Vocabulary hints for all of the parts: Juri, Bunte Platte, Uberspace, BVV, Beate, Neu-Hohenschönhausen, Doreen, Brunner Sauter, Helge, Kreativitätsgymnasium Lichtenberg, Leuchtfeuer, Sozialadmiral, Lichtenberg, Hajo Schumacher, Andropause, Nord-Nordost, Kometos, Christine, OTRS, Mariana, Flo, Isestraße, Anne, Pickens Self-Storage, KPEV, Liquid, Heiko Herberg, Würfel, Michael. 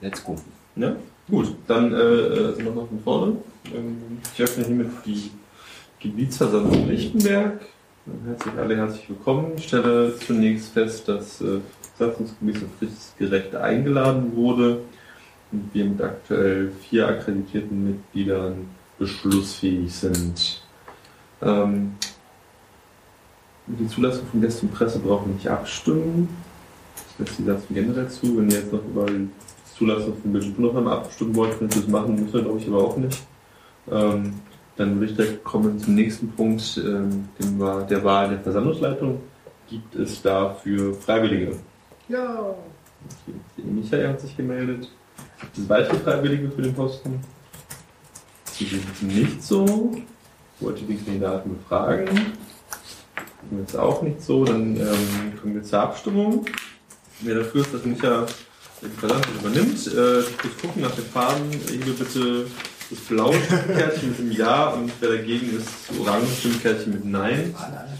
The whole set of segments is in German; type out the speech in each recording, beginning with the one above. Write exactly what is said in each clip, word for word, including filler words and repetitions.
Let's go. Ne? Gut, dann äh, sind wir noch von vorne. Ähm, ich öffne hiermit die Gebietsversammlung Lichtenberg. Herzlich alle herzlich willkommen. Ich stelle zunächst fest, dass äh, satzungsgemäß und fristgerecht eingeladen wurde und wir mit aktuell vier akkreditierten Mitgliedern beschlussfähig sind. Ähm, die Zulassung von Gästen und Presse brauchen wir nicht abstimmen. Ich lasse die Satzung generell zu. Wenn wir jetzt noch über die Zulassung von Bildung noch einmal abstimmen wollten, wenn wir das machen müssen, glaube ich aber auch nicht. Ähm, dann würde ich direkt kommen zum nächsten Punkt, ähm, dem war der Wahl der Versammlungsleitung. Gibt es dafür Freiwillige? Ja. Okay. Michael hat sich gemeldet. Gibt es weitere Freiwillige für den Posten? Die sind nicht so. Ich wollte die Kandidaten befragen. Das ist auch nicht so. Dann ähm, kommen wir zur Abstimmung. Wer dafür ist, dass Michael die Versammlung übernimmt, äh, kurz gucken nach den Farben. Hier bitte das blaue Stimmkärtchen mit dem Ja und wer dagegen ist, das orange Stimmkärtchen mit Nein.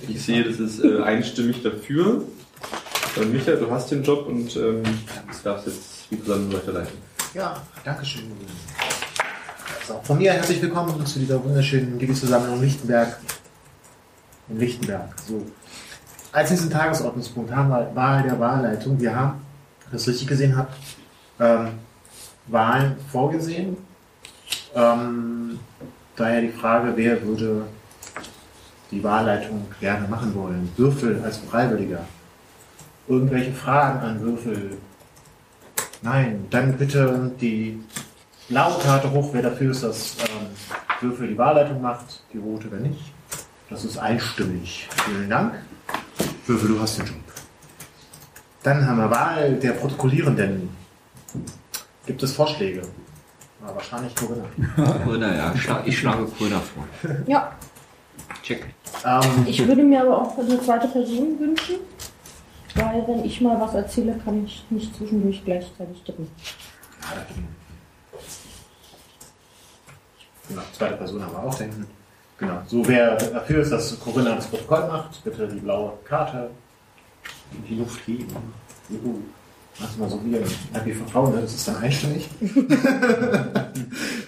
Ich sehe, das ist äh, einstimmig dafür. Und Michael, du hast den Job und ähm, du darfst jetzt die Versammlung weiterleiten. Ja, danke schön. So, von mir herzlich willkommen zu dieser wunderschönen Gebietsversammlung Lichtenberg in Lichtenberg. So. Als nächsten Tagesordnungspunkt haben wir Wahl der Wahlleitung. Wir haben, wenn ich das richtig gesehen habe, ähm, Wahlen vorgesehen. Ähm, daher die Frage, wer würde die Wahlleitung gerne machen wollen? Würfel als Freiwilliger. Irgendwelche Fragen an Würfel? Nein, dann bitte die blaue Karte hoch, wer dafür ist, dass ähm, Würfel die Wahlleitung macht, die rote, wenn nicht. Das ist einstimmig. Vielen Dank. Würfel, du hast den Job. Dann haben wir Wahl der Protokollierenden. Gibt es Vorschläge? Na, wahrscheinlich Corinna. Corinna, ja. Ich schlage Corinna vor. Ja. Check. Ähm, ich würde mir aber auch eine zweite Person wünschen, weil wenn ich mal was erzähle, kann ich nicht zwischendurch gleichzeitig tippen. Genau, zweite Person haben wir auch denken. Genau. So, wer dafür ist, dass Corinna das Protokoll macht, bitte die blaue Karte in die Luft heben. Juhu. Mach's mal so wieder. Wie von Frauen, das ist dann einstimmig.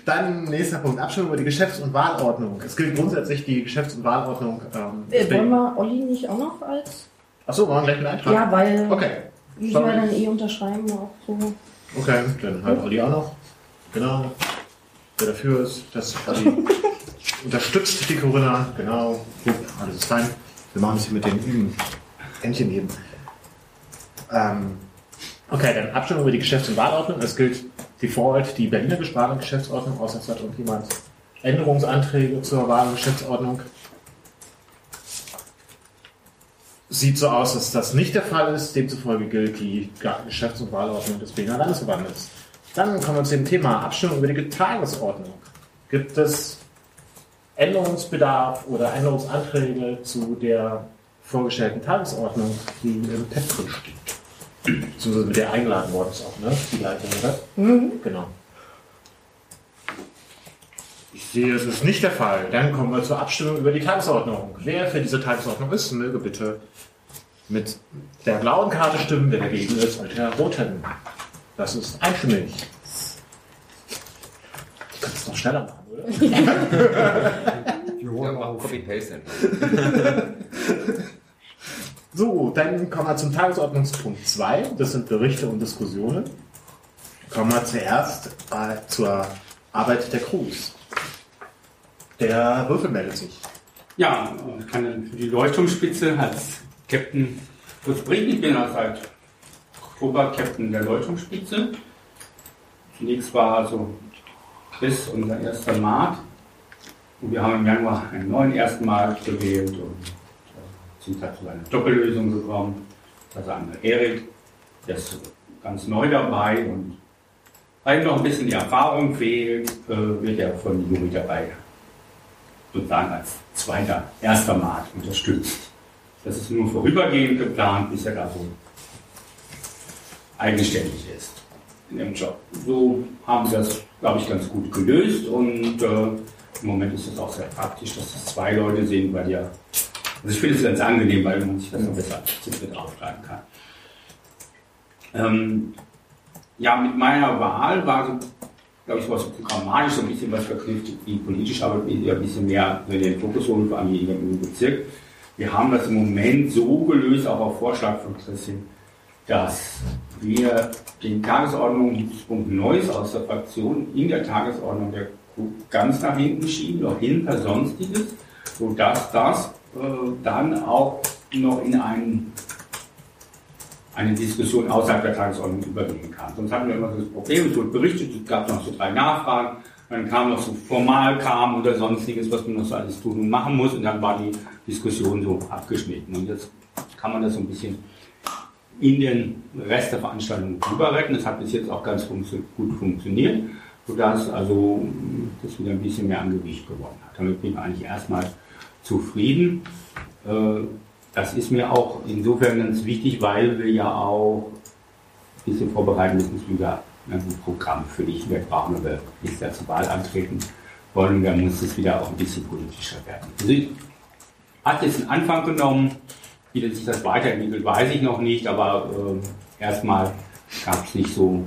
Dann nächster Punkt, Abstimmung über die Geschäfts- und Wahlordnung. Es gilt grundsätzlich die Geschäfts- und Wahlordnung. Ähm, äh, wollen wir Olli nicht auch noch als... Achso, wollen wir gleich mit eintragen? Ja, weil... Okay. Ich will dann eh unterschreiben auch so. Okay, dann halt Olli auch noch. Genau. Wer dafür ist, dass Olli... unterstützt die Corinna, genau. Gut, alles ist fein. Wir machen es hier mit den Üben. Händchen heben. Ähm, okay, dann Abstimmung über die Geschäfts- und Wahlordnung. Es gilt die Vorhalt, die Berliner gesparte Geschäftsordnung. Außerdem hat irgendjemand Änderungsanträge zur Wahl- und Geschäftsordnung. Sieht so aus, dass das nicht der Fall ist. Demzufolge gilt die Geschäfts- und Wahlordnung des Berliner Landesverbandes. Dann kommen wir zu dem Thema Abstimmung über die Tagesordnung. Gibt es Änderungsbedarf oder Änderungsanträge zu der vorgestellten Tagesordnung, die im T E D drin steht. Beziehungsweise mit der eingeladen worden ist auch, ne? Die Leitung, oder? Mhm. Genau. Ich sehe, es ist nicht der Fall. Dann kommen wir zur Abstimmung über die Tagesordnung. Wer für diese Tagesordnung ist, möge bitte mit der blauen Karte stimmen, wer dagegen ist, mit der roten. Das ist einstimmig. Ich kann es noch schneller machen. So, dann kommen wir zum Tagesordnungspunkt zwei. Das sind Berichte und Diskussionen. Kommen wir zuerst äh, zur Arbeit der Crews. Der Würfel meldet sich. Ja, ich kann dann für die Leuchtturmspitze als Captain was bringen. Ich bin als halt Oberkapitän der Leuchtturmspitze. Zunächst war also Chris, unser erster Mart. Und wir haben im Januar einen neuen ersten Mart gewählt und sind dazu eine Doppellösung gekommen. Das andere Eric, der ist ganz neu dabei und weil noch ein bisschen die Erfahrung fehlt, wird er von Juri dabei sozusagen als zweiter erster Mart unterstützt. Das ist nur vorübergehend geplant, bis er da so eigenständig ist in dem Job. So haben sie das, glaube ich, ganz gut gelöst und äh, im Moment ist es auch sehr praktisch, dass das zwei Leute sehen, weil ja, also ich finde es ganz angenehm, weil man sich das noch besser aufschreiben kann. Ähm, Ja, mit meiner Wahl war, glaube ich, was programmatisch so ein bisschen was verknüpft wie politisch, aber ein bisschen mehr in den Fokus holen, vor allem hier im Bezirk. Wir haben das im Moment so gelöst, auch auf Vorschlag von Christine, dass wir den Tagesordnungspunkt Neues aus der Fraktion in der Tagesordnung der ganz nach hinten schieben, noch hinter Sonstiges, sodass das äh, dann auch noch in einen, eine Diskussion außerhalb der Tagesordnung übergehen kann. Sonst hatten wir immer so das Problem, es wurde berichtet, es gab noch so drei Nachfragen, dann kam noch so formal kam oder Sonstiges, was man noch so alles tun und machen muss, und dann war die Diskussion so abgeschnitten. Und jetzt kann man das so ein bisschen in den Rest der Veranstaltung rüberretten. Das hat bis jetzt auch ganz gut funktioniert, sodass also das wieder ein bisschen mehr an Gewicht gewonnen hat. Damit bin ich eigentlich erstmal zufrieden. Das ist mir auch insofern ganz wichtig, weil wir ja auch ein bisschen vorbereiten müssen, dass wir wieder ein Programm für dich mehr brauchen, aber nicht als Wahl antreten wollen. Da muss es wieder auch ein bisschen politischer werden. Also ich hat jetzt einen Anfang genommen. Wie sich das weiterentwickelt, weiß ich noch nicht, aber äh, erstmal gab es nicht so,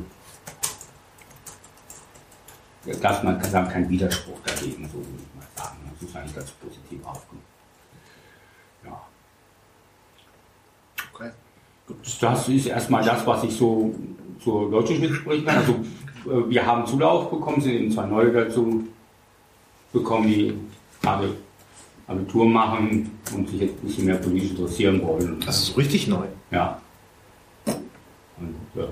gab es man kann sagen, keinen Widerspruch dagegen, so würde ich mal sagen. Das ist eigentlich ganz positiv aufgenommen. Ja. Okay. Das ist erstmal das, was ich so zur Leuchtturmspitze sprechen kann. Also, äh, wir haben Zulauf bekommen, sind eben zwei neue dazu bekommen, die gerade Abitur machen und sich jetzt ein bisschen mehr politisch interessieren wollen. Das ist richtig neu. Ja. Und, äh,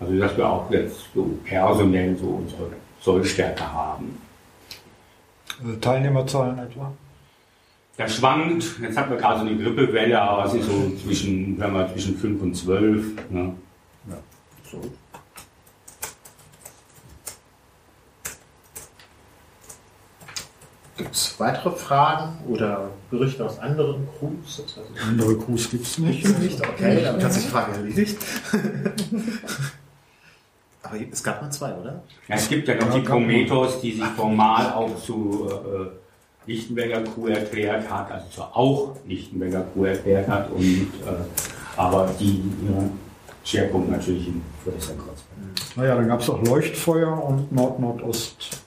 also dass wir auch jetzt so personell so unsere Sollstärke haben. Also Teilnehmerzahlen etwa? Das schwankt. Jetzt hatten wir gerade so eine Grippewelle, aber es ist so zwischen, wenn wir zwischen fünf und zwölf. Ne? Ja. So. Gibt es weitere Fragen oder Berichte aus anderen Crews? Andere Crews gibt es nicht. nicht. Okay, damit hat sich die Frage erledigt. Aber es gab nur zwei, oder? Ja, es gibt ja noch ja, die Kometos, die sich formal auch zu äh, Lichtenberger Crew erklärt hat, also zu auch Lichtenberger Crew erklärt hat, und, äh, aber die ihren Schwerpunkt natürlich in Friedrichshain-Kreuzberg. Naja, dann gab es auch Leuchtfeuer und Nord-Nordost.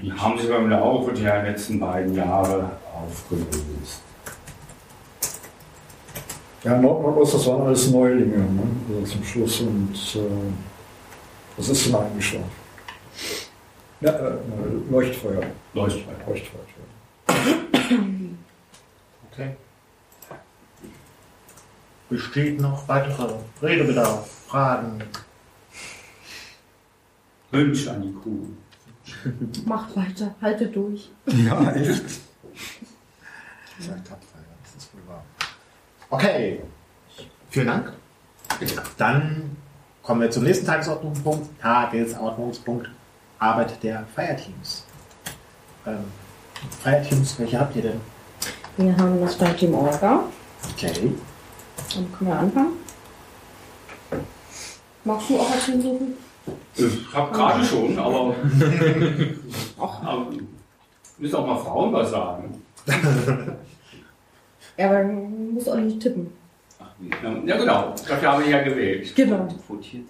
Die haben sie beim Laufe der letzten beiden Jahre aufgelöst. Ja, Nord-Nordost, das waren alles Neulinge, ne? Also zum Schluss, und äh, das ist dann eingeschlafen. Ja, äh, Leuchtfeuer. Leuchtfeuer. Leuchtfeuer. Okay. Besteht noch weitere Redebedarf, Fragen? Wünsche an die Kuh. Macht weiter, haltet durch. Ja, echt. Ich sage tapfer, das ist wohl wahr. Okay, vielen Dank. Dann kommen wir zum nächsten Tagesordnungspunkt. Tagesordnungspunkt Arbeit der Feierteams. Ähm, Feierteams, welche habt ihr denn? Wir haben das Feierteam Orga. Okay. Dann können wir anfangen. Magst du auch was hinsuchen? Ich habe gerade schon, aber müssen auch mal Frauen was sagen. Ja, aber man muss auch nicht tippen. Ach, ja, genau, dafür habe ich ja gewählt. Genau.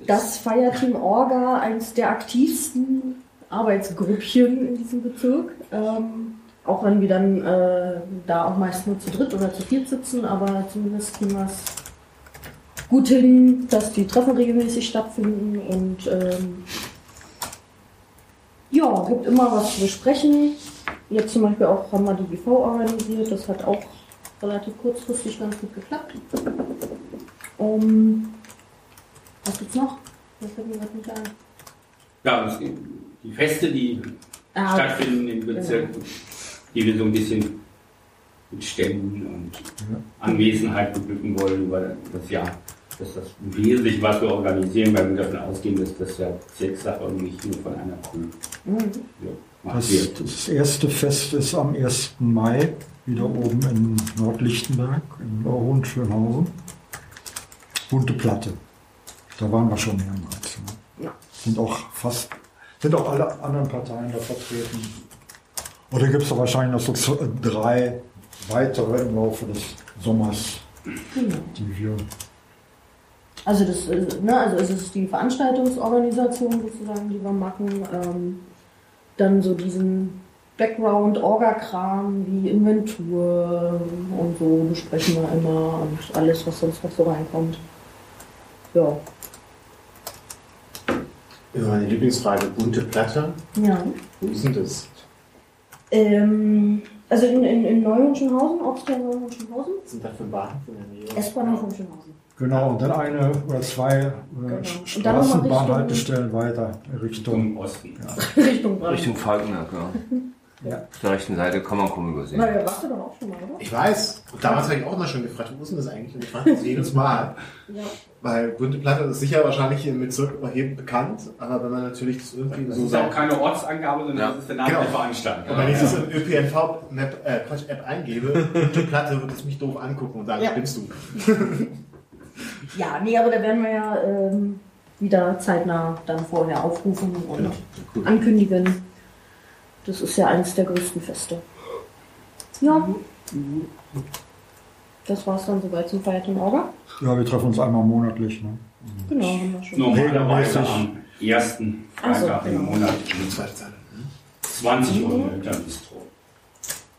Das Feierteam Orga, eines der aktivsten Arbeitsgruppchen in diesem Bezirk. Ähm, auch wenn wir dann äh, da auch meist nur zu dritt oder zu viert sitzen, aber zumindest kriegen wir es gut hin, dass die Treffen regelmäßig stattfinden, und ähm, ja, gibt immer was zu besprechen. Jetzt zum Beispiel auch haben wir die G V organisiert, das hat auch relativ kurzfristig ganz gut geklappt. Um, was gibt's noch? Was fällt mir gerade nicht ein? Ja, die Feste, die ah, stattfinden im Bezirk, genau, die wir so ein bisschen mit Ständen und ja. Anwesenheit beglücken wollen, weil das ja, das ist das Wesentliche, was wir organisieren, weil wir davon ausgehen, dass das ja Sechssache und nicht nur von einer Crew. Mhm. Ja, das, das erste Fest ist am ersten Mai, wieder oben in Nordlichtenberg, in Neu-Hohenschönhausen. Bunte Platte. Da waren wir schon mehrmals. Ne? Ja. Sind auch fast, sind auch alle anderen Parteien da vertreten. Oder gibt es da wahrscheinlich noch so drei weitere im Laufe des Sommers, die wir Also, das ist, ne, also es ist die Veranstaltungsorganisation sozusagen, die wir machen. Ähm, dann so diesen Background, Orga-Kram wie Inventur und so besprechen wir immer und alles, was sonst noch so reinkommt. Ja. Meine Lieblingsfrage, bunte Platte. Ja. Wo ist denn das? Ähm, also in, in, in Neu-Hohenschönhausen, Ortsteil Neu-Hohenschönhausen. Was sind da für Bahnen in der Nähe? S-Bahn Neu-Hohenschönhausen. Genau, und dann eine oder zwei genau. Straßenbahnhaltestellen weiter Richtung Osten. Ja. Richtung, Richtung Falkenberg, ja. Ja. Auf der rechten Seite kann man kaum übersehen. Na, da warst du doch auch schon mal, oder? Ich weiß. Und damals habe ich auch mal schon gefragt, wo ist denn das eigentlich? Und ich frage das jedes Mal. Ja. Weil bunte Platte ist sicher wahrscheinlich im Bezirk überhebend bekannt, aber wenn man natürlich das irgendwie das so sagt. Das ist auch keine Ortsangabe, sondern ja. Das ist der Name genau. der Veranstaltung. Und wenn ich das ja. in ÖPNV-App äh, eingebe, bunte Platte, wird es mich doof angucken und sagen, ja. Spinnst du. Ja, nee, aber da werden wir ja ähm, wieder zeitnah dann vorher aufrufen und genau. cool. ankündigen. Das ist ja eines der größten Feste. Ja. Das war's dann soweit zum Feiertag, Orga. Ja, wir treffen uns einmal monatlich. Ne? Genau, haben wir schon. Normalerweise am ersten Freitag so, im genau. Monat. zwanzig Uhr im Bistro.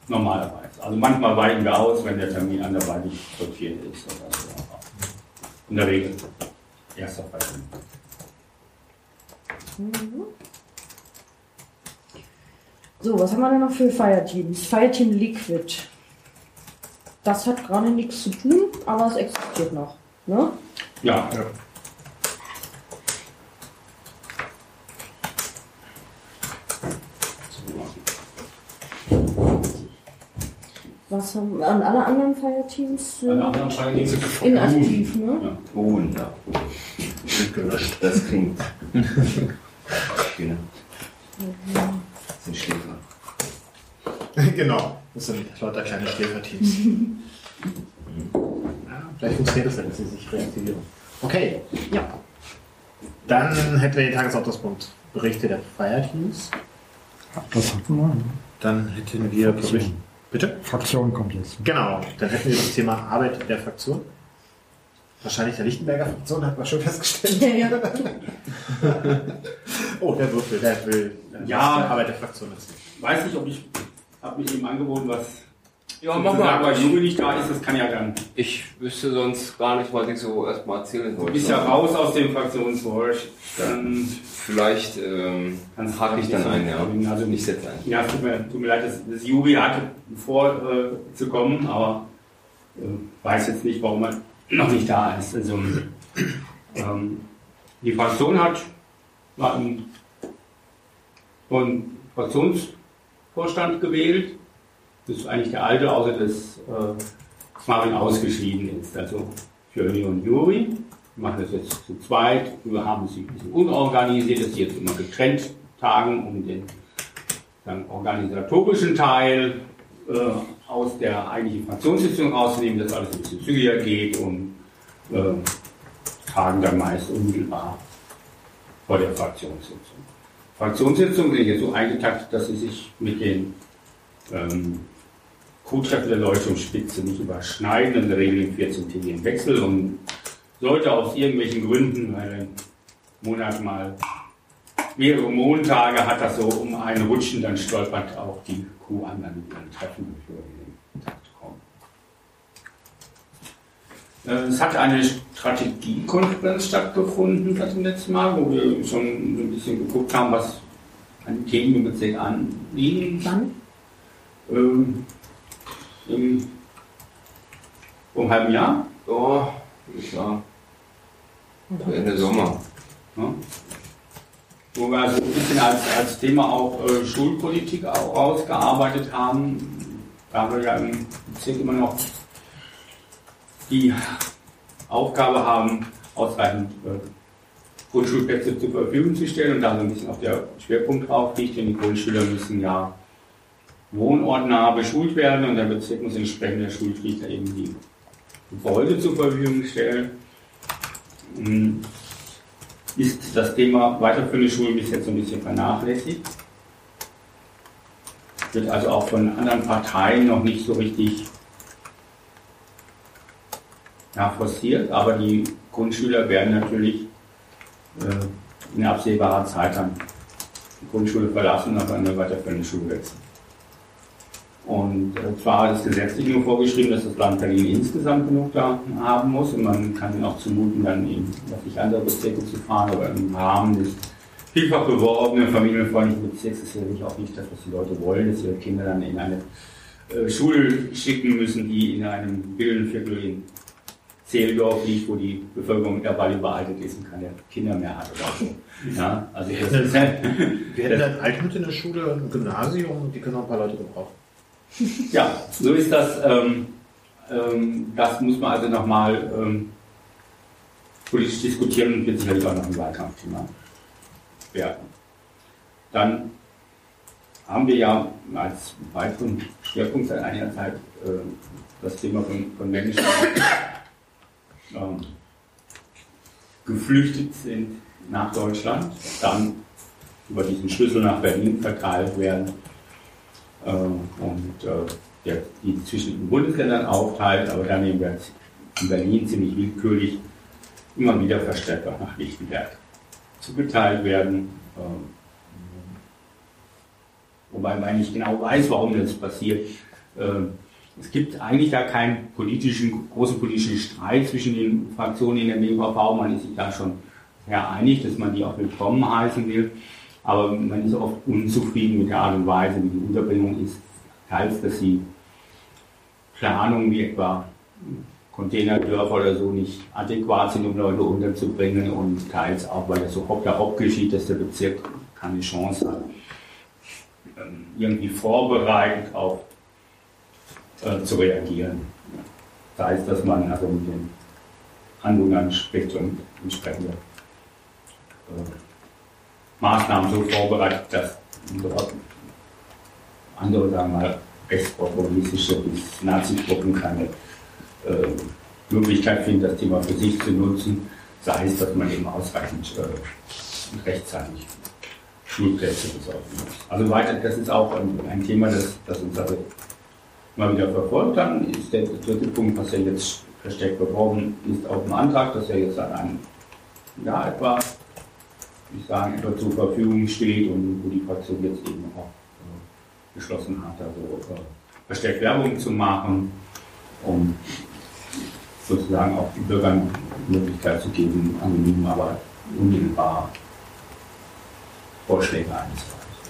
Normalerweise. Also manchmal weichen wir aus, wenn der Termin anderweitig sortiert ist. Oder so. In der Regel. Erster Freitag. Mhm. So, was haben wir denn noch für Fireteams? Fireteam Liquid. Das hat gerade nichts zu tun, aber es existiert noch. Ne? Ja, ja. Was haben an alle anderen Fireteams? An anderen Fireteams sind inaktiv, ne? Ja. Oh, ja. Das klingt. Genau. Okay. Das sind Schläfer. Genau, das sind lauter kleine Schläferteams. Ja, vielleicht funktioniert das, wenn sie sich reaktivieren. Okay, ja. Dann hätten wir den Tagesordnungspunkt Berichte der Fireteams. Das hatten wir. Dann hätten wir Berichte. Bitte? Fraktion kommt jetzt. Genau, dann hätten wir das Thema Arbeit der Fraktion. Wahrscheinlich der Lichtenberger Fraktion, hat man schon festgestellt. Ja, ja. Oh, der Würfel, der will. Der ja, aber der Fraktion ist. Weiß nicht, ob ich. Habe mich eben angeboten, was. Ja, mach mal. Sagen, weil Juri nicht da ist, das kann ja dann. Ich wüsste sonst gar nicht, was ich so erstmal erzählen wollte. Du bist ja raus aus dem Fraktionswolsch. Dann. Vielleicht ähm, hake ich dann ein, ja. Also nicht setze ein. Ja, tut mir, tut mir leid, dass, dass Juri hatte vor äh, zu kommen, aber äh, weiß jetzt nicht, warum er noch nicht da ist. Also, ähm, die Fraktion hat war ein, einen Fraktionsvorstand gewählt. Das ist eigentlich der alte, außer dass äh, Marvin ausgeschieden ist. Also für Olli und Juri. Wir machen das jetzt zu zweit. Wir haben es ein bisschen unorganisiert, dass sie jetzt immer getrennt tagen, um den dann organisatorischen Teil äh, aus der eigentlichen Fraktionssitzung rauszunehmen, dass alles ein bisschen zügiger geht und äh, tagen dann meist unmittelbar vor der Fraktionssitzung. Fraktionssitzungen sind jetzt so eingetaktet, dass sie sich mit den ähm, Co-Treffen der Leuchtturmspitze nicht überschneiden. In der Regel im vierzehn Tage im Wechsel und sollte aus irgendwelchen Gründen, weil ein Monat mal mehrere Montage hat das so um einen Rutschen, dann stolpert auch die Kuh an, dann Treffen, bevor wir in den Takt kommen. Es hat eine Strategiekonferenz stattgefunden, das letzte Mal, wo wir schon ein bisschen geguckt haben, was an Themen im Bezirk anliegen kann. Ähm, im, um ein halben Jahr. Oh. Ja. Ende Sommer. Ja. Wo wir also ein bisschen als, als Thema auch äh, Schulpolitik auch ausgearbeitet haben. Da haben wir ja im Bezirk immer noch die Aufgabe haben, ausreichend äh, Grundschulplätze zur Verfügung zu stellen. Und da so ein bisschen auch der Schwerpunkt drauf liegt, denn die Grundschüler müssen ja wohnortnah beschult werden und der Bezirk muss entsprechend der Schulpflicht eben die Gebäude zur Verfügung stellen, ist das Thema weiterführende Schulen bis jetzt so ein bisschen vernachlässigt. Wird also auch von anderen Parteien noch nicht so richtig ja, forciert, aber die Grundschüler werden natürlich äh, in absehbarer Zeit dann die Grundschule verlassen und auf eine weiterführende Schule wechseln. Und äh, zwar ist gesetzlich nur vorgeschrieben, dass das Land Berlin insgesamt genug da haben muss und man kann ihnen auch zumuten, dann eben, dass ich andere Bezirke zu fahren, aber im Rahmen des vielfach beworbenen familienfreundlichen Bezirks ist sicherlich auch nicht das, was die Leute wollen, dass ihre Kinder dann in eine äh, Schule schicken müssen, die in einem Villenviertel in Zehlendorf liegt, wo die Bevölkerung mittlerweile überaltet ist und keine Kinder mehr hat oder so. Ja, also wir hätten dann Altmut in der Schule, ein Gymnasium und die können auch ein paar Leute gebrauchen. Ja, so ist das. Ähm, ähm, das muss man also nochmal ähm, politisch diskutieren und wird sicherlich auch noch ein Wahlkampfthema werden. Dann haben wir ja als weiteren Schwerpunkt seit einiger Zeit äh, das Thema von, von Menschen, die äh, geflüchtet sind nach Deutschland, dann über diesen Schlüssel nach Berlin verteilt werden. Und äh, der, die zwischen den Bundesländern aufteilt, aber dann eben wird in Berlin ziemlich willkürlich immer wieder verstärkt auch nach Lichtenberg zugeteilt werden. Äh, wobei man nicht genau weiß, warum das passiert. Äh, es gibt eigentlich gar keinen politischen, großen politischen Streit zwischen den Fraktionen in der B V V. Man ist sich da schon sehr einig, dass man die auch willkommen heißen will. Aber man ist oft unzufrieden mit der Art und Weise, wie die Unterbringung ist. Teils, dass die Planungen wie etwa Containerdörfer oder so nicht adäquat sind, um Leute unterzubringen. Und teils auch, weil das so hopp da hopp geschieht, dass der Bezirk keine Chance hat, irgendwie vorbereitet auf äh, zu reagieren. Das heißt, dass man also mit den Anwohnern spricht und entsprechende äh, Maßnahmen so vorbereitet, dass andere, sagen wir mal, rechtspopulistische bis Nazi-Gruppen keine äh, Möglichkeit finden, das Thema für sich zu nutzen, sei es, dass man eben ausreichend äh, und rechtzeitig Schulplätze besorgen muss. Also weiter, das ist auch ein, ein Thema, das, das uns also immer wieder verfolgt. Dann ist der dritte Punkt, was ja jetzt verstärkt beworben ist, auf dem Antrag, dass er jetzt an einem Jahr etwa ich sagen, etwa zur Verfügung steht und wo die Fraktion jetzt eben auch äh, beschlossen hat, also äh, verstärkt Werbung zu machen, um sozusagen auch den Bürgern die Möglichkeit zu geben, anonym, aber unmittelbar Vorschläge einzureichen.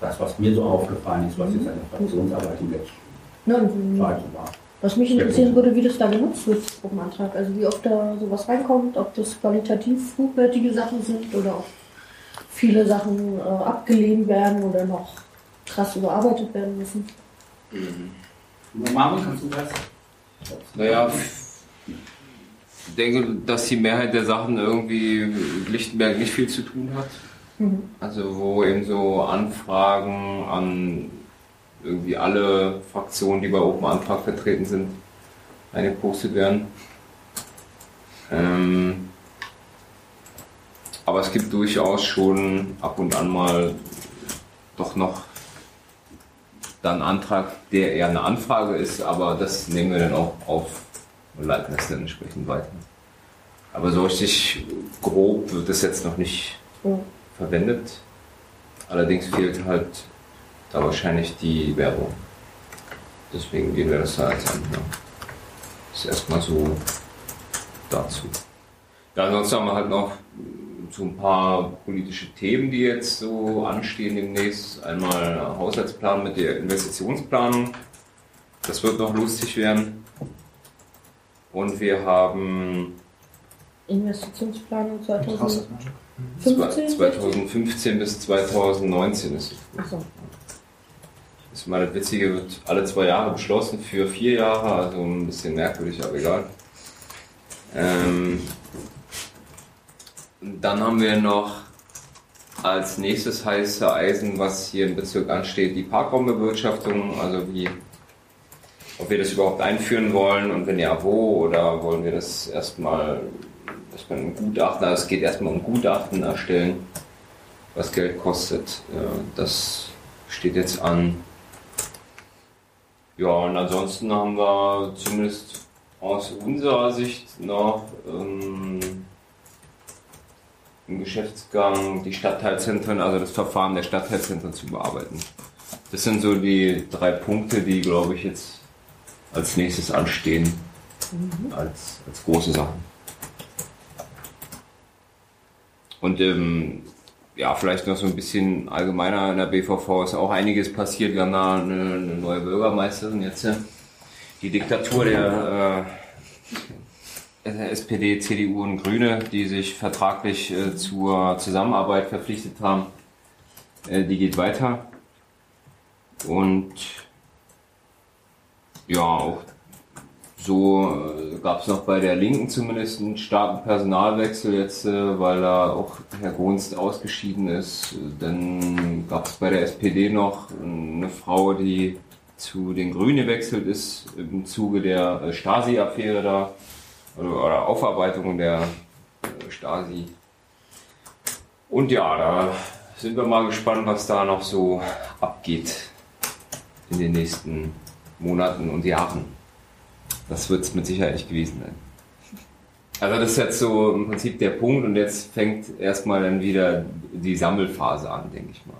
Das ist das, was mir so aufgefallen ist, was jetzt eine Fraktionsarbeit im letzten Zeit war. Was mich interessieren würde, wie das da genutzt wird, das Gruppenantrag. Also wie oft da sowas reinkommt, ob das qualitativ hochwertige Sachen sind oder ob viele Sachen äh, abgelehnt werden oder noch krass überarbeitet werden müssen. Mhm. Marvin, kannst du das? Naja, ich denke, dass die Mehrheit der Sachen irgendwie mit Lichtenberg nicht viel zu tun hat. Mhm. Also wo eben so Anfragen an irgendwie alle Fraktionen, die bei Open Antrag vertreten sind, eingepostet werden. Ähm, aber es gibt durchaus schon ab und an mal doch noch dann einen Antrag, der eher eine Anfrage ist, aber das nehmen wir dann auch auf und leiten das dann entsprechend weiter. Aber so richtig grob wird das jetzt noch nicht ja. verwendet. Allerdings fehlt halt da wahrscheinlich die Werbung. Deswegen gehen wir das da als an. Das ist erstmal so dazu. Ja, ansonsten haben wir halt noch so ein paar politische Themen, die jetzt so anstehen demnächst. Einmal Haushaltsplan mit der Investitionsplanung. Das wird noch lustig werden. Und wir haben Investitionsplanung zwanzig fünfzehn? zwanzig fünfzehn bis zwanzig neunzehn ist es. Das ist mal das Witzige, wird alle zwei Jahre beschlossen, für vier Jahre, also ein bisschen merkwürdig, aber egal. Ähm, dann haben wir noch als nächstes heiße Eisen, was hier im Bezirk ansteht, die Parkraumbewirtschaftung, also wie, ob wir das überhaupt einführen wollen und wenn ja, wo, oder wollen wir das erstmal, erstmal ein Gutachten, also es geht erstmal um Gutachten erstellen, was Geld kostet, das steht jetzt an. Ja, und ansonsten haben wir zumindest aus unserer Sicht nach ähm, im Geschäftsgang die Stadtteilzentren, also das Verfahren der Stadtteilzentren zu bearbeiten. Das sind so die drei Punkte, die, glaube ich, jetzt als nächstes anstehen, mhm. als, als große Sachen. Und ähm, ja, vielleicht noch so ein bisschen allgemeiner, in der B V V ist auch einiges passiert. Wir haben da eine, eine neue Bürgermeisterin jetzt. Die Diktatur der äh, S P D, C D U und Grüne, die sich vertraglich äh, zur Zusammenarbeit verpflichtet haben, äh, die geht weiter. Und ja, auch so äh, gab es noch bei der Linken zumindest einen starken Personalwechsel jetzt, äh, weil da auch Herr Gonst ausgeschieden ist. Dann gab es bei der S P D noch eine Frau, die zu den Grünen gewechselt ist im Zuge der äh, Stasi-Affäre da, also, oder Aufarbeitung der äh, Stasi. Und ja, da sind wir mal gespannt, was da noch so abgeht in den nächsten Monaten und Jahren. Das wird es mit Sicherheit nicht gewesen sein. Also das ist jetzt so im Prinzip der Punkt und jetzt fängt erstmal dann wieder die Sammelphase an, denke ich mal.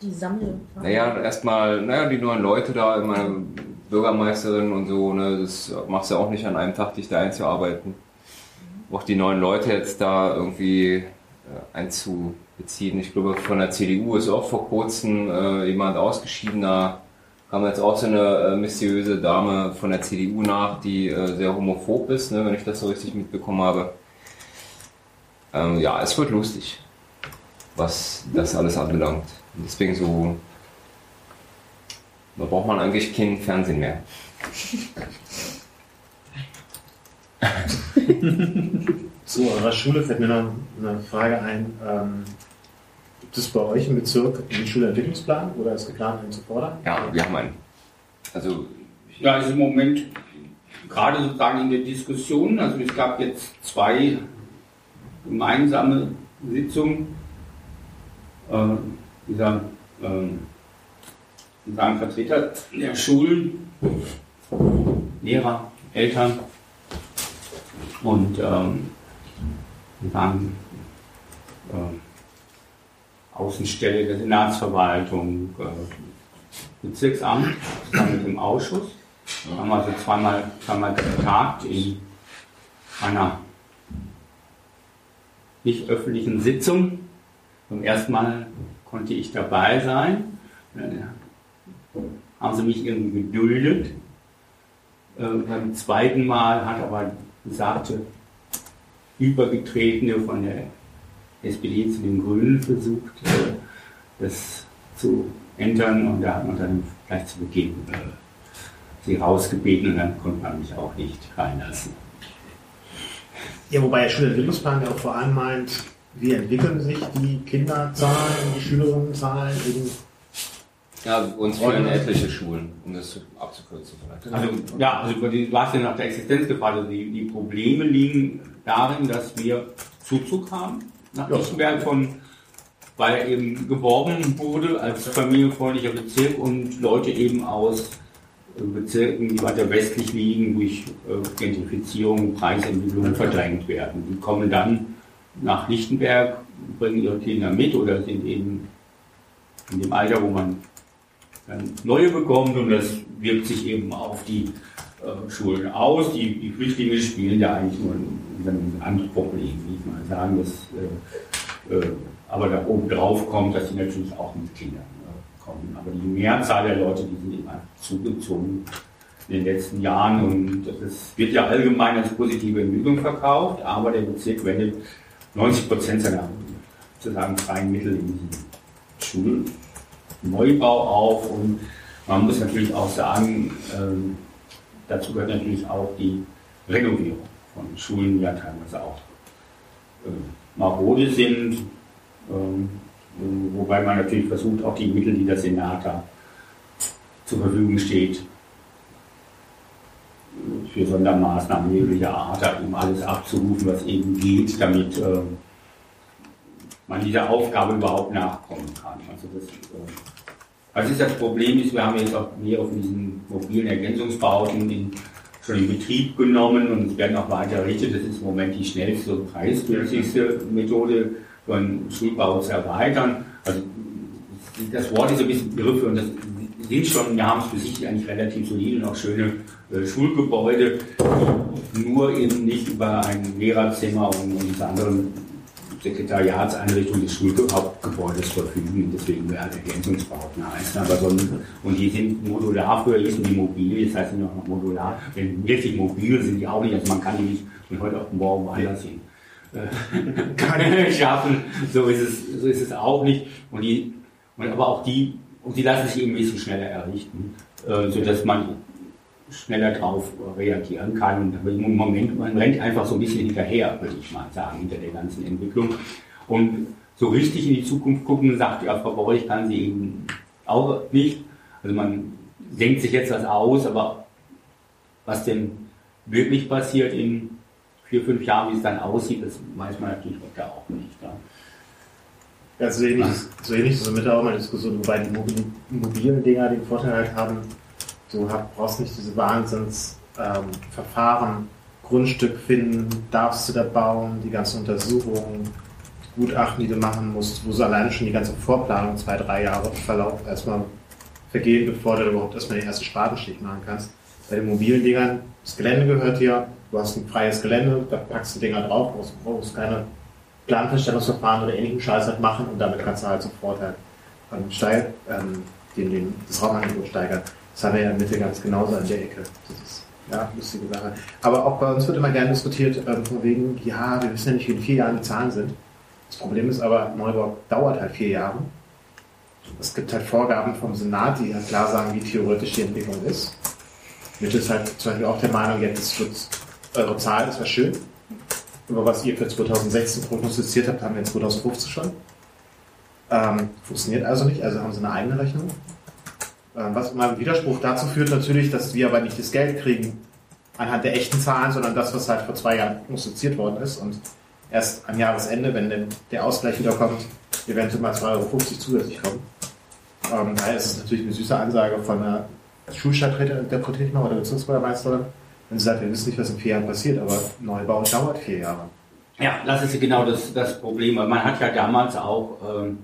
Die Sammlung. Naja, erstmal, naja, die neuen Leute da, meine Bürgermeisterin und so, ne, das machst du auch nicht an einem Tag, dich da einzuarbeiten. Auch die neuen Leute jetzt da irgendwie äh, einzubeziehen. Ich glaube, von der C D U ist auch vor kurzem äh, jemand ausgeschieden, da kam jetzt auch so eine äh, mysteriöse Dame von der C D U nach, die äh, sehr homophob ist, ne, wenn ich das so richtig mitbekommen habe. Ähm, ja, es wird lustig, was das alles anbelangt. Deswegen so, da braucht man eigentlich kein Fernsehen mehr. Zu eurer Schule fällt mir noch eine Frage ein. Ähm, gibt es bei euch im Bezirk einen Schulentwicklungsplan oder ist geplant, einen zu fordern? Ja, wir haben einen. Also, ja, ist im Moment gerade sozusagen in der Diskussion. Also es gab jetzt zwei gemeinsame Sitzungen. Ähm, Dieser ähm, Vertreter der Schulen, Lehrer, Eltern und ähm, sagen, äh, Außenstelle der Senatsverwaltung, äh, Bezirksamt, zusammen mit dem Ausschuss. Da haben wir also zweimal, zweimal getagt in einer nicht öffentlichen Sitzung. Zum ersten Mal konnte ich dabei sein. Dann haben sie mich irgendwie geduldet. Äh, beim zweiten Mal hat aber besagte Übergetretene von der S P D zu den Grünen versucht, äh, das zu entern. Und da hat man dann gleich zu Beginn äh, sie rausgebeten und dann konnte man mich auch nicht reinlassen. Ja, wobei der Schulentwicklungsplan ja auch vor allem meint, wie entwickeln sich die Kinderzahlen, die Schülerinnenzahlen? Ja, uns fehlen etliche Schulen, um das abzukürzen vielleicht. Also, ja, also du warst ja nach der Existenzgefahr. Also die, die Probleme liegen darin, dass wir Zuzug haben nach Lichtenberg, von, weil eben geworben wurde als familienfreundlicher Bezirk und Leute eben aus Bezirken, die weiter westlich liegen, durch Gentrifizierung, Preisentwicklung verdrängt werden. Die kommen dann nach Lichtenberg, bringen ihre Kinder mit oder sind eben in dem Alter, wo man dann neue bekommt und das wirkt sich eben auf die äh, Schulen aus. Die, die Flüchtlinge spielen ja eigentlich nur ein anderes Problem, will ich mal sagen. Dass, äh, äh, aber da oben drauf kommt, dass sie natürlich auch mit Kindern äh, kommen. Aber die Mehrzahl der Leute, die sind immer zugezogen in den letzten Jahren und das wird ja allgemein als positive Entwicklung verkauft, aber der Bezirk wendet neunzig Prozent seiner sozusagen freien Mittel in diesen Schulneubau auf und man muss natürlich auch sagen, ähm, dazu gehört natürlich auch die Renovierung von Schulen, die ja teilweise auch äh, marode sind, ähm, wobei man natürlich versucht, auch die Mittel, die der Senat da zur Verfügung steht, für Sondermaßnahmen jeglicher Art, um alles abzurufen, was eben geht, damit äh, man dieser Aufgabe überhaupt nachkommen kann. Also das, äh, was ist das Problem ist, wir haben jetzt auch mehr auf diesen mobilen Ergänzungsbauten in in Betrieb genommen und werden auch weiter errichtet. Das ist im Moment die schnellste und preisgünstigste Methode, so einen Schulbau zu erweitern. Also das Wort ist ein bisschen irreführend. Das sind schon, wir haben es für sich eigentlich relativ solide und auch schöne äh, Schulgebäude, nur eben nicht über ein Lehrerzimmer und, und diese anderen Sekretariatseinrichtungen des Schulhauptgebäudes verfügen. Deswegen wäre halt Ergänzungsbauten heißen. Aber so ein, und die sind modular, früher hießen die mobile, jetzt heißen die noch modular. Denn wirklich mobil sind die auch nicht, also man kann die nicht von heute auf morgen woanders hin. Äh, kann schaffen, so ist, es, so ist es auch nicht. Und die, und aber auch die, und die lassen sich eben ein bisschen schneller errichten, äh, sodass man schneller drauf reagieren kann. Aber im Moment, man rennt einfach so ein bisschen hinterher, würde ich mal sagen, hinter der ganzen Entwicklung. Und so richtig in die Zukunft gucken, sagt ja, Frau Borch, kann sie eben auch nicht. Also man denkt sich jetzt was aus, aber was denn wirklich passiert in vier, fünf Jahren, wie es dann aussieht, das weiß man natürlich heute auch nicht. Ne? Ja, so ähnlich, so ähnlich ist es mit auch mal eine Diskussion, wobei die mobilen Dinger den Vorteil halt haben, du brauchst nicht diese Wahnsinnsverfahren, ähm, Grundstück finden, darfst du da bauen, die ganzen Untersuchungen, die Gutachten, die du machen musst, wo so alleine schon die ganze Vorplanung zwei, drei Jahre Verlauf erstmal vergehen, bevor du überhaupt erstmal den ersten Spatenstich machen kannst. Bei den mobilen Dingern, das Gelände gehört dir, du hast ein freies Gelände, da packst du Dinger drauf, brauchst, brauchst keine Planfeststellungsverfahren oder ähnlichen Scheiß halt machen und damit kannst du halt sofort halt steil, ähm, den, den, das Raumangebot steigern. Das haben wir ja in der Mitte ganz genauso an der Ecke. Das ist ja lustige Sache. Aber auch bei uns wird immer gerne diskutiert, ähm, von wegen, ja, wir wissen ja nicht, wie in vier Jahren die Zahlen sind. Das Problem ist aber, Neubau dauert halt vier Jahre. Es gibt halt Vorgaben vom Senat, die halt klar sagen, wie theoretisch die Entwicklung ist. Mitte ist halt zum Beispiel auch der Meinung, jetzt wird eure Zahl, das war schön. Über was ihr für zweitausendsechzehn prognostiziert habt, haben wir in zweitausendfünfzehn schon. Ähm, funktioniert also nicht, also haben sie eine eigene Rechnung. Ähm, was immer im Widerspruch dazu führt natürlich, dass wir aber nicht das Geld kriegen anhand der echten Zahlen, sondern das, was halt vor zwei Jahren prognostiziert worden ist. Und erst am Jahresende, wenn der Ausgleich wieder kommt, eventuell mal zwei Euro fünfzig zusätzlich kommen. Ähm, daher ist es natürlich eine süße Ansage von einer Schulstadträtin oder Bezirksbürgermeisterin. Wenn sie sagt, wir wissen nicht, was in vier Jahren passiert, aber Neubau dauert vier Jahre. Ja, das ist genau das, das Problem. Man hat ja damals auch, ähm,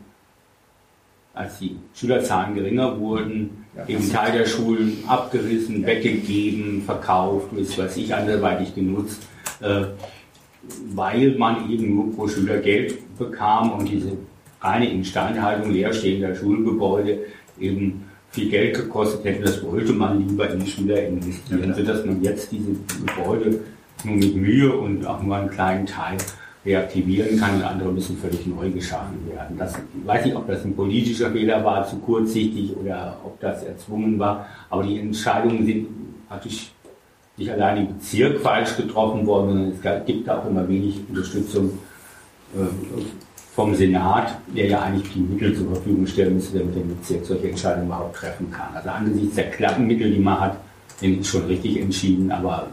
als die Schülerzahlen geringer wurden, ja, eben Teil der Schulen abgerissen, ja, weggegeben, verkauft, was weiß ich, anderweitig genutzt, äh, weil man eben nur pro Schüler Geld bekam und diese reine Instandhaltung leerstehender Schulgebäude eben viel Geld gekostet hätte, das wollte man lieber in die Schüler investieren, ja, sodass man jetzt diese Gebäude nur mit Mühe und auch nur einen kleinen Teil reaktivieren kann und andere müssen völlig neu geschaffen werden. Das, ich weiß nicht, ob das ein politischer Fehler war, zu kurzsichtig oder ob das erzwungen war, aber die Entscheidungen sind praktisch nicht allein im Bezirk falsch getroffen worden, sondern es gibt da auch immer wenig Unterstützung äh, vom Senat, der ja eigentlich die Mittel zur Verfügung stellen müsste, damit der Bezirk solche Entscheidungen überhaupt treffen kann. Also angesichts der knappen Mittel, die man hat, sind schon richtig entschieden aber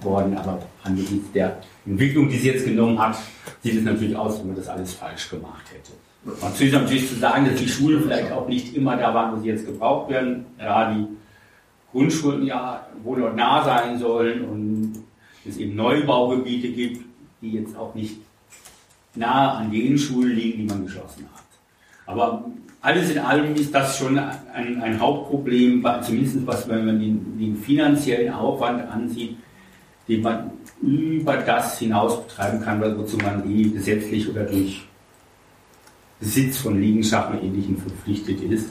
worden, aber angesichts der Entwicklung, die sie jetzt genommen hat, sieht es natürlich aus, wenn man das alles falsch gemacht hätte. Und zu natürlich zu sagen, dass die Schulen vielleicht auch nicht immer da waren, wo sie jetzt gebraucht werden, ja, die Grundschulen ja wohnortnah sein sollen und es eben Neubaugebiete gibt, die jetzt auch nicht nahe an den Schulen liegen, die man geschlossen hat. Aber alles in allem ist das schon ein, ein Hauptproblem, zumindest was, wenn man den, den finanziellen Aufwand ansieht, den man über das hinaus betreiben kann, wozu man eh gesetzlich oder durch Besitz von Liegenschaften und Ähnlichem verpflichtet ist,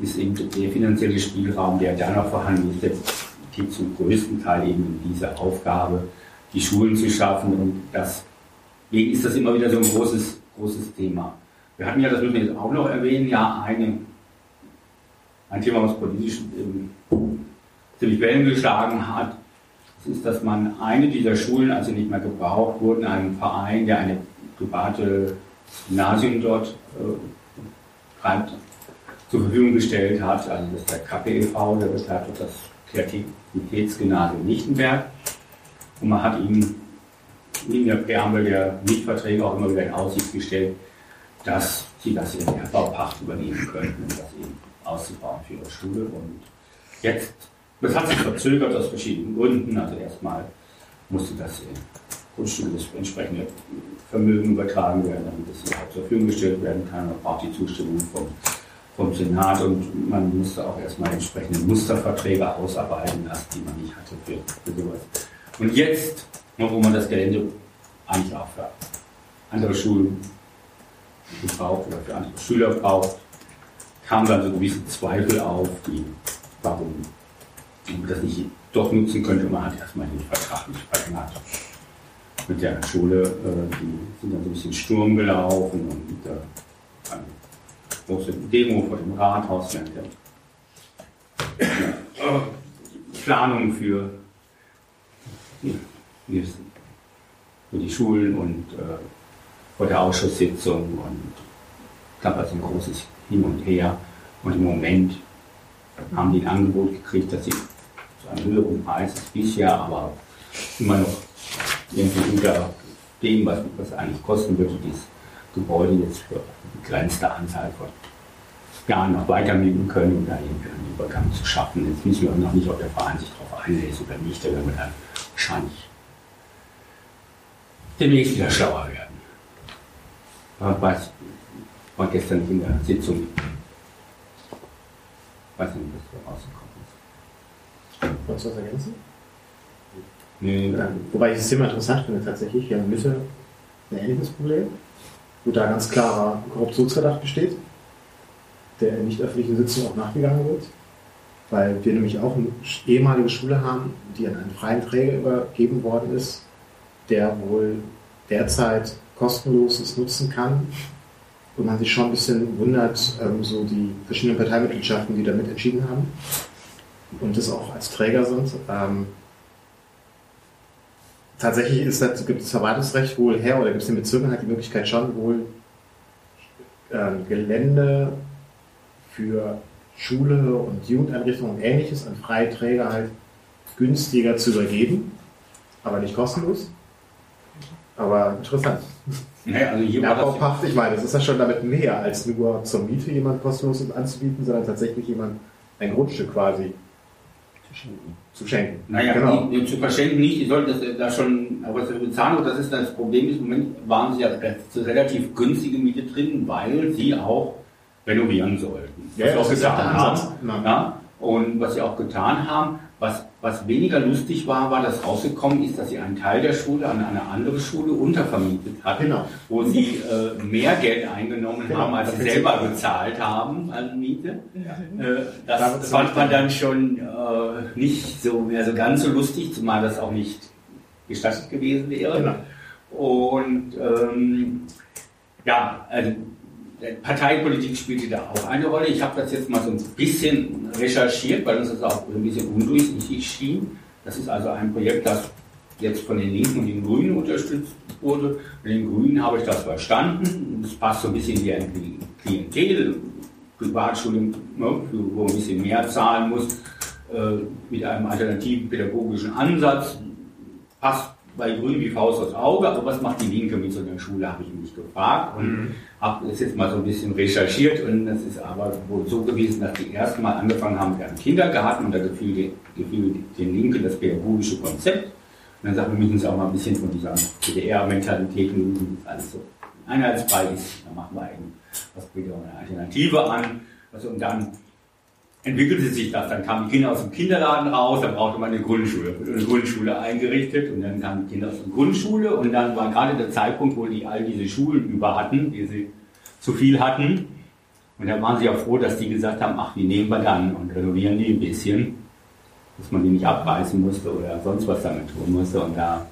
ist eben der finanzielle Spielraum, der da noch vorhanden ist, der geht zum größten Teil eben in dieser Aufgabe, die Schulen zu schaffen und das. Deswegen ist das immer wieder so ein großes, großes Thema. Wir hatten ja, das müssen wir jetzt auch noch erwähnen, ja, eine, ein Thema, was politisch ähm, ziemlich Wellen geschlagen hat. Das ist, dass man eine dieser Schulen, als sie nicht mehr gebraucht wurden, einem Verein, der eine private Gymnasium dort äh, zur Verfügung gestellt hat, also das ist der K P E V, der betreibt das Kreativitätsgymnasium Lichtenberg. Und man hat ihm in der Präambel der Mietverträge auch immer wieder in Aussicht gestellt, dass sie das in der Baupacht übernehmen könnten, um das eben auszubauen für ihre Schule. Und jetzt Das hat sich verzögert aus verschiedenen Gründen. Also erstmal musste das Grundstück, das entsprechende Vermögen übertragen werden, damit es zur Verfügung gestellt werden kann. Man braucht die Zustimmung vom, vom Senat und man musste auch erstmal entsprechende Musterverträge ausarbeiten lassen, die man nicht hatte für, für sowas. Und jetzt, wo man das Gelände eigentlich auch für andere Schulen gebraucht oder für andere Schüler braucht, kamen dann so gewisse Zweifel auf, die, warum man das nicht doch nutzen könnte. Man hat erstmal den Vertrag nicht verlängert mit der Schule. Äh, die sind dann so ein bisschen Sturm gelaufen und äh, eine große Demo vor dem Rathaus während der ja, äh, Planung für, ja, für die Schulen und äh, vor der Ausschusssitzung und gab also ein großes Hin und Her. Und im Moment haben die ein Angebot gekriegt, dass sie zu einem höheren Preis als bisher, aber immer noch irgendwie unter dem, was das eigentlich kosten würde, dieses Gebäude jetzt für eine begrenzte Anzahl von Jahren noch weitermieten können, um da irgendwie einen Übergang zu schaffen. Jetzt wissen wir noch nicht, ob der Verein sich darauf einlässt oder nicht, da werden wir dann wahrscheinlich demnächst wieder schlauer werden. Was war gestern in der Sitzung? Ich weiß nicht, was da rausgekommen ist. Wolltest du was ergänzen? Nee. Ja, wobei ich das Thema interessant finde, tatsächlich. Wir haben Mitte ein ähnliches Problem, wo da ganz klarer Korruptionsverdacht besteht, der in nicht öffentlichen Sitzungen auch nachgegangen wird, weil wir nämlich auch eine ehemalige Schule haben, die an einen freien Träger übergeben worden ist, der wohl derzeit kostenloses nutzen kann. Und man sich schon ein bisschen wundert, ähm, so die verschiedenen Parteimitgliedschaften, die da mit entschieden haben und das auch als Träger sind. Ähm, tatsächlich ist das, gibt das Verwaltungsrecht wohl her, oder gibt es den Bezirken halt die Möglichkeit schon wohl ähm, Gelände für Schule und Jugendeinrichtungen und Ähnliches an freie Träger halt günstiger zu übergeben, aber nicht kostenlos. Aber interessant. Naja, also hier Erbbaupacht, ich meine, das ist ja schon damit mehr als nur zur Miete jemand kostenlos anzubieten, sondern tatsächlich jemand ein Grundstück quasi zu schenken. Zu schenken. Naja, genau. die, die zu verschenken nicht, die sollten das da schon, aber das bezahlen, und das ist das Problem, im Moment waren sie ja zu relativ günstige Miete drin, weil sie auch renovieren sollten. Was ja, sie auch getan haben. Ja, und was sie auch getan haben, was Was weniger lustig war, war, dass rausgekommen ist, dass sie einen Teil der Schule an eine andere Schule untervermietet hatten, genau. Wo sie äh, mehr Geld eingenommen genau, haben, als sie selber sie bezahlt haben an Miete. Ja. Äh, das das fand man dann schon äh, nicht so mehr so ganz so lustig, zumal das auch nicht gestattet gewesen wäre. Genau. Und ähm, ja, also Parteipolitik spielte da auch eine Rolle. Ich habe das jetzt mal so ein bisschen recherchiert, weil uns das auch ein bisschen undurchsichtig schien. Das ist also ein Projekt, das jetzt von den Linken und den Grünen unterstützt wurde. Von den Grünen habe ich das verstanden. Das passt so ein bisschen wie ein Klientel. Privatschule, ne, wo ein bisschen mehr zahlen muss, äh, mit einem alternativen pädagogischen Ansatz. Passt bei Grün wie Faust aufs Auge, aber was macht die Linke mit so einer Schule, habe ich mich gefragt und mhm. habe das jetzt mal so ein bisschen recherchiert und das ist aber wohl so gewesen, dass die ersten Mal angefangen haben mit einem Kindergarten und da gefiel den Linken das pädagogische Konzept und dann sagt man, wir müssen es auch mal ein bisschen von dieser D D R-Mentalität lösen, das alles so einheitsbreit ist, da machen wir eben was wieder eine Alternative an, also und dann entwickelte sich das, dann kamen die Kinder aus dem Kinderladen raus, dann brauchte man eine Grundschule, eine Grundschule eingerichtet und dann kamen die Kinder aus der Grundschule und dann war gerade der Zeitpunkt, wo die all diese Schulen über hatten, die sie zu viel hatten und da waren sie ja froh, dass die gesagt haben, ach, die nehmen wir dann und renovieren die ein bisschen, dass man die nicht abreißen musste oder sonst was damit tun musste und da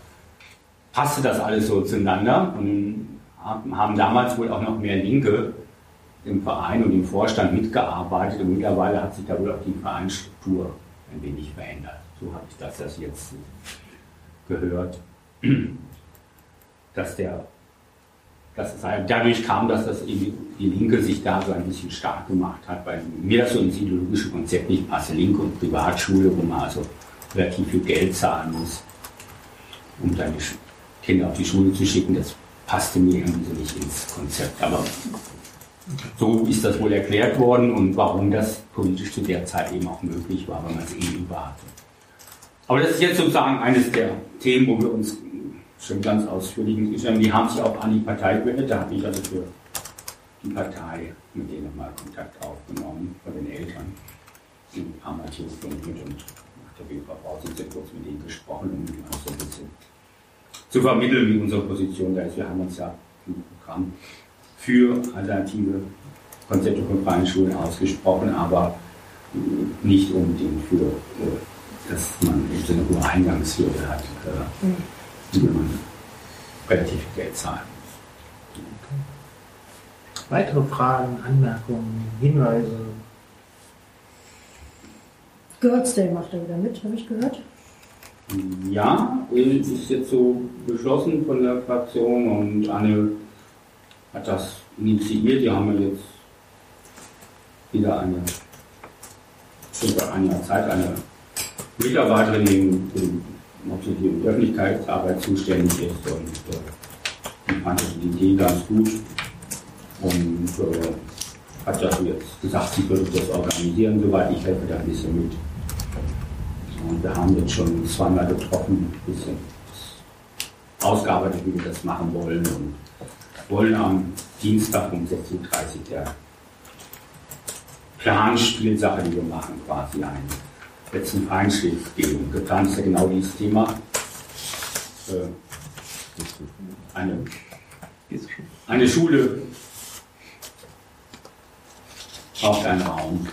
passte das alles so zueinander und haben damals wohl auch noch mehr Linke im Verein und im Vorstand mitgearbeitet und mittlerweile hat sich da wohl auch die Vereinsstruktur ein wenig verändert. So habe ich das, das jetzt gehört, dass der, dass es dadurch kam, dass das die Linke sich da so ein bisschen stark gemacht hat, weil mir das so ins ideologische Konzept nicht passt. Linke und Privatschule, wo man also relativ viel Geld zahlen muss, um dann die Kinder auf die Schule zu schicken, das passte mir irgendwie so nicht ins Konzept. Aber So ist das wohl erklärt worden und warum das politisch zu der Zeit eben auch möglich war, weil man es eh über hatte. Aber das ist jetzt sozusagen eines der Themen, wo wir uns schon ganz ausführlich mit haben. Die haben sich auch an die Partei gewendet, da habe ich also für die Partei mit denen nochmal Kontakt aufgenommen, von den Eltern. Die haben natürlich mit und nach der B V V sind sehr kurz mit ihnen gesprochen, um ihnen auch so ein bisschen zu vermitteln, wie unsere Position da ist. Wir haben uns ja im Programm für alternative Konzepte von freien Schulen ausgesprochen, aber nicht unbedingt für, dass man eine hohe Eingangshürde hat, wenn man relativ viel Geld zahlen muss. Okay. Weitere Fragen, Anmerkungen, Hinweise? Girls Day macht er wieder mit, habe ich gehört. Ja, es ist jetzt so beschlossen von der Fraktion und Anne hat das initiiert. Die haben wir jetzt wieder eine, über eine Zeit eine Mitarbeiterin, die für die Öffentlichkeitsarbeit zuständig ist und äh, die fand die Idee ganz gut und äh, hat ja jetzt gesagt, sie würde das organisieren, soweit ich helfe da ein bisschen mit. Und wir haben jetzt schon zweimal getroffen, ein bisschen ausgearbeitet, wie wir das machen wollen und wollen am Dienstag um sechzehn Uhr dreißig der Planspielsache, die wir machen, quasi einen letzten Feinschliff geben. Geplant ist ja genau dieses Thema. Äh, eine, eine Schule braucht einen Raum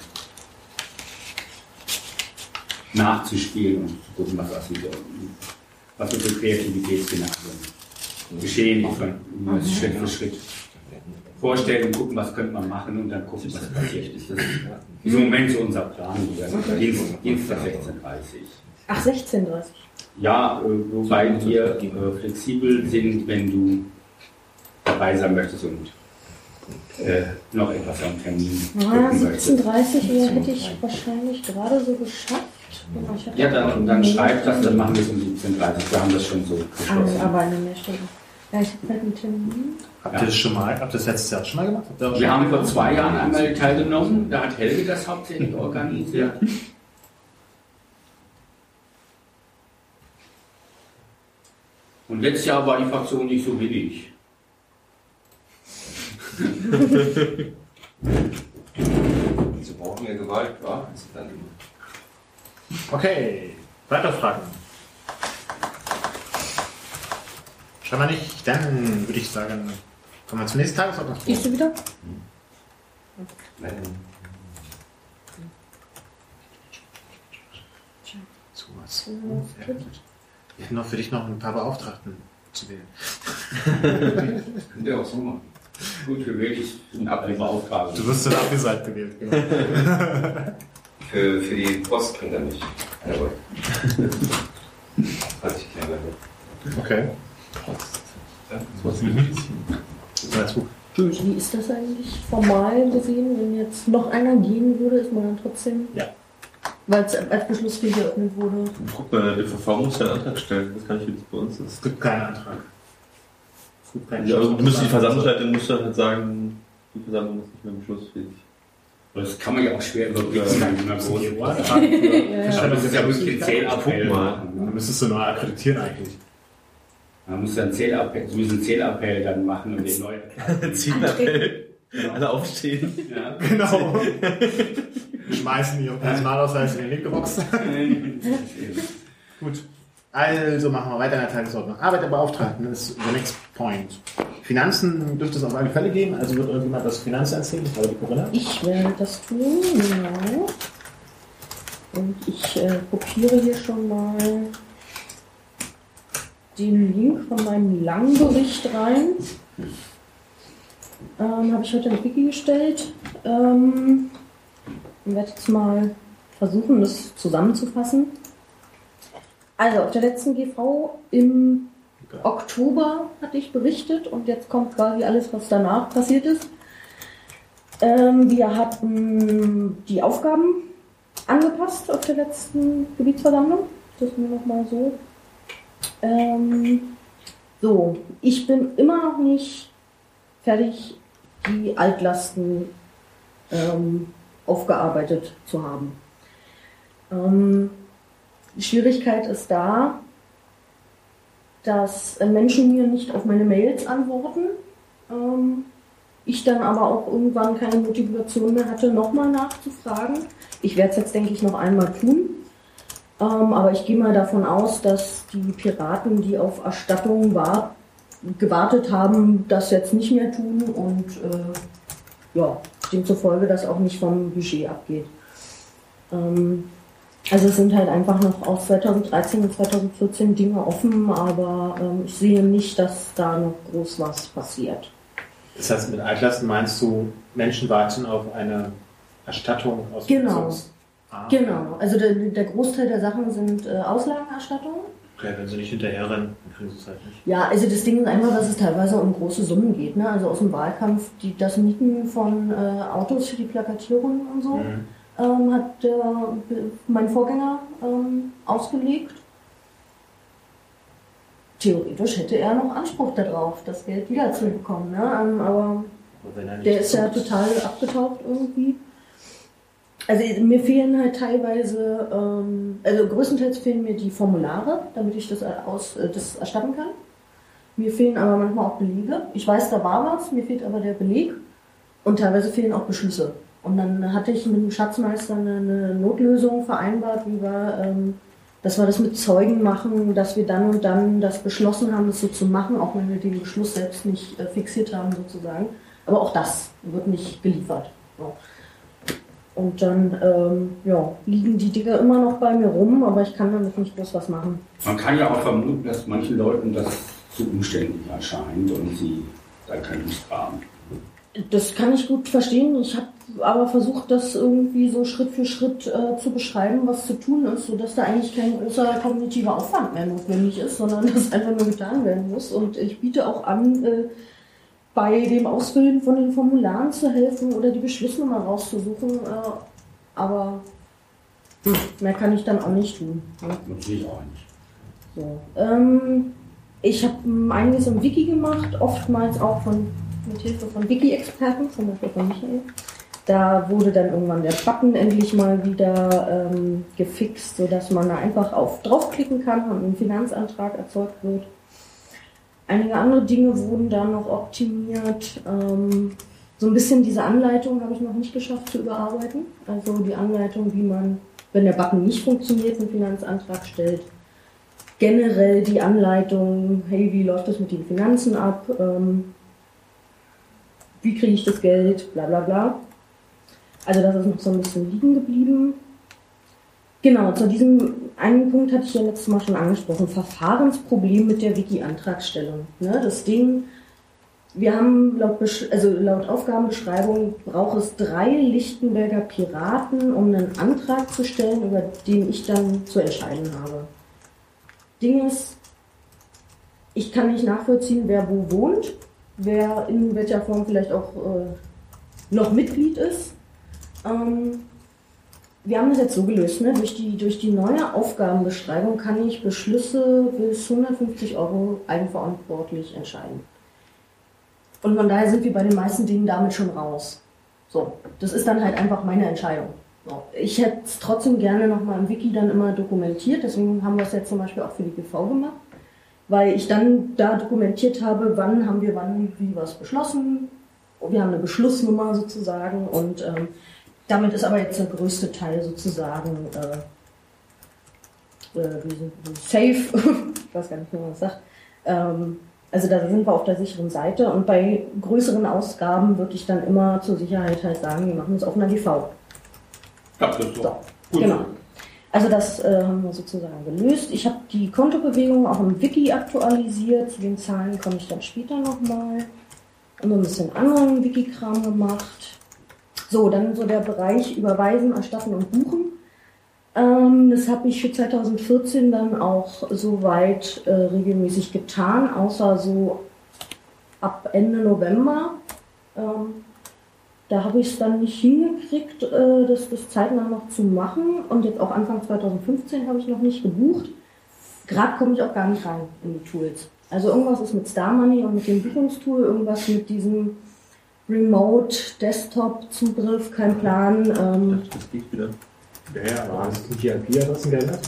nachzuspielen und zu gucken, was, was mit der Kreativität geschehen ist. Man muss Schritt für Schritt vorstellen und gucken, was könnte man machen und dann gucken, was passiert ist. Das ist im Moment so unser Plan. Dienstag sechzehn Uhr dreißig. Ach, sechzehn Uhr dreißig? Ja, wobei wir flexibel sind, wenn du dabei sein möchtest und Äh, noch etwas am Termin. Ja, siebzehn Uhr dreißig hätte ich wahrscheinlich gerade so geschafft. Ja, dann, dann schreibt das, dann machen wir es um siebzehn Uhr dreißig. Wir haben das schon so geschlossen. Ah, aber eine Mehrstelle. Ja, ich habe halt einen Termin. Habt ihr das schon mal, habt ihr das letztes Jahr schon mal gemacht? Wir schon haben vor zwei Jahren einmal teilgenommen. Da hat Helge das hauptsächlich organisiert. Und letztes Jahr war die Fraktion nicht so willig. Sie brauchen ja Gewalt, wa? Okay, weitere Fragen? Scheinbar nicht, dann würde ich sagen, kommen wir zum nächsten Tagesordnungspunkt. Gehst du wieder? Nein. So was. Wir hätten noch für dich noch ein paar Beauftragten zu wählen. Könnt ihr auch so machen. Gut gewählt, ich bin Ablehner-Aufgabe. Du wirst zur Abwesenheit gewählt, genau. für, für die Post kann er nicht. Jawohl. Hatte ich gerne. Okay. Post. Ja, das war's mit das gut. Tschüss. Wie ist das eigentlich formal gesehen? Wenn jetzt noch einer gehen würde, ist man dann trotzdem... Ja. Weil es als Beschlussweg geöffnet wurde. Guck mal, der V V muss ja einen Antrag stellen. Das kann ich jetzt bei uns. Es gibt keinen Antrag. Ja, also du müsstest die Versammlungsleitung muss dann halt sagen, die Versammlung ist nicht mehr beschlussfähig. Das kann man ja auch schwer überblicken, wenn man groß ist. Das ist ja wirklich ein Zählappell. Dann müsstest du neu akkreditieren eigentlich. Man muss dann Zählappell, Sie müssen einen Zählappell dann machen und den neuen Zählappell. Alle aufstehen. Ja. Genau. Schmeißen die auf Personalausweis in den linken Box. Gut. Also machen wir weiter in der Tagesordnung. Arbeit der Beauftragten ist the next point. Finanzen dürfte es auf alle Fälle geben. Also wird irgendjemand das Finanzen erzählen? Ich glaube, die Corinna. Ich werde das tun, genau. Und ich äh, kopiere hier schon mal den Link von meinem Langbericht rein. Ähm, habe ich heute in Wiki gestellt. Ähm, ich werde jetzt mal versuchen, das zusammenzufassen. Also auf der letzten G V im Oktober hatte ich berichtet und jetzt kommt quasi alles, was danach passiert ist. Ähm, wir hatten die Aufgaben angepasst auf der letzten Gebietsversammlung. Das nur nochmal so. Ähm, so, ich bin immer noch nicht fertig die Altlasten ähm, aufgearbeitet zu haben. Ähm, die Schwierigkeit ist da, dass Menschen mir nicht auf meine Mails antworten, ähm, ich dann aber auch irgendwann keine Motivation mehr hatte, nochmal nachzufragen. Ich werde es jetzt, denke ich, noch einmal tun, ähm, aber ich gehe mal davon aus, dass die Piraten, die auf Erstattung war, gewartet haben, das jetzt nicht mehr tun und äh, ja, demzufolge das auch nicht vom Budget abgeht. Ähm, Also es sind halt einfach noch aus zweitausenddreizehn und zweitausendvierzehn Dinge offen, aber ähm, ich sehe nicht, dass da noch groß was passiert. Das heißt, mit Altlasten meinst du, Menschen warten auf eine Erstattung aus dem Genau, Bezirks- ah, genau. Okay. Also der, der Großteil der Sachen sind äh, Auslagenerstattungen. Okay, wenn sie nicht hinterherrennen, dann kriegen sie es halt nicht. Ja, also das Ding ist einfach, dass es teilweise um große Summen geht, ne? Also aus dem Wahlkampf, die, das Mieten von äh, Autos für die Plakatierung und so. Mhm. Ähm, hat äh, mein Vorgänger ähm, ausgelegt. Theoretisch hätte er noch Anspruch darauf, das Geld wiederzubekommen, ne? ähm, aber der ist ja total abgetaucht irgendwie. Also mir fehlen halt teilweise, ähm, also größtenteils fehlen mir die Formulare, damit ich das, aus, äh, das erstatten kann. Mir fehlen aber manchmal auch Belege. Ich weiß, da war was, mir fehlt aber der Beleg und teilweise fehlen auch Beschlüsse. Und dann hatte ich mit dem Schatzmeister eine Notlösung vereinbart, wie wir, ähm, dass wir das mit Zeugen machen, dass wir dann und dann das beschlossen haben, das so zu machen, auch wenn wir den Beschluss selbst nicht äh, fixiert haben sozusagen. Aber auch das wird nicht geliefert. So. Und dann ähm, ja, liegen die Dinger immer noch bei mir rum, aber ich kann damit nicht bloß was machen. Man kann ja auch vermuten, dass manchen Leuten das zu umständlich erscheint und sie dann keine Lust haben. Das kann ich gut verstehen. Ich habe aber versucht, das irgendwie so Schritt für Schritt äh, zu beschreiben, was zu tun ist, sodass da eigentlich kein großer kognitiver Aufwand mehr notwendig ist, sondern das einfach nur getan werden muss. Und ich biete auch an, äh, bei dem Ausfüllen von den Formularen zu helfen oder die Beschlussnummer rauszusuchen. Äh, aber hm, mehr kann ich dann auch nicht tun. Natürlich auch nicht. So, ähm, ich habe einiges im Wiki gemacht, oftmals auch von mit Hilfe von Wiki-Experten, zum Beispiel von Michael. Da wurde dann irgendwann der Button endlich mal wieder ähm, gefixt, sodass man da einfach auf draufklicken kann und ein Finanzantrag erzeugt wird. Einige andere Dinge wurden da noch optimiert. Ähm, so ein bisschen diese Anleitung habe ich noch nicht geschafft zu überarbeiten. Also die Anleitung, wie man, wenn der Button nicht funktioniert, einen Finanzantrag stellt. Generell die Anleitung, hey, wie läuft das mit den Finanzen ab? Ähm, Wie kriege ich das Geld, bla bla bla. Also das ist noch so ein bisschen liegen geblieben. Genau, zu diesem einen Punkt hatte ich ja letztes Mal schon angesprochen. Verfahrensproblem mit der Wiki-Antragstellung. Ne, das Ding, wir haben laut, Besch- also laut Aufgabenbeschreibung braucht es drei Lichtenberger Piraten, um einen Antrag zu stellen, über den ich dann zu entscheiden habe. Ding ist, ich kann nicht nachvollziehen, wer wo wohnt. Wer in welcher Form vielleicht auch äh, noch Mitglied ist. Ähm, wir haben das jetzt so gelöst, ne? Durch die, durch die neue Aufgabenbeschreibung kann ich Beschlüsse bis hundertfünfzig Euro eigenverantwortlich entscheiden. Und von daher sind wir bei den meisten Dingen damit schon raus. So, das ist dann halt einfach meine Entscheidung. So, ich hätte es trotzdem gerne nochmal im Wiki dann immer dokumentiert, deswegen haben wir es jetzt zum Beispiel auch für die G V gemacht. Weil ich dann da dokumentiert habe, wann haben wir wann wie was beschlossen. Und wir haben eine Beschlussnummer sozusagen und ähm, damit ist aber jetzt der größte Teil sozusagen äh, äh, safe, ich weiß gar nicht mehr, was ich sage. Ähm, also da sind wir auf der sicheren Seite und bei größeren Ausgaben würde ich dann immer zur Sicherheit halt sagen, wir machen es auf einer G V. Ja, das ist so. Gut. Genau. Also das äh, haben wir sozusagen gelöst. Ich habe die Kontobewegung auch im Wiki aktualisiert. Zu den Zahlen komme ich dann später nochmal. Und ein bisschen anderen Wiki-Kram gemacht. So, dann so der Bereich Überweisen, Erstatten und Buchen. Ähm, das habe ich für zweitausendvierzehn dann auch soweit äh, regelmäßig getan, außer so ab Ende November. Ähm, Da habe ich es dann nicht hingekriegt, das, das zeitnah noch zu machen. Und jetzt auch Anfang zweitausendfünfzehn habe ich noch nicht gebucht. Gerade komme ich auch gar nicht rein in die Tools. Also irgendwas ist mit Star Money und mit dem Buchungstool, irgendwas mit diesem Remote-Desktop-Zugriff, kein Plan. Ähm, das geht wieder. Ja, aber hast du die I P-Adressen geändert?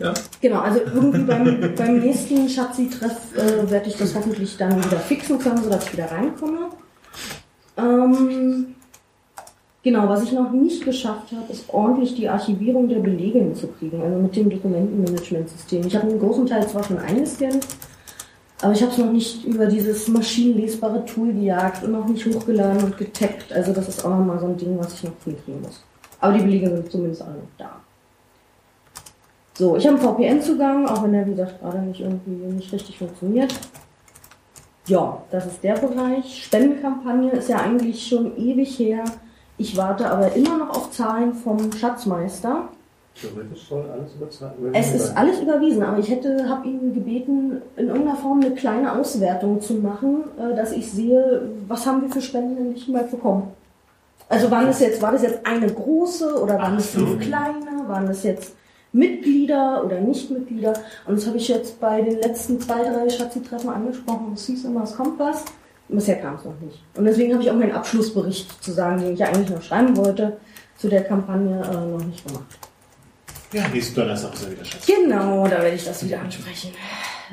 Ja. Genau, also irgendwie beim, beim nächsten Schatzi-Treff äh, werde ich das hoffentlich dann wieder fixen können, sodass ich wieder reinkomme. Ähm, genau, was ich noch nicht geschafft habe, ist ordentlich die Archivierung der Belege hinzukriegen, also mit dem Dokumentenmanagementsystem. Ich habe einen großen Teil zwar schon eingescannt, aber ich habe es noch nicht über dieses maschinenlesbare Tool gejagt und noch nicht hochgeladen und getaggt. Also das ist auch nochmal so ein Ding, was ich noch hinkriegen muss. Aber die Belege sind zumindest alle noch da. So, ich habe einen V P N-Zugang, auch wenn der, wie gesagt, gerade nicht irgendwie nicht richtig funktioniert. Ja, das ist der Bereich. Spendenkampagne ist ja eigentlich schon ewig her. Ich warte aber immer noch auf Zahlen vom Schatzmeister. Theoretisch soll alles überwiesen Es ist alles überwiesen, aber ich hätte, habe ihn gebeten, in irgendeiner Form eine kleine Auswertung zu machen, dass ich sehe, was haben wir für Spenden denn nicht mal bekommen. Also waren das jetzt, war das jetzt eine große oder waren das fünf kleine? Waren das jetzt Mitglieder oder Nichtmitglieder? Und das habe ich jetzt bei den letzten zwei, drei Schatzi-Treffen angesprochen. Es hieß immer, es kommt was. Und bisher kam es noch nicht. Und deswegen habe ich auch meinen Abschlussbericht zu sagen, den ich ja eigentlich noch schreiben wollte, zu der Kampagne äh, noch nicht gemacht. Ja, nächsten Donnerstag ist er wieder Schatz. Genau, da werde ich das wieder ansprechen.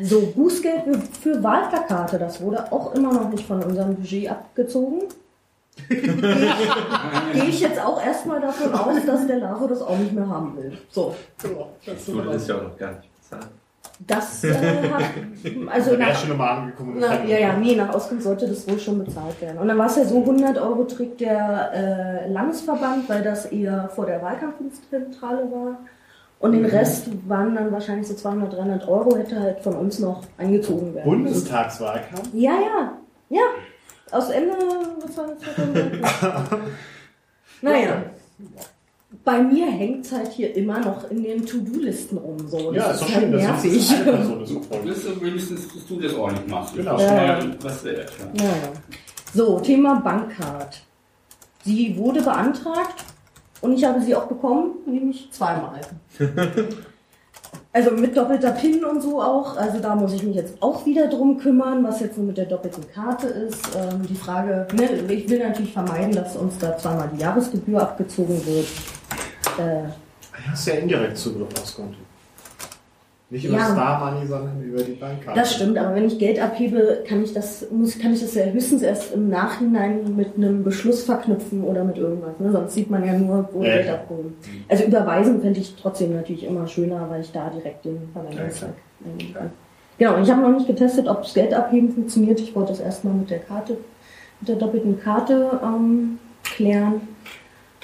So, Bußgeld für Wahlplakate, das wurde auch immer noch nicht von unserem Budget abgezogen. Gehe ich jetzt auch erstmal davon aus, dass der Lavo das auch nicht mehr haben will. So. Das wurde das ja auch noch gar nicht bezahlt. Das äh, hat. Also nach, ja, schon nochmal angekommen. Na, ja, ja, nee, nach Auskunft sollte das wohl schon bezahlt werden. Und dann war es ja so: hundert Euro trägt der äh, Landesverband, weil das eher vor der Wahlkampfzentrale war. Und den Rest waren dann wahrscheinlich so zweihundert, dreihundert Euro, hätte halt von uns noch eingezogen werden. Bundestagswahlkampf? Ja, ja, ja. Aus Ende, was war das? Naja. Bei mir hängt es halt hier immer noch in den To-Do-Listen rum. So. Ja, das ist doch schön, halt das ist eine Person, so das wenigstens, dass du das ordentlich machst. Genau. Ja. Was ja. So, Thema Bankcard. Sie wurde beantragt und ich habe sie auch bekommen, nämlich zweimal. Also mit doppelter PIN und so auch. Also da muss ich mich jetzt auch wieder drum kümmern, was jetzt so mit der doppelten Karte ist. Ähm, die Frage, ne, ich will natürlich vermeiden, dass uns da zweimal die Jahresgebühr abgezogen wird. Äh, du hast ja indirekt Zugriff aufs Konto. Nicht über ja. Star Money, sondern über die Bankkarte. Das stimmt, aber wenn ich Geld abhebe, kann ich das, muss, kann ich das ja höchstens erst im Nachhinein mit einem Beschluss verknüpfen oder mit irgendwas. Ne? Sonst sieht man ja nur, wo äh. Geld abgehoben. Also überweisen fände ich trotzdem natürlich immer schöner, weil ich da direkt den Verwendungszweck. Okay. Okay. Genau, und ich habe noch nicht getestet, ob das Geld abheben funktioniert. Ich wollte das erstmal mit der Karte, mit der doppelten Karte ähm, klären.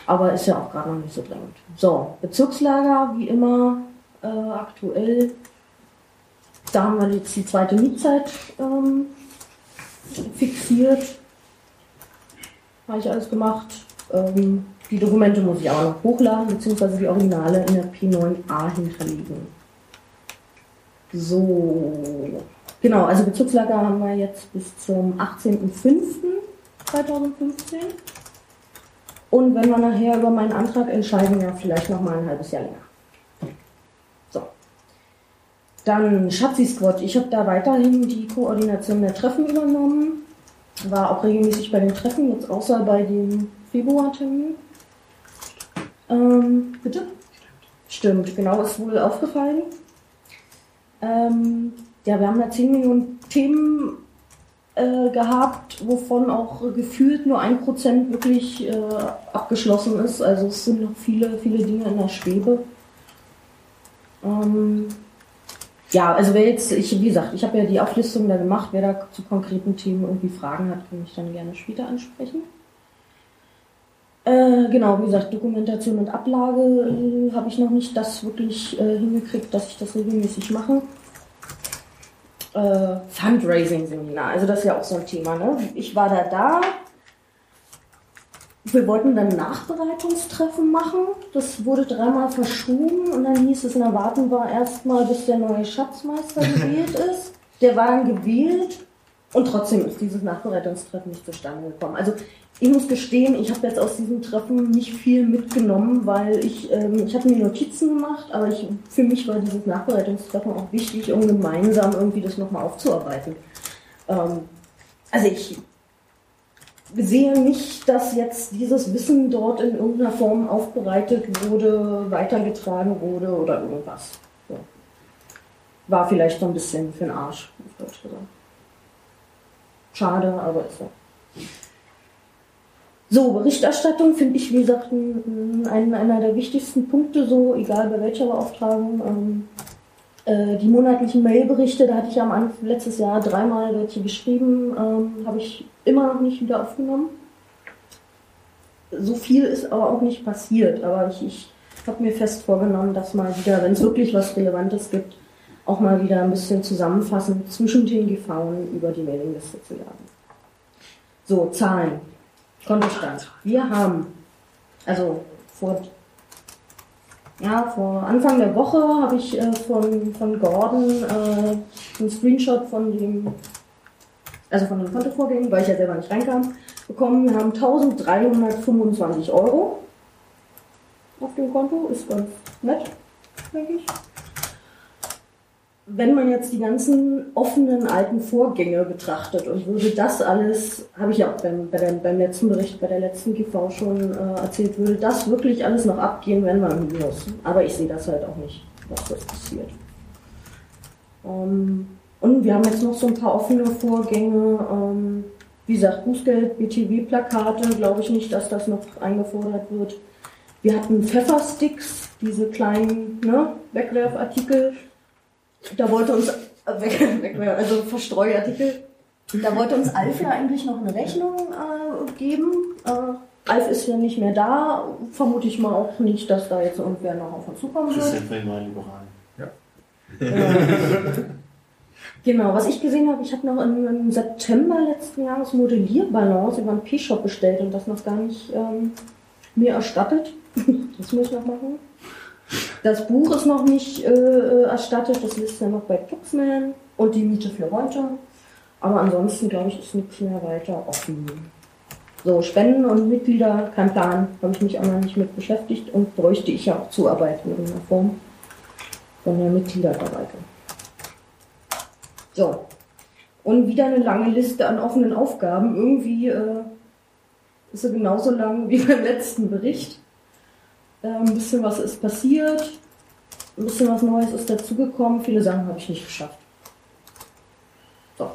Aber ist ja auch gerade noch nicht so dringend. So, Bezirkslager, wie immer. Äh, aktuell, da haben wir jetzt die zweite Mietzeit ähm, fixiert. Habe ich alles gemacht. Ähm, die Dokumente muss ich aber noch hochladen, beziehungsweise die Originale in der P neun a hinterlegen. So, genau, also Bezugslager haben wir jetzt bis zum achtzehnten fünften zweitausendfünfzehn. Und wenn wir nachher über meinen Antrag entscheiden, ja, vielleicht nochmal ein halbes Jahr länger. Dann Schatzi-Squad. Ich habe da weiterhin die Koordination der Treffen übernommen. War auch regelmäßig bei den Treffen, jetzt außer bei dem Februar-Termin. Ähm, bitte? Stimmt. Stimmt, genau, ist wohl aufgefallen. Ähm, ja, wir haben da zehn Millionen Themen äh, gehabt, wovon auch gefühlt nur ein Prozent wirklich äh, abgeschlossen ist. Also es sind noch viele, viele Dinge in der Schwebe. Ähm... Ja, also wer jetzt, ich, wie gesagt, ich habe ja die Auflistung da gemacht. Wer da zu konkreten Themen irgendwie Fragen hat, kann mich dann gerne später ansprechen. Äh, genau, wie gesagt, Dokumentation und Ablage äh, habe ich noch nicht das wirklich äh, hingekriegt, dass ich das regelmäßig mache. Äh, Fundraising-Seminar, also das ist ja auch so ein Thema, ne? Ich war da da. Wir wollten dann Nachbereitungstreffen machen, das wurde dreimal verschoben und dann hieß es, na warten wir erstmal, bis der neue Schatzmeister gewählt ist. Der war dann gewählt und trotzdem ist dieses Nachbereitungstreffen nicht zustande gekommen. Also ich muss gestehen, ich habe jetzt aus diesem Treffen nicht viel mitgenommen, weil ich, ähm, ich habe mir Notizen gemacht, aber ich, für mich war dieses Nachbereitungstreffen auch wichtig, um gemeinsam irgendwie das nochmal aufzuarbeiten. Ähm, also ich... sehe nicht, dass jetzt dieses Wissen dort in irgendeiner Form aufbereitet wurde, weitergetragen wurde oder irgendwas. So. War vielleicht so ein bisschen für den Arsch, auf Deutsch gesagt. Schade, aber ist so. So, Berichterstattung finde ich, wie gesagt, einen, einer der wichtigsten Punkte, so egal bei welcher Beauftragung. Ähm, äh, die monatlichen Mailberichte, da hatte ich am Anfang letztes Jahr dreimal welche geschrieben, ähm, habe ich immer noch nicht wieder aufgenommen. So viel ist aber auch nicht passiert, aber ich, ich habe mir fest vorgenommen, dass mal wieder, wenn es wirklich was Relevantes gibt, auch mal wieder ein bisschen zusammenfassend zwischen den G Vs über die Mailingliste zu jagen. So, Zahlen. Kontostand. Wir haben, also vor, ja, vor Anfang der Woche habe ich äh, von, von Gordon äh, einen Screenshot von dem, also von dem Kontovorgängen, weil ich ja selber nicht reinkam, bekommen. Wir haben eintausenddreihundertfünfundzwanzig Euro auf dem Konto, ist ganz nett, denke ich. Wenn man jetzt die ganzen offenen alten Vorgänge betrachtet und würde das alles, habe ich ja auch beim, bei der, beim letzten Bericht, bei der letzten G V schon äh, erzählt, würde das wirklich alles noch abgehen, wenn man muss. Aber ich sehe das halt auch nicht, was das passiert. Ähm, und wir haben jetzt noch so ein paar offene Vorgänge, ähm, wie gesagt, Bußgeld, B T W-Plakate, glaube ich nicht, dass das noch eingefordert wird. Wir hatten Pfeffersticks, diese kleinen, ne, Wegwerfartikel. Da wollte uns, also Verstreuartikel, da wollte uns Alf ja eigentlich noch eine Rechnung äh, geben. Äh, Alf ist ja nicht mehr da, vermute ich mal auch nicht, dass da jetzt irgendwer noch auf uns zukommen wird. Das sind wir immer liberal. Ja. Äh, genau, was ich gesehen habe, ich habe noch im, im September letzten Jahres Modellierbalance über einen P-Shop bestellt und das noch gar nicht ähm, mir erstattet. Das muss ich noch machen. Das Buch ist noch nicht äh, erstattet, das ist ja noch bei Puxman und die Miete für heute. Aber ansonsten, glaube ich, ist nichts mehr weiter offen. So, Spenden und Mitglieder, kein Plan, habe ich mich auch noch nicht mit beschäftigt und bräuchte ich ja auch Zuarbeit in irgendeiner Form von der Mitgliederverwaltung. So, und wieder eine lange Liste an offenen Aufgaben. Irgendwie äh, ist sie genauso lang wie beim letzten Bericht. Ein bisschen was ist passiert, ein bisschen was Neues ist dazugekommen, viele Sachen habe ich nicht geschafft. So.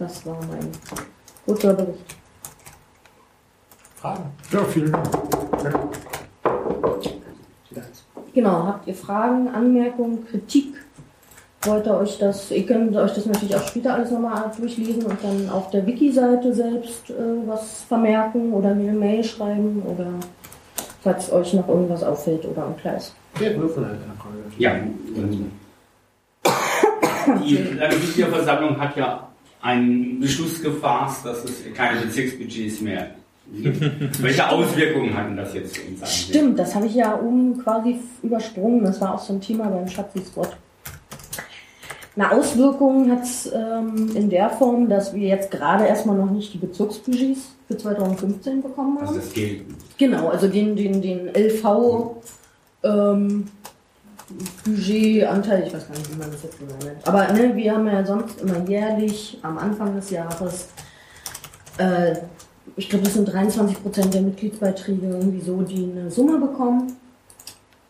Das war mein guter Bericht. Fragen? Ja, vielen Dank. Ja. Genau, habt ihr Fragen, Anmerkungen, Kritik? Wollt ihr euch das, ihr könnt euch das natürlich auch später alles nochmal durchlesen und dann auf der Wiki-Seite selbst äh, was vermerken oder mir eine Mail schreiben oder falls euch noch irgendwas auffällt oder unklar ist. Der Würfel hat eine Frage. Ja. Die Mitgliederversammlung hat ja einen Beschluss gefasst, dass es keine Bezirksbudgets mehr gibt. Welche Auswirkungen hatten das jetzt für uns? Stimmt, das habe ich ja oben quasi übersprungen. Das war auch so ein Thema beim Schatzi-Squad. Eine Auswirkung hat es ähm, in der Form, dass wir jetzt gerade erstmal noch nicht die Bezirksbudgets für zweitausendfünfzehn bekommen haben. Also das gilt. Genau, also den, den, den L V-Budgetanteil, ähm, ich weiß gar nicht, wie man das jetzt genau nennt. Aber ne, wir haben ja sonst immer jährlich am Anfang des Jahres, äh, ich glaube, das sind dreiundzwanzig Prozent der Mitgliedsbeiträge irgendwie so, die eine Summe bekommen.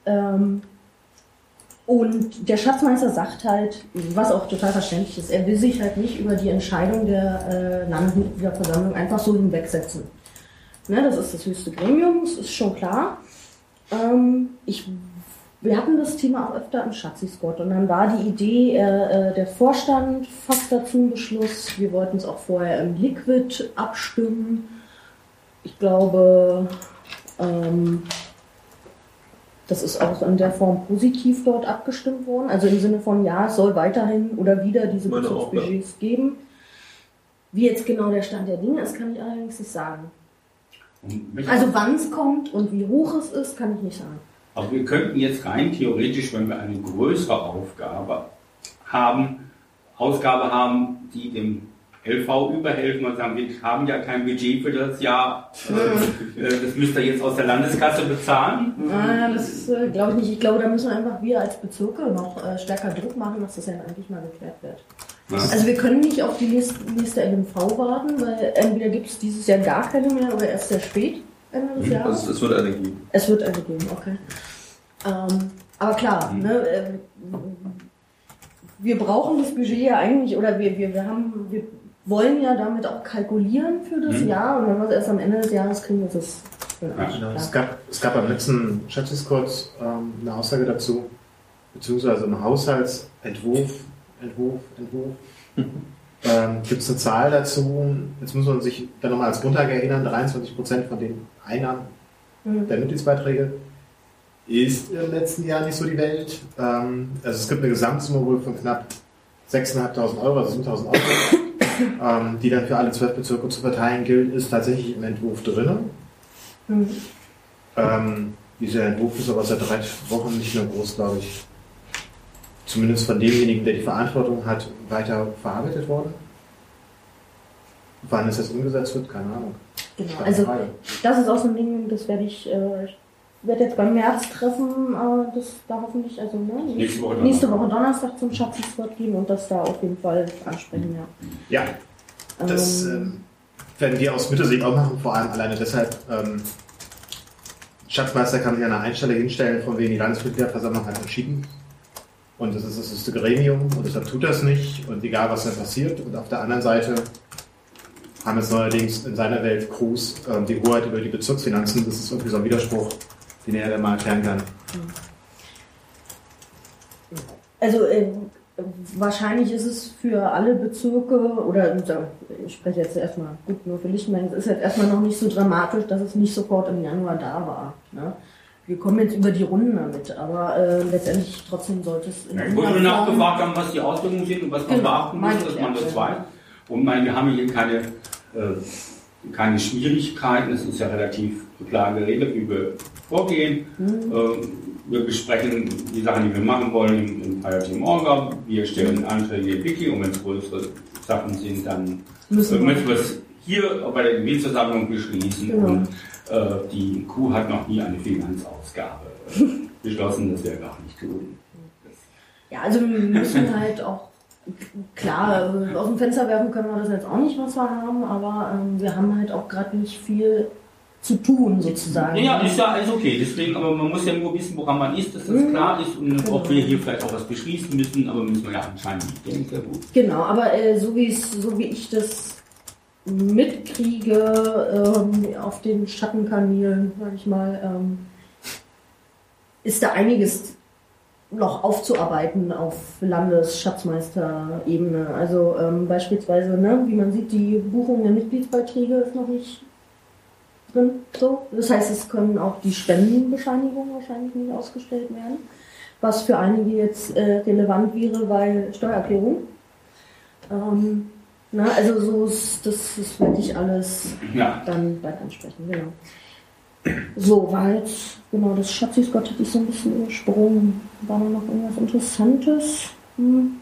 Ähm, Und der Schatzmeister sagt halt, was auch total verständlich ist, er will sich halt nicht über die Entscheidung der äh, Landesmitgliederversammlung einfach so hinwegsetzen. Ne, das ist das höchste Gremium, das ist schon klar. Ähm, ich, wir hatten das Thema auch öfter im Schatzi-Squad und dann war die Idee, äh, äh, der Vorstand fasst dazu einen Beschluss, wir wollten es auch vorher im Liquid abstimmen. Ich glaube... Ähm, Das ist auch in der Form positiv dort abgestimmt worden. Also im Sinne von, ja, es soll weiterhin oder wieder diese Bezirksbudgets geben. Wie jetzt genau der Stand der Dinge ist, kann ich allerdings nicht sagen. Also wann es kommt und wie hoch es ist, kann ich nicht sagen. Aber wir könnten jetzt rein theoretisch, wenn wir eine größere Aufgabe haben, Ausgabe haben, die dem L V überhelfen und sagen, wir haben ja kein Budget für das Jahr, das müsst ihr jetzt aus der Landeskasse bezahlen. Ah, das glaube ich nicht. Ich glaube, da müssen wir einfach wir als Bezirke noch stärker Druck machen, dass das ja eigentlich mal geklärt wird. Ja. Also wir können nicht auf die nächste, nächste N M V warten, weil entweder gibt es dieses Jahr gar keine mehr oder erst sehr spät Ende des Jahres. Also es wird eine geben. Es wird eine geben, okay. Ähm, aber klar, mhm. ne, äh, wir brauchen das Budget ja eigentlich, oder wir, wir, wir, haben, wir wollen ja damit auch kalkulieren für das mhm. Jahr, und wenn wir es erst am Ende des Jahres kriegen, ist es... Ja, genau. Es gab, es gab am letzten Schatzeskurz ähm, eine Aussage dazu, beziehungsweise im Haushaltsentwurf Entwurf, Entwurf. ähm, gibt es eine Zahl dazu, jetzt muss man sich dann nochmal als Grundlage erinnern, dreiundzwanzig Prozent von den Einnahmen mhm. der Mitgliedsbeiträge ist im letzten Jahr nicht so die Welt. Ähm, also es gibt eine Gesamtsumme wohl von knapp sechstausendfünfhundert Euro, also siebentausend Euro, ähm, die dann für alle zwölf Bezirke zu verteilen gilt, ist tatsächlich im Entwurf drin. Mhm. Ähm, dieser Entwurf ist aber seit drei Wochen nicht mehr groß, glaube ich. Zumindest von demjenigen, der die Verantwortung hat, weiter verarbeitet worden. Wann es jetzt umgesetzt wird, keine Ahnung. Genau, keine also Frage. Das ist auch so ein Ding, das werde ich, äh, ich werde jetzt beim März treffen, äh, das da hoffentlich, also ne, nächste, Woche nächste Woche Donnerstag zum Schatzenswort gehen und das da auf jeden Fall ansprechen, ja. Ja, ähm, das ähm, werden wir aus Müttersicht auch machen, vor allem alleine deshalb, ähm, Schatzmeister kann sich an einer Einstelle hinstellen, von wegen die Landesmitgliederversammlung hat entschieden. Und das ist das höchste Gremium und deshalb tut das nicht und egal was dann passiert. Und auf der anderen Seite haben es neuerdings in seiner Welt Cruz äh, die Hoheit über die Bezirksfinanzen. Das ist irgendwie so ein Widerspruch, den er dann mal erklären kann. Also äh, wahrscheinlich ist es für alle Bezirke, oder ich spreche jetzt erstmal gut nur für Lichtenberg, es ist jetzt erstmal noch nicht so dramatisch, dass es nicht sofort im Januar da war. Ne? Wir kommen jetzt über die Runden damit, aber äh, letztendlich trotzdem sollte es... Ja, ich wurde nur nachgefragt haben, was die Auswirkungen sind und was man genau, beachten muss, dass man das weiß. Und meine, wir haben hier keine, äh, keine Schwierigkeiten, es ist ja relativ klar geregelt, wie wir vorgehen. Mhm. Äh, wir besprechen die Sachen, die wir machen wollen im, im Team Orga. Wir stellen Anträge in Wiki und wenn es größere Sachen sind, dann müssen wir es hier bei der Gemeindeversammlung beschließen. Genau. Und, die Kuh hat noch nie eine Finanzausgabe beschlossen, das wäre gar nicht tun. Ja, also wir müssen halt auch, klar, aus dem Fenster werfen können wir das jetzt auch nicht, was wir haben, aber ähm, wir haben halt auch gerade nicht viel zu tun, sozusagen. Ja, ist ja alles okay, deswegen, aber man muss ja nur wissen, woran man ist, dass das mhm. klar ist und genau. ob wir hier vielleicht auch was beschließen müssen, aber müssen wir ja anscheinend nicht. Denke, gut. Genau, aber äh, so, so wie ich das mitkriege ähm, auf den Schattenkanälen, sag ich mal, ähm, ist da einiges noch aufzuarbeiten auf Landesschatzmeisterebene. Also ähm, beispielsweise, ne, wie man sieht, die Buchung der Mitgliedsbeiträge ist noch nicht drin. So. Das heißt, es können auch die Spendenbescheinigungen wahrscheinlich nicht ausgestellt werden, was für einige jetzt äh, relevant wäre bei Steuererklärung. Ähm, Na, also so ist, das, das werde ich alles ja. dann bald ansprechen, genau. So, war jetzt, genau, das Schatzesgott hatte ich so ein bisschen übersprungen. War da noch irgendwas Interessantes? Hm.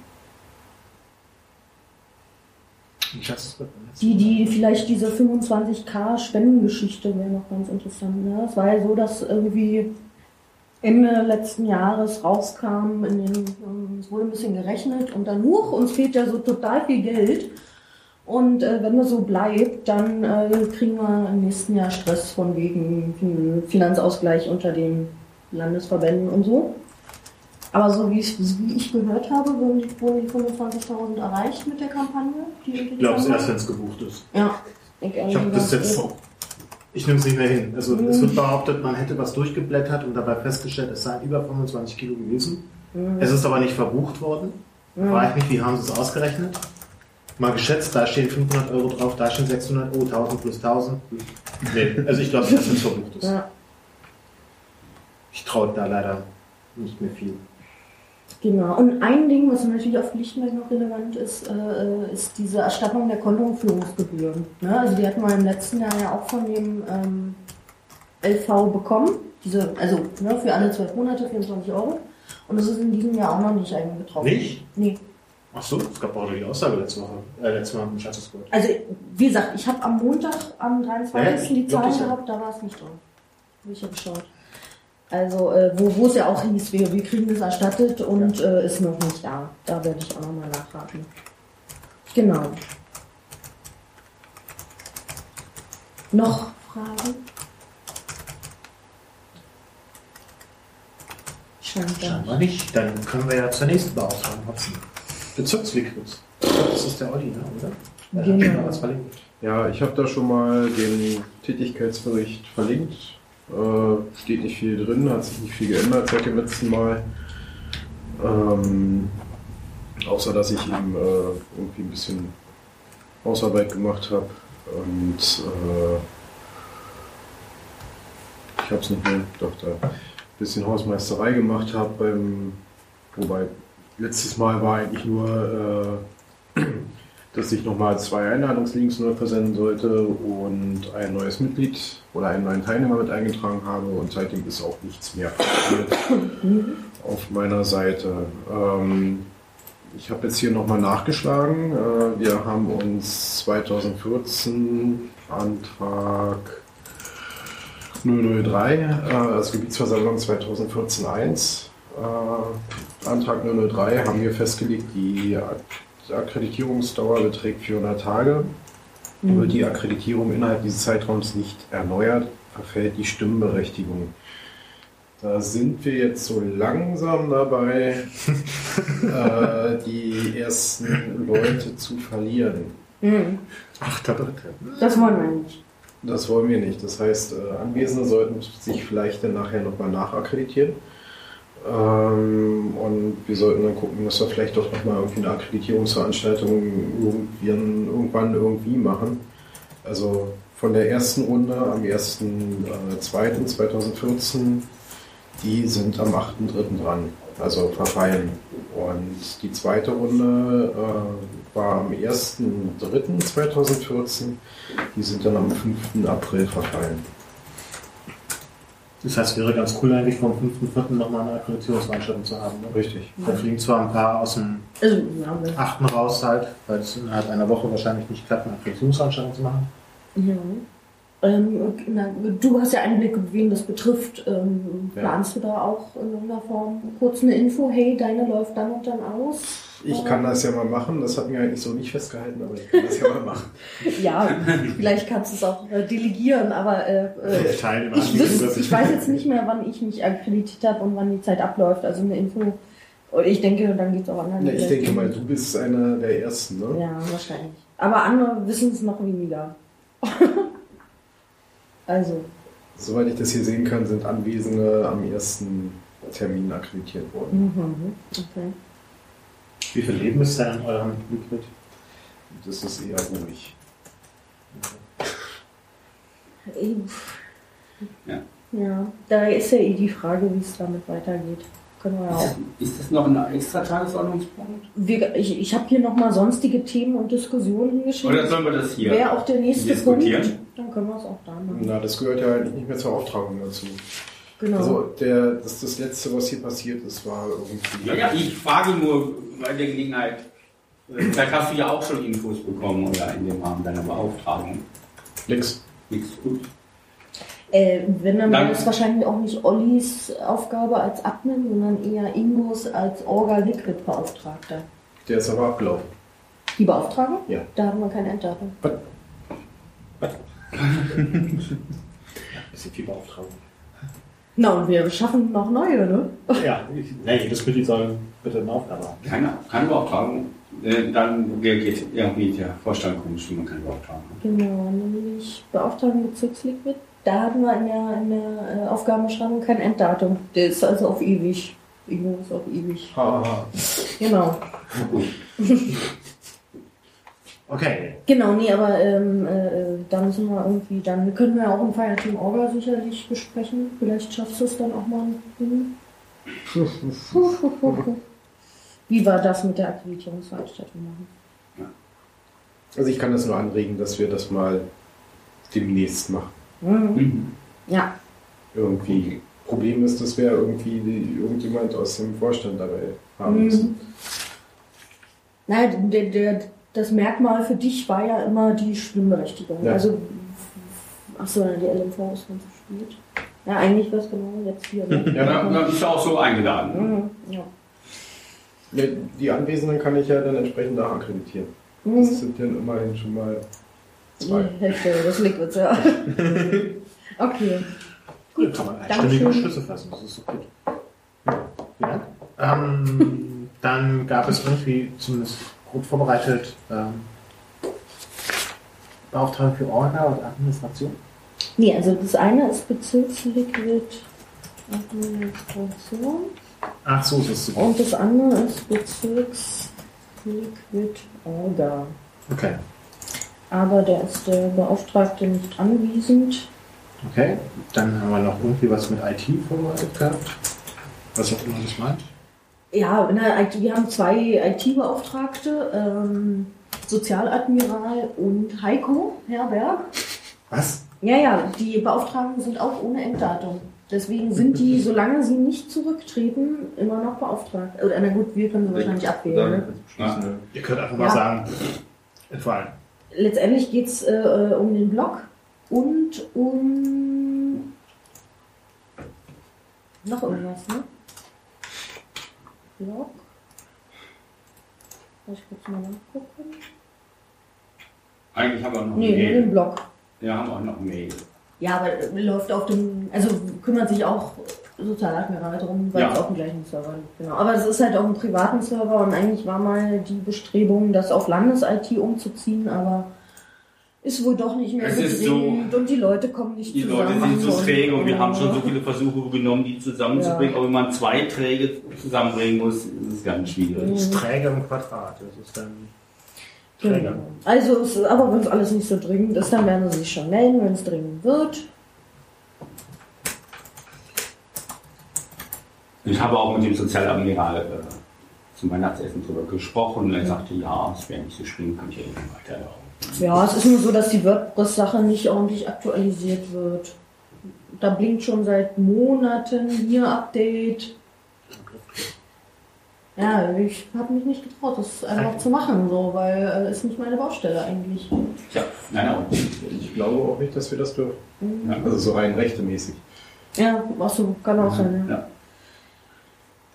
Die, die, vielleicht diese fünfundzwanzig K Spendengeschichte wäre noch ganz interessant. Ne? Es war ja so, dass irgendwie Ende letzten Jahres rauskam, in den, um, es wurde ein bisschen gerechnet und dann, huch, uns fehlt ja so total viel Geld. Und äh, wenn das so bleibt, dann äh, kriegen wir im nächsten Jahr Stress von wegen Finanzausgleich unter den Landesverbänden und so. Aber so wie ich, wie ich gehört habe, wurden die fünfundzwanzigtausend erreicht mit der Kampagne. Die ich glaube, es erst, wenn es gebucht ist. Ja. Ich, ich habe das jetzt so. Ich nehme es nicht mehr hin. Also mhm. es wird behauptet, man hätte was durchgeblättert und dabei festgestellt, es seien über fünfundzwanzig Kilo gewesen. Mhm. Es ist aber nicht verbucht worden. Mhm. Frage ich mich, wie haben sie es ausgerechnet? Mal geschätzt, da stehen fünfhundert Euro drauf, da stehen sechshundert, oh, tausend plus tausend. Nee, also ich glaube, dass das verbucht ist. Ja. Ich traue da leider nicht mehr viel. Genau, und ein Ding, was natürlich auf Lichtenberg noch relevant ist, äh, ist diese Erstattung der Kontoführungsgebühren. Ne? Also die hatten wir im letzten Jahr ja auch von dem ähm, L V bekommen, diese, also ne, für alle zwölf Monate vierundzwanzig Euro. Und das ist in diesem Jahr auch noch nicht eingetroffen. Nicht? Nee. Ach so, es gab auch die Aussage letzte Woche, äh, letztes Mal im Schatzesgurt. Also, wie gesagt, ich habe am Montag, am dreiundzwanzigsten die Zahlen gehabt, da war es nicht drin. Habe ich ja geschaut. Also, äh, wo es ja auch hieß, wir, wir kriegen das erstattet und ja. äh, ist noch nicht da. Da werde ich auch nochmal nachhaken. Genau. Noch Fragen? Scheinbar. Scheinbar nicht. Dann können wir ja zur nächsten Beauftragung hopsen. Bezirksliquid. Das ist der Olli, ne? Oder? Genau. Ja, was verlinkt. Ja, ich habe da schon mal den Tätigkeitsbericht verlinkt. Äh, steht nicht viel drin, hat sich nicht viel geändert seit dem letzten Mal. Ähm, außer, dass ich eben äh, irgendwie ein bisschen Hausarbeit gemacht habe. Und äh, ich habe es nicht mehr, doch da ein bisschen Hausmeisterei gemacht habe, beim, wobei letztes Mal war eigentlich nur, äh, dass ich nochmal zwei Einladungslinks neu versenden sollte und ein neues Mitglied oder einen neuen Teilnehmer mit eingetragen habe, und seitdem ist auch nichts mehr auf meiner Seite. Ähm, Ich habe jetzt hier nochmal nachgeschlagen. Wir haben uns zweitausendvierzehn Antrag null null drei, also Gebietsversammlung zweitausendvierzehn eins, Antrag null null drei, haben wir festgelegt, die Akkreditierungsdauer beträgt vierhundert Tage. Mhm. Wird die Akkreditierung innerhalb dieses Zeitraums nicht erneuert, verfällt die Stimmberechtigung. Da sind wir jetzt so langsam dabei, äh, die ersten Leute zu verlieren. Mhm. Ach, da bitte. Das wollen wir nicht. Das wollen wir nicht. Das heißt, äh, Anwesende sollten sich vielleicht dann nachher nochmal nachakkreditieren. Ähm, und wir sollten dann gucken, dass wir vielleicht doch nochmal irgendwie eine Akkreditierungsveranstaltung irgendwann irgendwie machen. Also von der ersten Runde am ersten zweiten zweitausendvierzehn, die sind am achten dritten dran, also verfallen. Und die zweite Runde äh, war am ersten dritten zweitausendvierzehn, die sind dann am fünften April verfallen. Das heißt, wäre ganz cool eigentlich vom fünften vierten nochmal eine Akkreditierungsveranstaltung zu haben. Ne? Richtig. Da fliegen zwar ein paar aus dem achten raus halt, weil es innerhalb einer Woche wahrscheinlich nicht klappt, eine Akkreditierungsveranstaltung zu machen. Ja. Ähm, na, du hast ja Einblick, wen das betrifft. Ähm, ja. Planst du da auch in irgendeiner Form kurz eine Info? Hey, deine läuft dann und dann aus? Ich ähm, kann das ja mal machen. Das hat mir eigentlich so nicht festgehalten, aber ich kann das ja mal machen. Ja, vielleicht kannst du es auch äh, delegieren, aber äh, äh, ich, ich, wüs- ich weiß jetzt nicht mehr, wann ich mich akkreditiert habe und wann die Zeit abläuft. Also eine Info. Und ich denke, dann geht es auch anders. Ja, ich denke mal, du bist einer der Ersten, ne? Ja, wahrscheinlich. Aber andere wissen es noch weniger. Also. Soweit ich das hier sehen kann, sind Anwesende am ersten Termin akkreditiert worden. Mhm, okay. Wie viel Leben ist da in eurem Liquid? Das ist eher ruhig. Okay. Ja. Ja, da ist ja eh die Frage, wie es damit weitergeht. Können wir auch. Ist das noch ein extra Tagesordnungspunkt? Wir, ich ich habe hier nochmal sonstige Themen und Diskussionen hingeschrieben. Oder sollen wir das hier? Wäre auch der nächste Punkt. Dann können wir es auch da machen. Na, das gehört ja eigentlich nicht mehr zur Auftragung dazu. Genau. Also der, das, das Letzte, was hier passiert ist, war irgendwie... Ja, ja, ich frage nur bei der Gelegenheit. Vielleicht hast du ja auch schon Infos bekommen oder in dem Rahmen deiner Beauftragung. Nix. Nix, gut. Äh, wenn, dann wäre es wahrscheinlich auch nicht Ollis Aufgabe als Admin, sondern eher Ingos als Orga-Liquid-Beauftragter. Der ist aber abgelaufen. Die Beauftragung? Ja. Da haben wir kein Enddatum. Was? Was? Ein bisschen viel Beauftragung. Na, und wir schaffen noch neue, ne? Ja, ich, nee, jedes Mitglied soll bitte eine Aufgabe haben. Keine, keine Beauftragung. Dann geht irgendwie der Vorstand komisch, wie man keine Beauftragung hat. Genau, nämlich Beauftragung Bezirksliquid. Da hatten wir in der, in der Aufgabenbeschreibung kein Enddatum. Der ist also auf ewig. Ingo ist auf ewig. Ha, ha. Genau. Okay. Genau, nee, aber ähm, äh, da müssen wir irgendwie, dann können wir auch im Feierteam Orga sicherlich besprechen. Vielleicht schaffst du es dann auch mal. Hm. Wie war das mit der Akkreditierungsveranstaltung machen? Also ich kann das nur anregen, dass wir das mal demnächst machen. Mhm. Mhm. Ja. Irgendwie. Problem ist, dass wir irgendwie die, irgendjemand aus dem Vorstand dabei haben müssen. Mhm. Naja, der, der, das Merkmal für dich war ja immer die Stimmberechtigung. Ja. Also, achso, die L M V ist ganz spät. Ja, eigentlich was genau jetzt hier. Ne? Ja, dann, dann bist du auch so eingeladen. Mhm. Ja. Die Anwesenden kann ich ja dann entsprechend nachakkreditieren. Mhm. Das sind dann immerhin schon mal zwei. Die Hälfte des Liquids, ja. Okay. Gut, kann man einstimmige Schlüsse fassen, das ist so gut. Ja. Ähm, dann gab es irgendwie, zumindest grob vorbereitet, ähm, Beauftragung für Orga und Administration? Nee, also das eine ist Bezirksliquid Administration. Ach so, das ist so. Und das andere ist Bezirksliquid Orga. Okay. Aber der ist der Beauftragte nicht anwesend. Okay, dann haben wir noch irgendwie was mit I T vorbereitet gehabt. Was auch immer das meint? Ja, wir haben zwei I T-Beauftragte, ähm, Sozialadmiral und Heiko Herberg. Was? Ja, ja, die Beauftragten sind auch ohne Enddatum. Deswegen sind die, solange sie nicht zurücktreten, immer noch beauftragt. Oder, na gut, wir können sie wahrscheinlich abwählen. Ne? Ja, ihr könnt einfach ja. mal sagen, entfallen. Letztendlich geht es äh, um den Blog und um noch irgendwas, ne? Blog. Soll ich kurz mal nachgucken? Eigentlich haben wir noch nee, Mail. Nee, den Blog. Wir haben auch noch Mail. Ja, aber läuft auf dem, also kümmert sich auch Sozialadmiral drum, weil ja. es auf dem gleichen Server liegt. Genau. Aber es ist halt auf einem privaten Server und eigentlich war mal die Bestrebung, das auf Landes-I T umzuziehen, aber ist wohl doch nicht mehr gesehen so, und die Leute kommen nicht die zusammen. Die Leute sind so träge und wir ja. haben schon so viele Versuche genommen, die zusammenzubringen, ja. aber wenn man zwei Träge zusammenbringen muss, ist es ganz schwierig. Mhm. Das ist träge im Quadrat, das ist dann träger. Mhm. Also, es ist aber wenn es alles nicht so dringend ist, dann werden sie sich schon melden, wenn es dringend wird. Ich habe auch mit dem Sozialadmiral äh, zum Weihnachtsessen drüber gesprochen und er sagte, ja, es wäre nicht so schlimm, kann ich ja irgendwie weiterlaufen. Ja, es ist nur so, dass die WordPress-Sache nicht ordentlich aktualisiert wird. Da blinkt schon seit Monaten hier Update. Ja, ich habe mich nicht getraut, das einfach zu machen, so, weil es äh, nicht meine Baustelle eigentlich. Ja, nein, aber ich glaube auch nicht, dass wir das dürfen. Mhm. Ja, also so rein rechtemäßig. Ja, ach so, kann auch mhm. sein. Ja. Ja.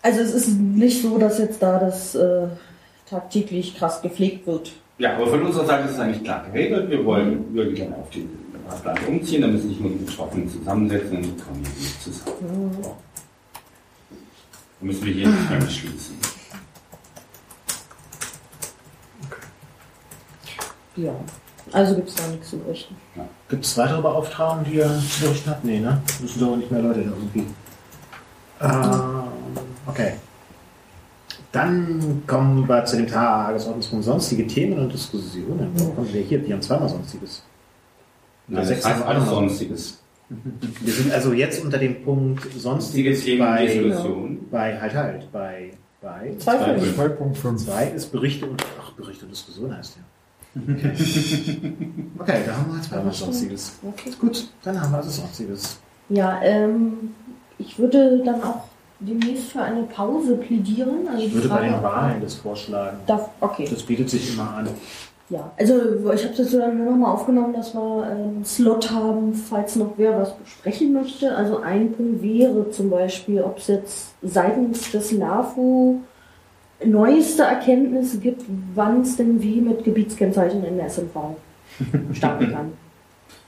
Also es ist nicht so, dass jetzt da das äh, tagtäglich krass gepflegt wird. Ja, aber von unserer Seite ist es eigentlich klar geregelt. Wir wollen würden gerne auf den Plan umziehen, damit sich nicht nur die Betroffenen zusammensetzen, dann kommen wir nicht zusammen. Mhm. So. Dann müssen wir hier nicht mehr beschließen. Okay. Ja, also gibt es da nichts zu berichten. Ja. Gibt es weitere Beauftragungen, die ihr zu berichten habt? Nee, ne? Müssen doch nicht mehr Leute irgendwie. Ähm, okay. Dann kommen wir zu dem Tagesordnungspunkt sonstige Themen und Diskussionen. Warum kommen wir hier? Die haben zweimal Sonstiges. Nein, das heißt alles Sonstiges. Wir sind also jetzt unter dem Punkt Sonstiges bei, bei halt halt, bei, bei zwei Punkt fünf ist Berichte und, ach, Berichte und Diskussion heißt ja. Okay, okay, da haben wir jetzt zweimal Sonstiges. Okay. Gut, dann haben wir also Sonstiges. Ja, ähm, ich würde dann auch demnächst für eine Pause plädieren. Also ich würde Frage, bei den Wahlen das vorschlagen. Darf, okay. Das bietet sich immer an. Ja, also ich habe das dann nochmal aufgenommen, dass wir einen Slot haben, falls noch wer was besprechen möchte. Also ein Punkt wäre zum Beispiel, ob es jetzt seitens des L A F O neueste Erkenntnisse gibt, wann es denn wie mit Gebietskennzeichen in der S M V starten kann.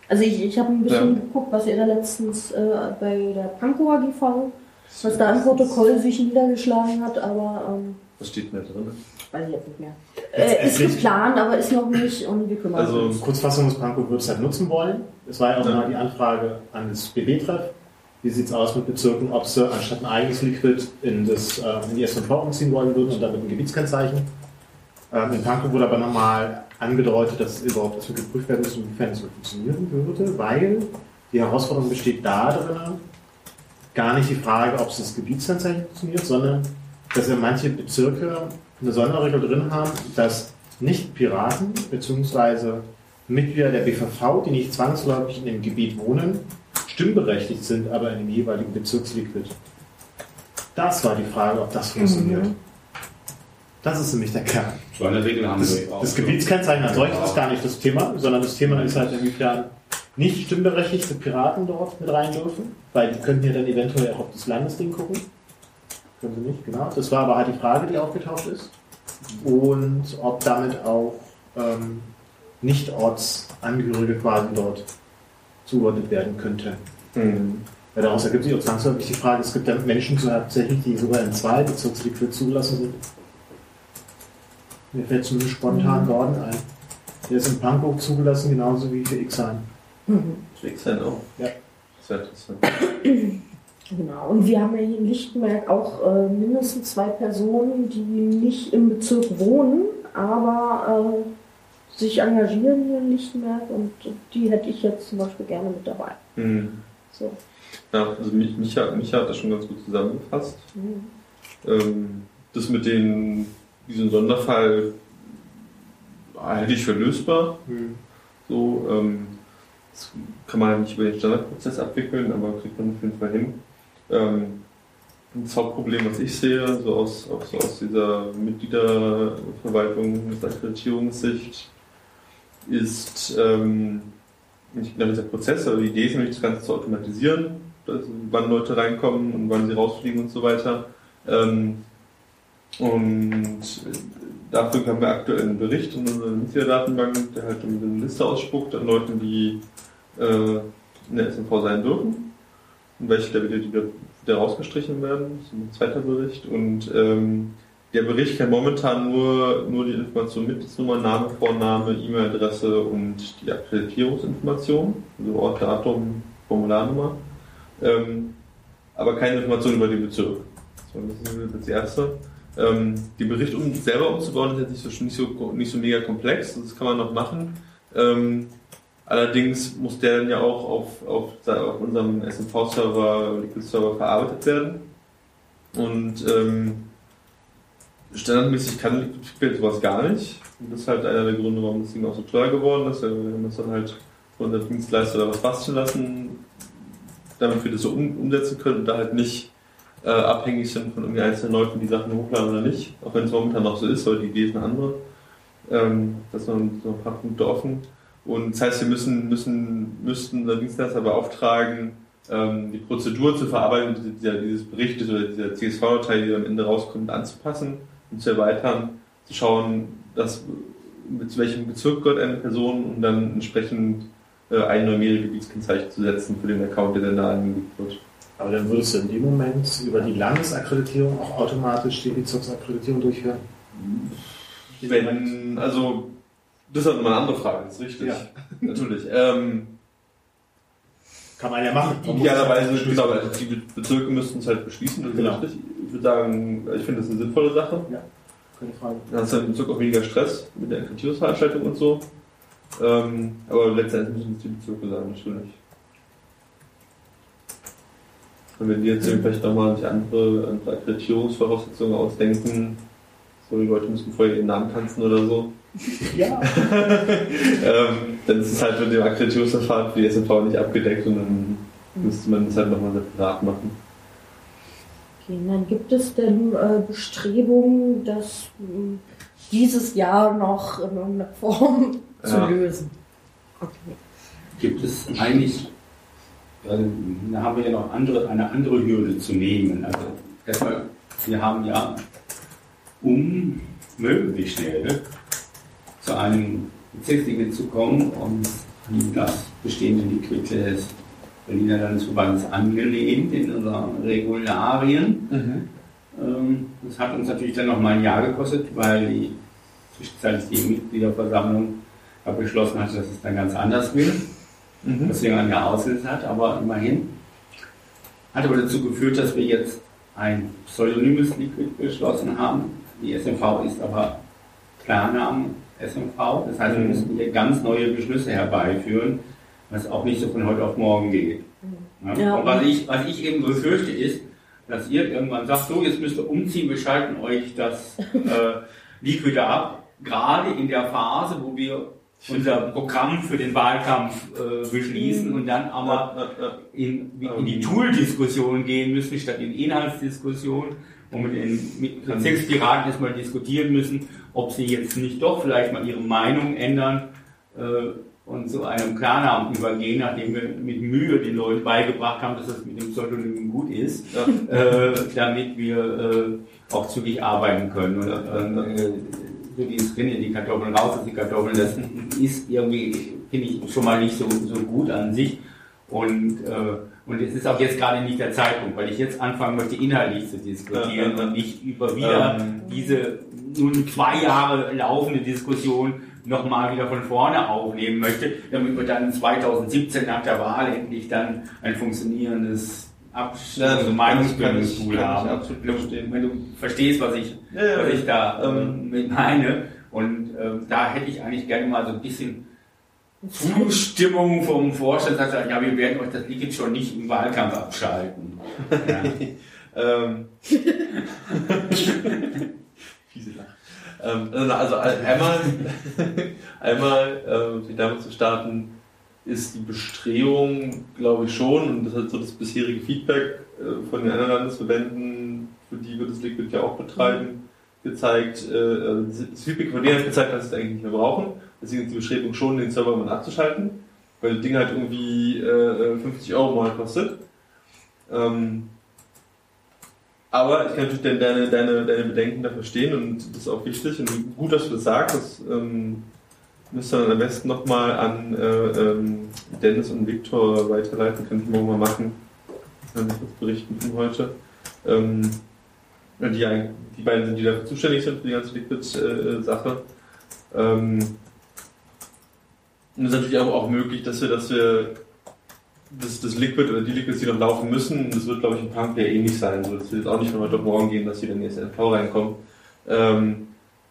Also ich, ich habe ein bisschen ja. geguckt, was ihr da letztens äh, bei der Pankower G V, was da im Protokoll sich niedergeschlagen hat, aber... Ähm, was steht denn da drin? Weiß ich jetzt nicht mehr. Äh, ist geplant, aber ist noch nicht und wir kümmern also, uns. Also Kurzfassung des Pankow wird es halt nutzen wollen. Es war ja auch ja. mal die Anfrage an das B B-Treff. Wie sieht es aus mit Bezirken, ob sie anstatt ein eigenes Liquid in, das, äh, in die S V umziehen wollen würden und damit ein Gebietskennzeichen. Ähm, in Pankow wurde aber nochmal angedeutet, dass es überhaupt erstmal geprüft werden muss, inwiefern es funktionieren würde, weil die Herausforderung besteht da drin, gar nicht die Frage, ob es das Gebietskennzeichen funktioniert, sondern dass ja manche Bezirke eine Sonderregel drin haben, dass Nicht-Piraten bzw. Mitglieder der B V V, die nicht zwangsläufig in dem Gebiet wohnen, stimmberechtigt sind, aber in dem jeweiligen Bezirksliquid. Das war die Frage, ob das funktioniert. Mhm. Das ist nämlich der Kern. So eine Regel haben das, wir das Gebietskennzeichen als solches ist gar nicht das Thema, sondern das Thema ist halt inwiefern nicht stimmberechtigte Piraten dort mit rein dürfen, weil die könnten ja dann eventuell auch auf das Landesding gucken. Können sie nicht, genau. Das war aber halt die Frage, die aufgetaucht ist. Und ob damit auch ähm, Nicht-Ortsangehörige quasi dort zugeordnet werden könnte. Mhm. Ja, daraus ergibt sich auch zwangsläufig die Frage, es gibt ja Menschen tatsächlich, die sogar in zwei Bezirksliquid zugelassen sind. Mir fällt zumindest spontan mhm. Gordon ein. Der ist in Pankow zugelassen, genauso wie für Xheim. Mhm. Für Xheim auch? Ja. Sehr interessant. Genau, und wir haben ja hier in Lichtenberg auch äh, mindestens zwei Personen, die nicht im Bezirk wohnen, aber äh, sich engagieren hier in Lichtenberg, und die hätte ich jetzt zum Beispiel gerne mit dabei. Mhm. So. Ja, also mich, mich, hat, mich hat das schon ganz gut zusammengefasst. Mhm. Ähm, das mit den, diesem Sonderfall halte ich für lösbar. Mhm. So, ähm, das kann man nicht über den Standardprozess abwickeln, aber kriegt man auf jeden Fall hin. Ähm, das Hauptproblem, was ich sehe, so aus, auch so aus dieser Mitgliederverwaltung, aus der Akkreditierungssicht, ist ähm, nicht genau dieser Prozess, aber die Idee ist nämlich, das Ganze zu automatisieren, dass, wann Leute reinkommen und wann sie rausfliegen und so weiter. Ähm, und dafür haben wir aktuell einen Bericht in unserer Mitgliederdatenbank, der halt eine Liste ausspuckt an Leuten, die äh, in der S M V sein dürfen, und welche da wieder, wieder, wieder rausgestrichen werden. Das ist ein zweiter Bericht. Und ähm, der Bericht kennt momentan nur, nur die Information Mitgliedsnummer, Name, Vorname, E-Mail-Adresse und die Akkreditierungsinformation, also Ort, Datum, Formularnummer, ähm, aber keine Information über den Bezirk. So, das ist das Erste. Ähm, den Bericht um, selber umzubauen ist jetzt nicht so, nicht so mega komplex, das kann man noch machen. Ähm, allerdings muss der dann ja auch auf, auf, auf unserem S M V-Server, Liquid-Server verarbeitet werden. Und ähm, standardmäßig kann Liquid sowas gar nicht. Und das ist halt einer der Gründe, warum das Ding auch so teuer geworden ist. Wir haben uns dann halt von unserem Dienstleister oder was basteln lassen, damit wir das so um, umsetzen können und da halt nicht Äh, abhängig sind von irgendwie einzelnen Leuten, die Sachen hochladen oder nicht, auch wenn es momentan noch so ist, aber die Idee ist eine andere. Ähm, das sind noch ein paar Punkte offen. Und das heißt, wir müssen, müssen, müssten unseren Dienstleister beauftragen, ähm, die Prozedur zu verarbeiten, dieser, dieses Berichtes oder dieser C S V-Datei, die am Ende rauskommt, anzupassen und zu erweitern, zu schauen, dass, zu welchem Bezirk gehört eine Person, und um dann entsprechend äh, ein neumerisches Gebietskennzeichen zu setzen für den Account, der dann da angelegt wird. Aber dann würdest du in dem Moment über die Landesakkreditierung auch automatisch die Bezirksakkreditierung durchführen? Wenn, also, das ist halt mal eine andere Frage, ist richtig. Ja. Natürlich. Ähm, Kann man ja machen. Man idealerweise, halt genau, also die Bezirke müssten es halt beschließen, das genau. Ist richtig. Ich würde sagen, ich finde das eine sinnvolle Sache. Ja, keine Frage. Dann hast du im Bezirk auch weniger Stress mit der Akkreditierungsveranstaltung und so. Ähm, aber letztendlich müssen es die Bezirke sagen, natürlich. Und wenn die jetzt vielleicht nochmal sich andere, andere Akkreditierungsvoraussetzungen ausdenken, so die Leute müssen vorher ihren Namen tanzen oder so, ja. ähm, dann ist es halt mit dem Akkreditierungsverfahren für die S M V nicht abgedeckt, und dann müsste man das halt nochmal separat machen. Okay, und dann gibt es denn äh, Bestrebungen, das äh, dieses Jahr noch in irgendeiner Form zu ja. lösen? Okay. Gibt es eigentlich... Also, da haben wir ja noch andere, eine andere Hürde zu nehmen. Also erstmal, wir haben ja um möglichst schnell zu einem Bezirksliquid zu kommen, und das bestehende Liquid des Berliner Landesverbandes angelehnt in unseren Regularien. Mhm. Das hat uns natürlich dann nochmal ein Jahr gekostet, weil die zwischenzeitlich die Mitgliederversammlung beschlossen hat, dass es dann ganz anders wird. Mhm. Deswegen ein Jahr ausgesetzt hat, aber immerhin. Hat aber dazu geführt, dass wir jetzt ein pseudonymes Liquid beschlossen haben. Die S M V ist aber Klarnamen S M V. Das heißt, wir müssen hier ganz neue Beschlüsse herbeiführen, was auch nicht so von heute auf morgen geht. Ja? Ja. Und was ich, was ich eben befürchte ist, dass ihr irgendwann sagt, so, jetzt müsst ihr umziehen, wir schalten euch das äh, Liquid ab. Gerade in der Phase, wo wir unser Programm für den Wahlkampf äh, beschließen und dann aber äh, äh, in, in die Tool-Diskussion gehen müssen, statt in Inhaltsdiskussion, wo wir mit den sechs Piraten erstmal diskutieren müssen, ob sie jetzt nicht doch vielleicht mal ihre Meinung ändern äh, und zu einem Klarnamen übergehen, nachdem wir mit Mühe den Leuten beigebracht haben, dass das mit dem Pseudonym gut ist, äh, damit wir äh, auch zügig arbeiten können. Und, äh, äh, so wie es findet, die Kartoffeln raus und die Kartoffeln, das ist irgendwie, finde ich, schon mal nicht so, so gut an sich. Und, äh, und es ist auch jetzt gerade nicht der Zeitpunkt, weil ich jetzt anfangen möchte, inhaltlich zu diskutieren ähm, und nicht über wieder ähm, diese nun zwei Jahre laufende Diskussion nochmal wieder von vorne aufnehmen möchte, damit wir dann zweitausendsiebzehn nach der Wahl endlich dann ein funktionierendes Abstand, ja, also Meinungsbildungs Tool haben. Absolut verstehen. Wenn du verstehst, was ich, ja, ja, was ich da ähm, mit meine. Und ähm, da hätte ich eigentlich gerne mal so ein bisschen Zustimmung vom Vorstand, sagt, ja, wir werden euch das Liquid schon nicht im Wahlkampf abschalten. Ja. ähm. Fiese Lache. Ähm, also, also einmal, einmal ähm, um damit zu starten, ist die Bestrebung, glaube ich, schon, und das hat so das bisherige Feedback äh, von den anderen Landesverbänden, für die wir das Liquid ja auch betreiben, gezeigt, äh, das Feedback von denen hat gezeigt, dass sie es eigentlich nicht mehr brauchen. Deswegen ist die Bestrebung schon, den Server mal abzuschalten, weil das Ding halt irgendwie äh, fünfzig Euro mal kostet. Ähm, aber ich kann natürlich deine, deine, deine Bedenken da verstehen und das ist auch wichtig und gut, dass du das sagst. Das, ähm, müsst ihr dann am besten nochmal an äh, ähm, Dennis und Viktor weiterleiten, kann ich morgen mal machen. Kann ich kurz berichten von heute. Ähm, die, die beiden sind, die dafür zuständig sind, für die ganze Liquid-Sache. Äh, ähm, und es ist natürlich auch, auch möglich, dass wir, dass wir das, das Liquid oder die Liquids, die noch laufen müssen, das wird, glaube ich, im Punk ja ähnlich sein. So, das wird jetzt auch nicht von heute auf morgen gehen, dass die dann jetzt in den V reinkommen. Ähm,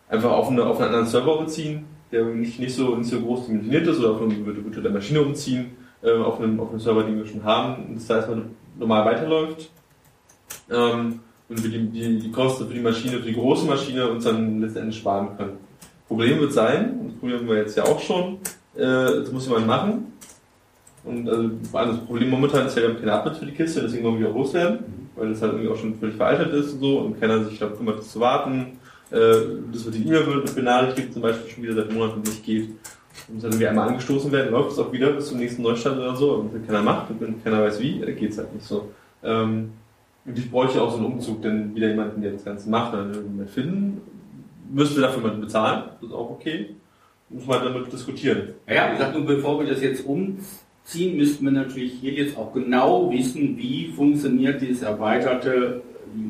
einfach auf, eine, auf einen anderen Server beziehen, der nicht, nicht, so, nicht so groß dimensioniert ist, oder auf eine virtuelle Maschine umziehen, äh, auf, einem, auf einem Server, den wir schon haben, das heißt, man normal weiterläuft. Ähm, und wir die, die, die Kosten für die Maschine, für die große Maschine uns dann letztendlich sparen können. Problem wird sein, und das Problem haben wir jetzt ja auch schon, äh, das muss jemand machen. Und also, das Problem momentan ist ja, wir haben keine Abnahme für die Kiste, deswegen wollen wir auch loswerden, weil das halt irgendwie auch schon völlig veraltet ist und so, und keiner sich darum kümmert, das zu warten. Das wird die E-Mail-Benachrichtigung zum Beispiel schon wieder seit Monaten nicht geht. Muss dann irgendwie einmal angestoßen werden, läuft es auch wieder bis zum nächsten Neustart oder so, und wenn keiner macht und wenn keiner weiß wie, geht es halt nicht so. Und ich bräuchte auch so einen Umzug, denn wieder jemanden, der das Ganze macht, dann irgendjemand finden, müsste dafür jemanden bezahlen, das ist auch okay, muss man damit diskutieren. Ja, wie gesagt, nur bevor wir das jetzt umziehen, müssten wir natürlich hier jetzt auch genau wissen, wie funktioniert dieses erweiterte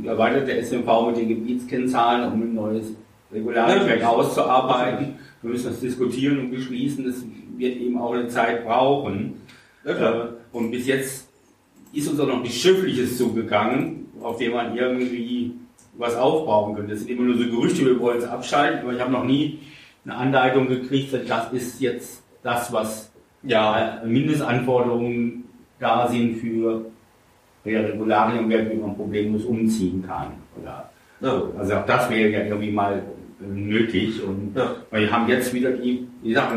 erweiterte S M V mit den Gebietskennzahlen, um ein neues Regularienwerk auszuarbeiten. Wir müssen das diskutieren und beschließen, das wird eben auch eine Zeit brauchen. Okay. Und bis jetzt ist uns auch noch nichts Schriftliches zugegangen, auf dem man irgendwie was aufbauen könnte. Das sind immer nur so Gerüchte, wir wollen es abschalten, aber ich habe noch nie eine Anleitung gekriegt, das ist jetzt das, was ja Mindestanforderungen da sind für der Regularien, wie man problemlos umziehen kann. Oder ja. Also auch das wäre ja irgendwie mal nötig. Und ja. Wir haben jetzt wieder die, wie gesagt,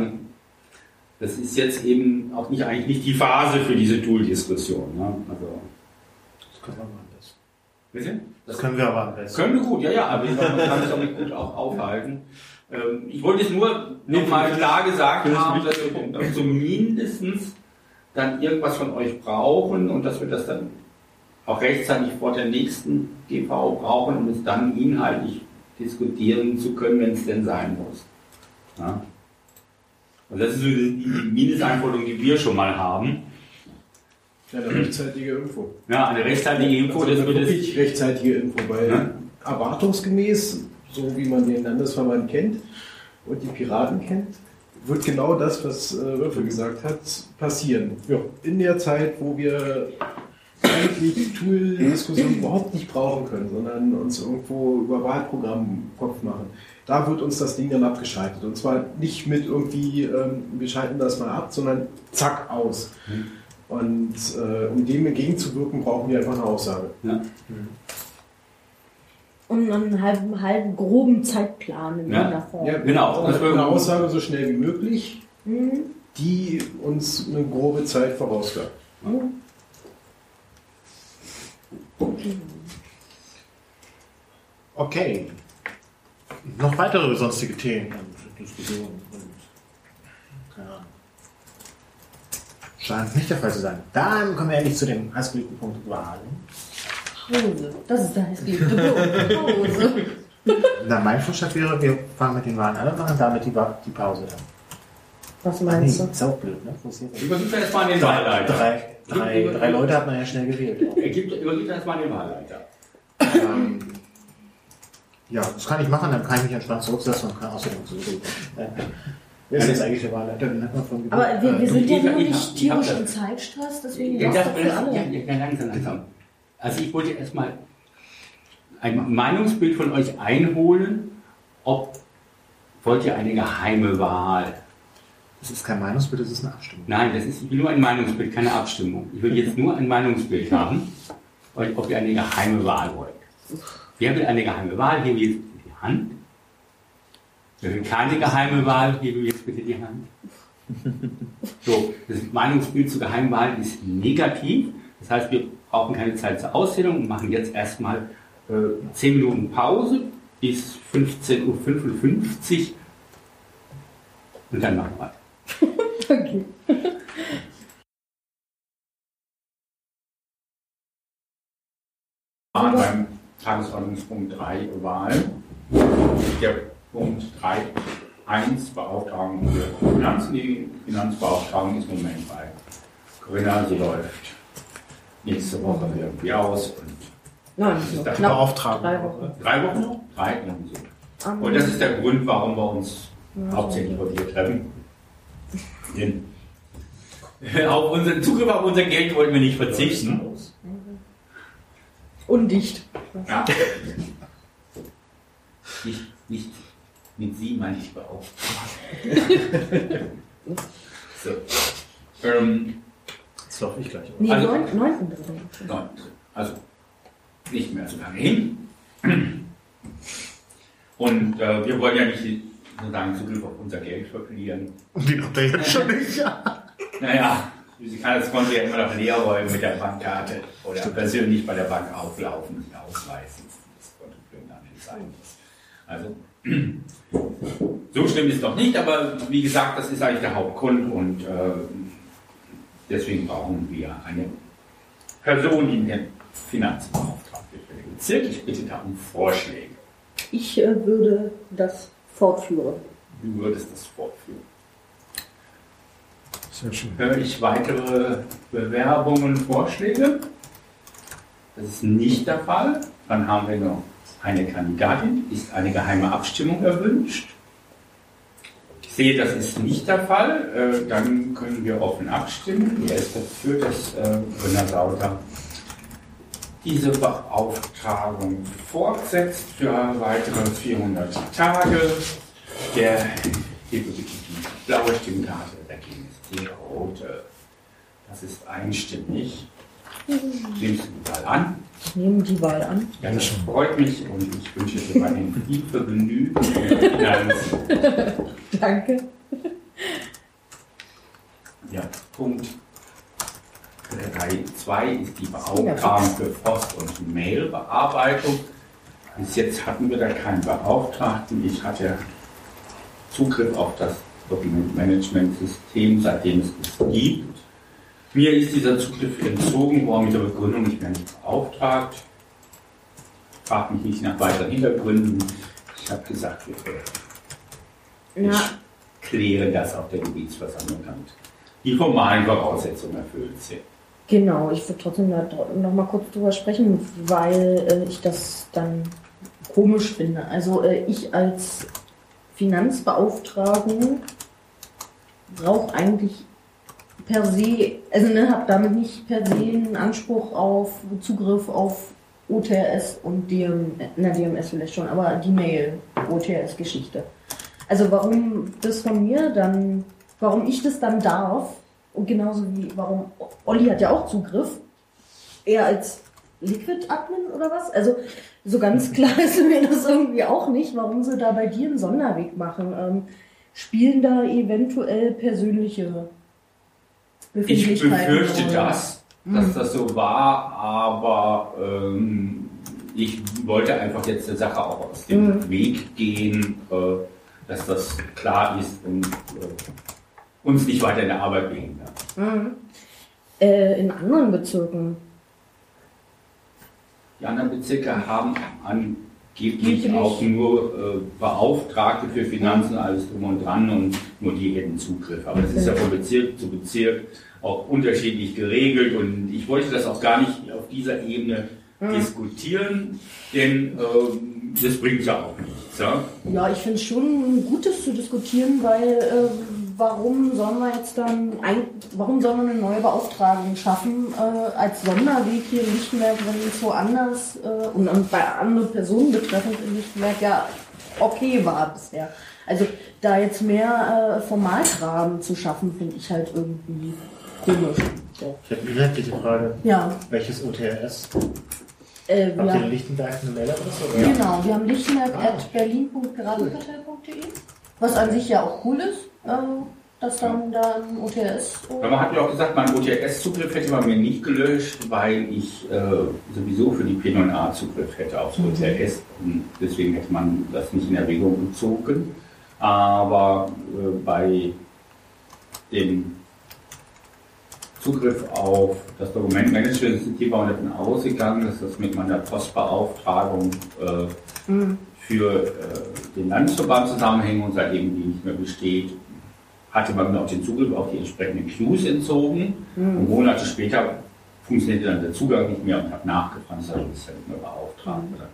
das ist jetzt eben auch nicht eigentlich nicht die Phase für diese Tool-Diskussion. Ne? Also, das können wir aber anders. Bitte? Das können wir aber anders. Können wir gut, ja, ja, aber man kann es damit gut auch aufhalten. Ähm, ich wollte es nur nochmal klar gesagt haben, dass wir zumindest dann irgendwas von euch brauchen und dass wir das dann auch rechtzeitig vor der nächsten G V brauchen, um es dann inhaltlich diskutieren zu können, wenn es denn sein muss. Ja? Und das ist so die Mindestanforderung, die wir schon mal haben. Ja, eine rechtzeitige Info. Ja, eine rechtzeitige Info. Also das wird wirklich rechtzeitige Info, weil ja? Erwartungsgemäß, so wie man den Landesverband kennt und die Piraten kennt, wird genau das, was äh, Würfel gesagt hat, passieren. Ja. In der Zeit, wo wir eigentlich Tool-Diskussionen überhaupt nicht brauchen können, sondern uns irgendwo über Wahlprogramm Kopf machen, da wird uns das Ding dann abgeschaltet. Und zwar nicht mit irgendwie, ähm, wir schalten das mal ab, sondern zack, aus. Mhm. Und äh, um dem entgegenzuwirken, brauchen wir einfach eine Aussage. Ja. Mhm. Und einen halben, halben groben Zeitplan in ja. Form. Ja, genau. Also eine Aussage so schnell wie möglich, mhm. die uns eine grobe Zeit vorausgab. Mhm. Okay. Noch weitere sonstige Themen und Diskussionen. Ja. Scheint nicht der Fall zu sein. Dann kommen wir endlich zu dem heißgeliebten Punkt Wahlen. Hose. Das ist der heißgeliebte Hose. Na, mein Vorschlag wäre, wir fangen mit den Waren an und machen damit die, die Pause dann. Was meinst nee, du? Saublöd, ne? Übergibt er erstmal an den Wahlleiter. Drei, drei, drei, drei Leute hat man ja schnell gewählt. Übergibt er erstmal an den Wahlleiter. Ähm, ja, das kann ich machen, dann kann ich mich entspannt zurücksetzen und kann außerdem zurücksetzen. Das ist eigentlich der Wahlleiter. Aber wir, wir sind ja nur nicht tierisch im Zeitstress, deswegen ja, das, das für alle. Ja, ja, langsam, langsam. Also ich wollte erstmal ein Meinungsbild von euch einholen, ob wollt ihr eine geheime Wahl? Das ist kein Meinungsbild, das ist eine Abstimmung. Nein, das ist, ich will nur ein Meinungsbild, keine Abstimmung. Ich will jetzt nur ein Meinungsbild haben, ob ihr eine geheime Wahl wollt. Wer will eine geheime Wahl? Geben wir jetzt bitte die Hand. Wer will keine geheime Wahl? Geben wir jetzt bitte die Hand. So, das Meinungsbild zur geheimen Wahl ist negativ. Das heißt, wir brauchen keine Zeit zur Auszählung und machen jetzt erstmal äh, zehn Minuten Pause bis fünfzehn Uhr fünfundfünfzig und dann machen wir weiter. Okay. Beim Tagesordnungspunkt drei Wahl. Der Punkt drei Punkt eins Beauftragung für Finanzen. Die Finanzbeauftragung ist im Moment bei Corinna. Sie läuft nächste Woche irgendwie aus. Und nein, das ist das Beauftragung. Drei Wochen. Drei Wochen noch? Drei Wochen so. Und das ist der Grund, warum wir uns hauptsächlich heute hier treffen. Auf unseren Zugriff auf unser Geld wollten wir nicht verzichten. Undicht. Ja. Nicht, nicht mit Sie meine ich beauftragt. So. Ähm, das laufe ich gleich. Nee, also, neunten. Also nicht mehr so lange hin. Und äh, wir wollen ja nicht sozusagen Zugriff auf unser Geld verlieren. Und die habt ihr jetzt schon nicht, ja. Naja, das konnte ja immer noch leer räumen mit der Bankkarte oder persönlich bei der Bank auflaufen, nicht ausweisen. Das konnte für gar nicht sein. Also, so schlimm ist es noch nicht, aber wie gesagt, das ist eigentlich der Hauptgrund und äh, deswegen brauchen wir eine Person, die in der Finanzbeauftragten wird. Bezirk, ich bitte da um Vorschläge. Ich äh, würde das fortführen. Du würdest das fortführen. Sehr schön. Höre ich weitere Bewerbungen, Vorschläge? Das ist nicht der Fall. Dann haben wir noch eine Kandidatin. Ist eine geheime Abstimmung erwünscht? Ich sehe, das ist nicht der Fall. Dann können wir offen abstimmen. Wer ist dafür, dass Brunner Sauter diese Beauftragung fortsetzt für weitere vierhundert Tage. Der Deputy, die blaue Stimmkarte, dagegen ist die rote. Das ist einstimmig. Nimmst du die Wahl an? Ich nehme die Wahl an. Ja, das freut mich und ich wünsche dir bei den viel Vergnügen. Danke. Ja, Punkt. drei Punkt zwei ist die Beauftragung für Post- und Mailbearbeitung. Bis jetzt hatten wir da keinen Beauftragten. Ich hatte Zugriff auf das Dokumentmanagementsystem, seitdem es es gibt. Mir ist dieser Zugriff entzogen worden mit der Begründung, ich werde nicht beauftragt. Ich frage mich nicht nach weiteren Hintergründen. Ich habe gesagt, wir ja. klären das auf der Gebietsversammlung damit die formalen Voraussetzungen erfüllt sind. Genau, ich würde trotzdem noch mal kurz drüber sprechen, weil äh, ich das dann komisch finde. Also äh, ich als Finanzbeauftragung brauche eigentlich per se, also ne, habe damit nicht per se einen Anspruch auf Zugriff auf O T R S und D M S, na D M S vielleicht schon, aber die Mail-O T R S-Geschichte. Also warum das von mir dann, warum ich das dann darf, und genauso wie, warum, Olli hat ja auch Zugriff, eher als Liquid-Admin oder was? Also so ganz klar ist mir das irgendwie auch nicht, warum sie da bei dir einen Sonderweg machen. Ähm, spielen da eventuell persönliche Befindlichkeiten? Ich befürchte das, dass das so war, aber ähm, ich wollte einfach jetzt der Sache auch aus dem mhm. Weg gehen, äh, dass das klar ist und äh, uns nicht weiter in der Arbeit behindern. Mhm. Äh, in anderen Bezirken? Die anderen Bezirke haben an gibt es auch nur äh, Beauftragte für Finanzen, alles drum und dran, und nur die hätten Zugriff. Aber es ist ja von Bezirk zu Bezirk auch unterschiedlich geregelt, und ich wollte das auch gar nicht auf dieser Ebene mhm. diskutieren, denn ähm, das bringt ja auch nichts. Ja, ja, ich finde es schon Gutes zu diskutieren, weil äh, warum sollen wir jetzt dann ein, warum sollen wir eine neue Beauftragung schaffen äh, als Sonderweg hier in Lichtenberg, wenn es so anders äh, und, und bei anderen Personen betreffend in Lichtenberg ja okay war bisher. Also da jetzt mehr äh, Formalrahmen zu schaffen, finde ich halt irgendwie komisch. So. Ich habe eine inhaltliche Frage. Ja. Welches O T R S? Äh, Habt ihr in Lichtenberg eine Mailadresse? Oder? Genau, wir haben lichtenberg at berlin punkt gerade punkt de, was an sich ja auch cool ist, äh, dass dann ja. da ein O T R S... Aber man hat ja auch gesagt, mein O T R S-Zugriff hätte man mir nicht gelöscht, weil ich äh, sowieso für die P neun A Zugriff hätte aufs mhm. O T R S. Und deswegen hätte man das nicht in Erwägung gezogen. Aber äh, bei dem Zugriff auf das Dokumentmanagement sind die mal davon ausgegangen, dass das mit meiner Postbeauftragung äh, mhm. für äh, den Landesverband zusammenhängt, und seitdem die nicht mehr besteht, hatte man mir auch den Zugriff auf die entsprechenden Queues entzogen. Mhm. Und Monate später funktionierte dann der Zugang nicht mehr und habe nachgefragt, dass ich das ja nicht mehr beauftragt mhm. oder.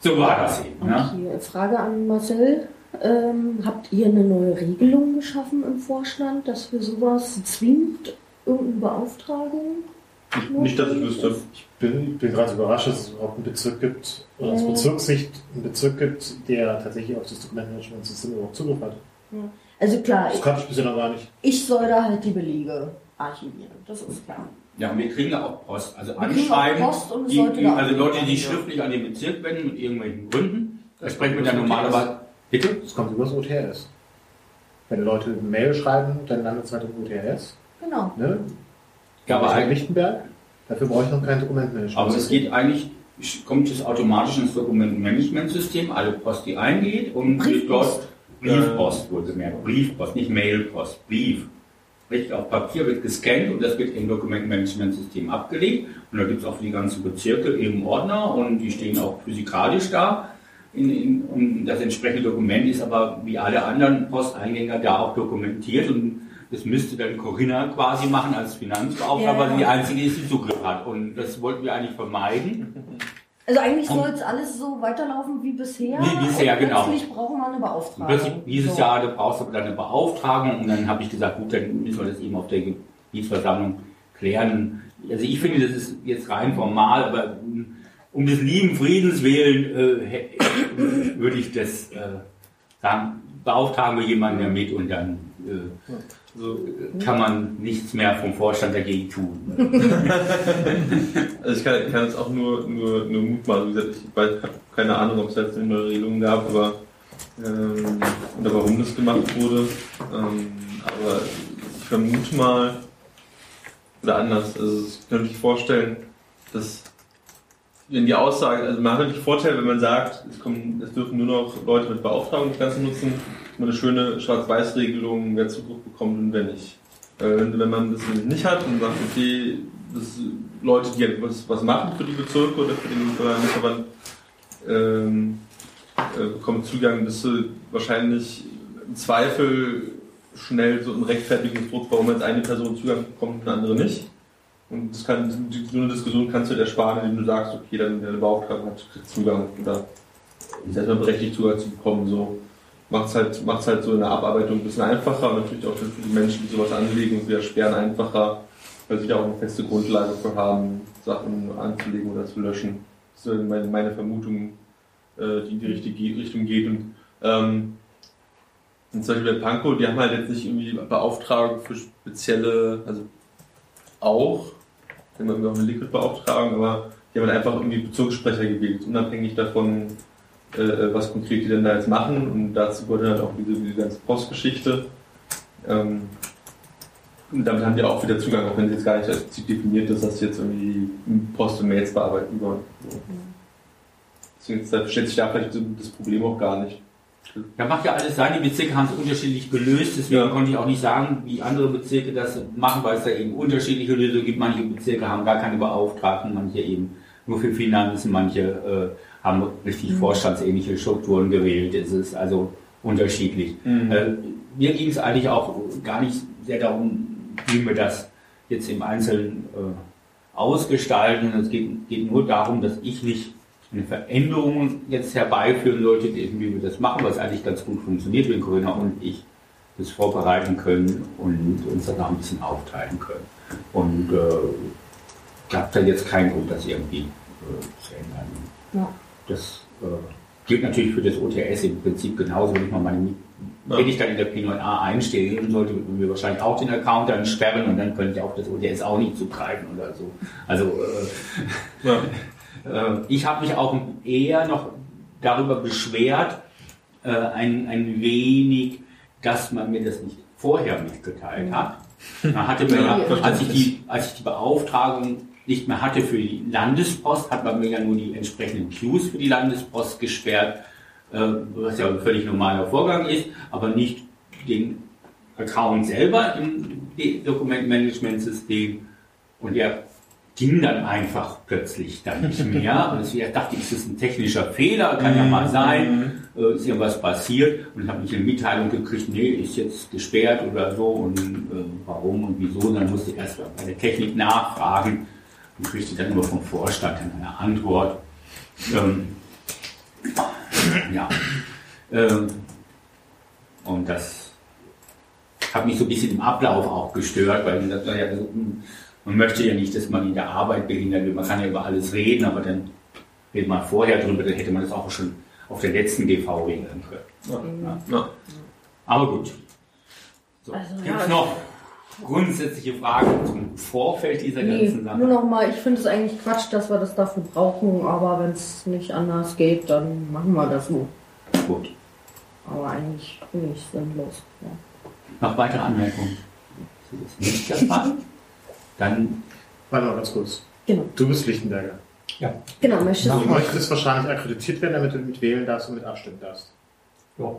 So war das eben. Ne? Okay. Frage an Marcel. Ähm, habt ihr eine neue Regelung geschaffen im Vorstand, dass wir sowas zwingend, irgendeine Beauftragung? Ich, nicht, dass ich wüsste. Ich bin, bin gerade überrascht, dass es überhaupt einen Bezirk gibt, oder aus äh, Bezirkssicht einen Bezirk gibt, der tatsächlich auf das Dokumentmanagementsystem überhaupt Zugriff hat. Ja. Also klar, das kann ich bisher noch gar nicht. Ich soll da halt die Belege archivieren, das ist klar. Ja, und wir kriegen da auch Post. Also wir Anschreiben, Post und die, die, also Leute, die schriftlich an den Bezirk wenden, mit irgendwelchen Gründen, da sprechen wir dann normalerweise... Bitte? Das kommt über das O T R S. Wenn Leute eine Mail schreiben, dann landet es halt im O T R S. Genau. Ne? Ja, aber halt Lichtenberg, dafür brauche ich noch kein Dokumentmanagement. Aber es geht eigentlich, kommt es automatisch ins Dokumentmanagementsystem, alle Post, die eingeht, und Briefpost. Briefpost wurde gemerkt. Briefpost, nicht Mailpost, Brief. Richtig, auf Papier wird gescannt und das wird im Dokumentmanagementsystem abgelegt. Und da gibt es auch für die ganzen Bezirke eben Ordner, und die stehen auch physikalisch da. In, in, und das entsprechende Dokument ist aber wie alle anderen Posteingänge da auch dokumentiert, und das müsste dann Corinna quasi machen als Finanzbeauftragte, weil sie die einzige ist, die Zugriff hat, und das wollten wir eigentlich vermeiden. Also eigentlich soll es alles so weiterlaufen wie bisher, wie bisher und plötzlich genau. brauchen wir eine Beauftragung. Plötzlich dieses so. Jahr, da brauchst du dann eine Beauftragung, und dann habe ich gesagt, gut, dann müssen wir das eben auf der Gebietsversammlung klären. Also ich finde, das ist jetzt rein formal, aber... Um des lieben Friedens willen äh, würde ich das äh, sagen, beauftragen wir jemanden damit, und dann äh, so, kann man nichts mehr vom Vorstand dagegen tun. Also ich kann, kann es auch nur, nur, nur mutmaßen. Wie gesagt, ich habe keine Ahnung, ob es jetzt eine neue Regelung gab, aber ähm, oder warum das gemacht wurde. Ähm, aber ich vermute mal, oder anders, also ich kann mir nicht vorstellen, dass wenn die Aussage, also man hat natürlich Vorteil, wenn man sagt, es, kommen, es dürfen nur noch Leute mit Beauftragung das Ganze nutzen, man eine schöne Schwarz-Weiß-Regelung, wer Zugriff bekommt und wer nicht. Äh, wenn man das nicht hat und sagt, okay, das Leute, die halt was, was machen für die Bezirke oder für den Verband, ähm, äh, bekommen Zugang, dass du wahrscheinlich im Zweifel schnell so einen Rechtfertigungsdruck, warum jetzt eine Person Zugang bekommt und eine andere nicht. Und das kann, so eine Diskussion kannst du dir ersparen, indem du sagst, okay, dann der eine Beauftragung hat, kriegt Zugang oder ist erstmal berechtigt, Zugang zu bekommen. So macht es halt, macht's halt so in der Abarbeitung ein bisschen einfacher, und natürlich auch für die Menschen, die sowas anlegen und wieder sperren, einfacher, weil sie da auch eine feste Grundlage für haben, Sachen anzulegen oder zu löschen. Das ist meine, meine Vermutung, die in die richtige Richtung geht. Und ähm, zum Beispiel bei Pankow, die haben halt jetzt nicht irgendwie Beauftragung für spezielle, also auch, immer haben wir auch eine Liquid-Beauftragung, aber die haben halt einfach irgendwie Bezirkssprecher gewählt, unabhängig davon, äh, was konkret die denn da jetzt machen, und dazu gehört halt auch diese, diese ganze Postgeschichte. Ähm, und damit haben die auch wieder Zugang, auch wenn es jetzt gar nicht definiert ist, dass sie jetzt irgendwie Post und Mails bearbeiten wollen. So. Deswegen versteht sich da vielleicht das Problem auch gar nicht. Ja, macht ja alles sein, die Bezirke haben es unterschiedlich gelöst, deswegen ja. konnte ich auch nicht sagen, wie andere Bezirke das machen, weil es da eben unterschiedliche Lösungen gibt. Manche Bezirke haben gar keine Beauftragten, manche eben nur für Finanzen, manche äh, haben richtig mhm. vorstandsähnliche Strukturen gewählt. Es ist also unterschiedlich. Mhm. Äh, mir ging es eigentlich auch gar nicht sehr darum, wie wir das jetzt im Einzelnen äh, ausgestalten. Es geht, geht nur darum, dass ich nicht eine Veränderung jetzt herbeiführen sollte, wie wir das machen, was eigentlich ganz gut funktioniert, wenn Corinna und ich das vorbereiten können und uns danach ein bisschen aufteilen können. Und ich äh, habe da jetzt keinen Grund, das irgendwie äh, zu ändern. Ja. Das äh, gilt natürlich für das O T S im Prinzip genauso, wenn ich, mal meine, ja. wenn ich dann in der P neun a einstehen sollte, würden wir wahrscheinlich auch den Account dann sperren und dann könnte ich auch das O T S auch nicht zugreifen oder so. Also äh, ja. äh, ich habe mich auch eher noch darüber beschwert, äh, ein, ein wenig, dass man mir das nicht vorher mitgeteilt hat. Man hatte mir ja, als ich die, als ich die Beauftragung nicht mehr hatte für die Landespost, hat man mir ja nur die entsprechenden Queues für die Landespost gesperrt, was ja ein völlig normaler Vorgang ist, aber nicht den Account selber im Dokumentmanagementsystem. Und der ging dann einfach plötzlich dann nicht mehr. Und ich dachte, ist das ein technischer Fehler? Kann ja mal sein. Ist irgendwas passiert und ich habe nicht eine Mitteilung gekriegt, nee, ist jetzt gesperrt oder so und äh, warum und wieso. Und dann musste ich erst mal bei der Technik nachfragen und kriegte dann nur vom Vorstand eine Antwort. Ähm, ja. Ähm, und das hat mich so ein bisschen im Ablauf auch gestört, weil ich dachte, ja, man möchte ja nicht, dass man in der Arbeit behindert wird. Man kann ja über alles reden, aber dann redet man vorher drüber, dann hätte man das auch schon auf der letzten G V regeln können. Ja, ja. Ja. Aber gut. So, also, gibt es ja, noch grundsätzliche Fragen zum Vorfeld dieser nee, ganzen Sache? Nur nochmal, ich finde es eigentlich Quatsch, dass wir das dafür brauchen, aber wenn es nicht anders geht, dann machen wir das so. Gut. Aber eigentlich bin ich sinnlos. Ja. Noch weitere Anmerkungen? Das ist nicht der Fall. Dann. Warte mal ganz kurz. Genau. Du bist Lichtenberger. Ja. Genau, möchtest du. Du möchtest wahrscheinlich akkreditiert werden, damit du mit wählen darfst und mit abstimmen darfst. Ja.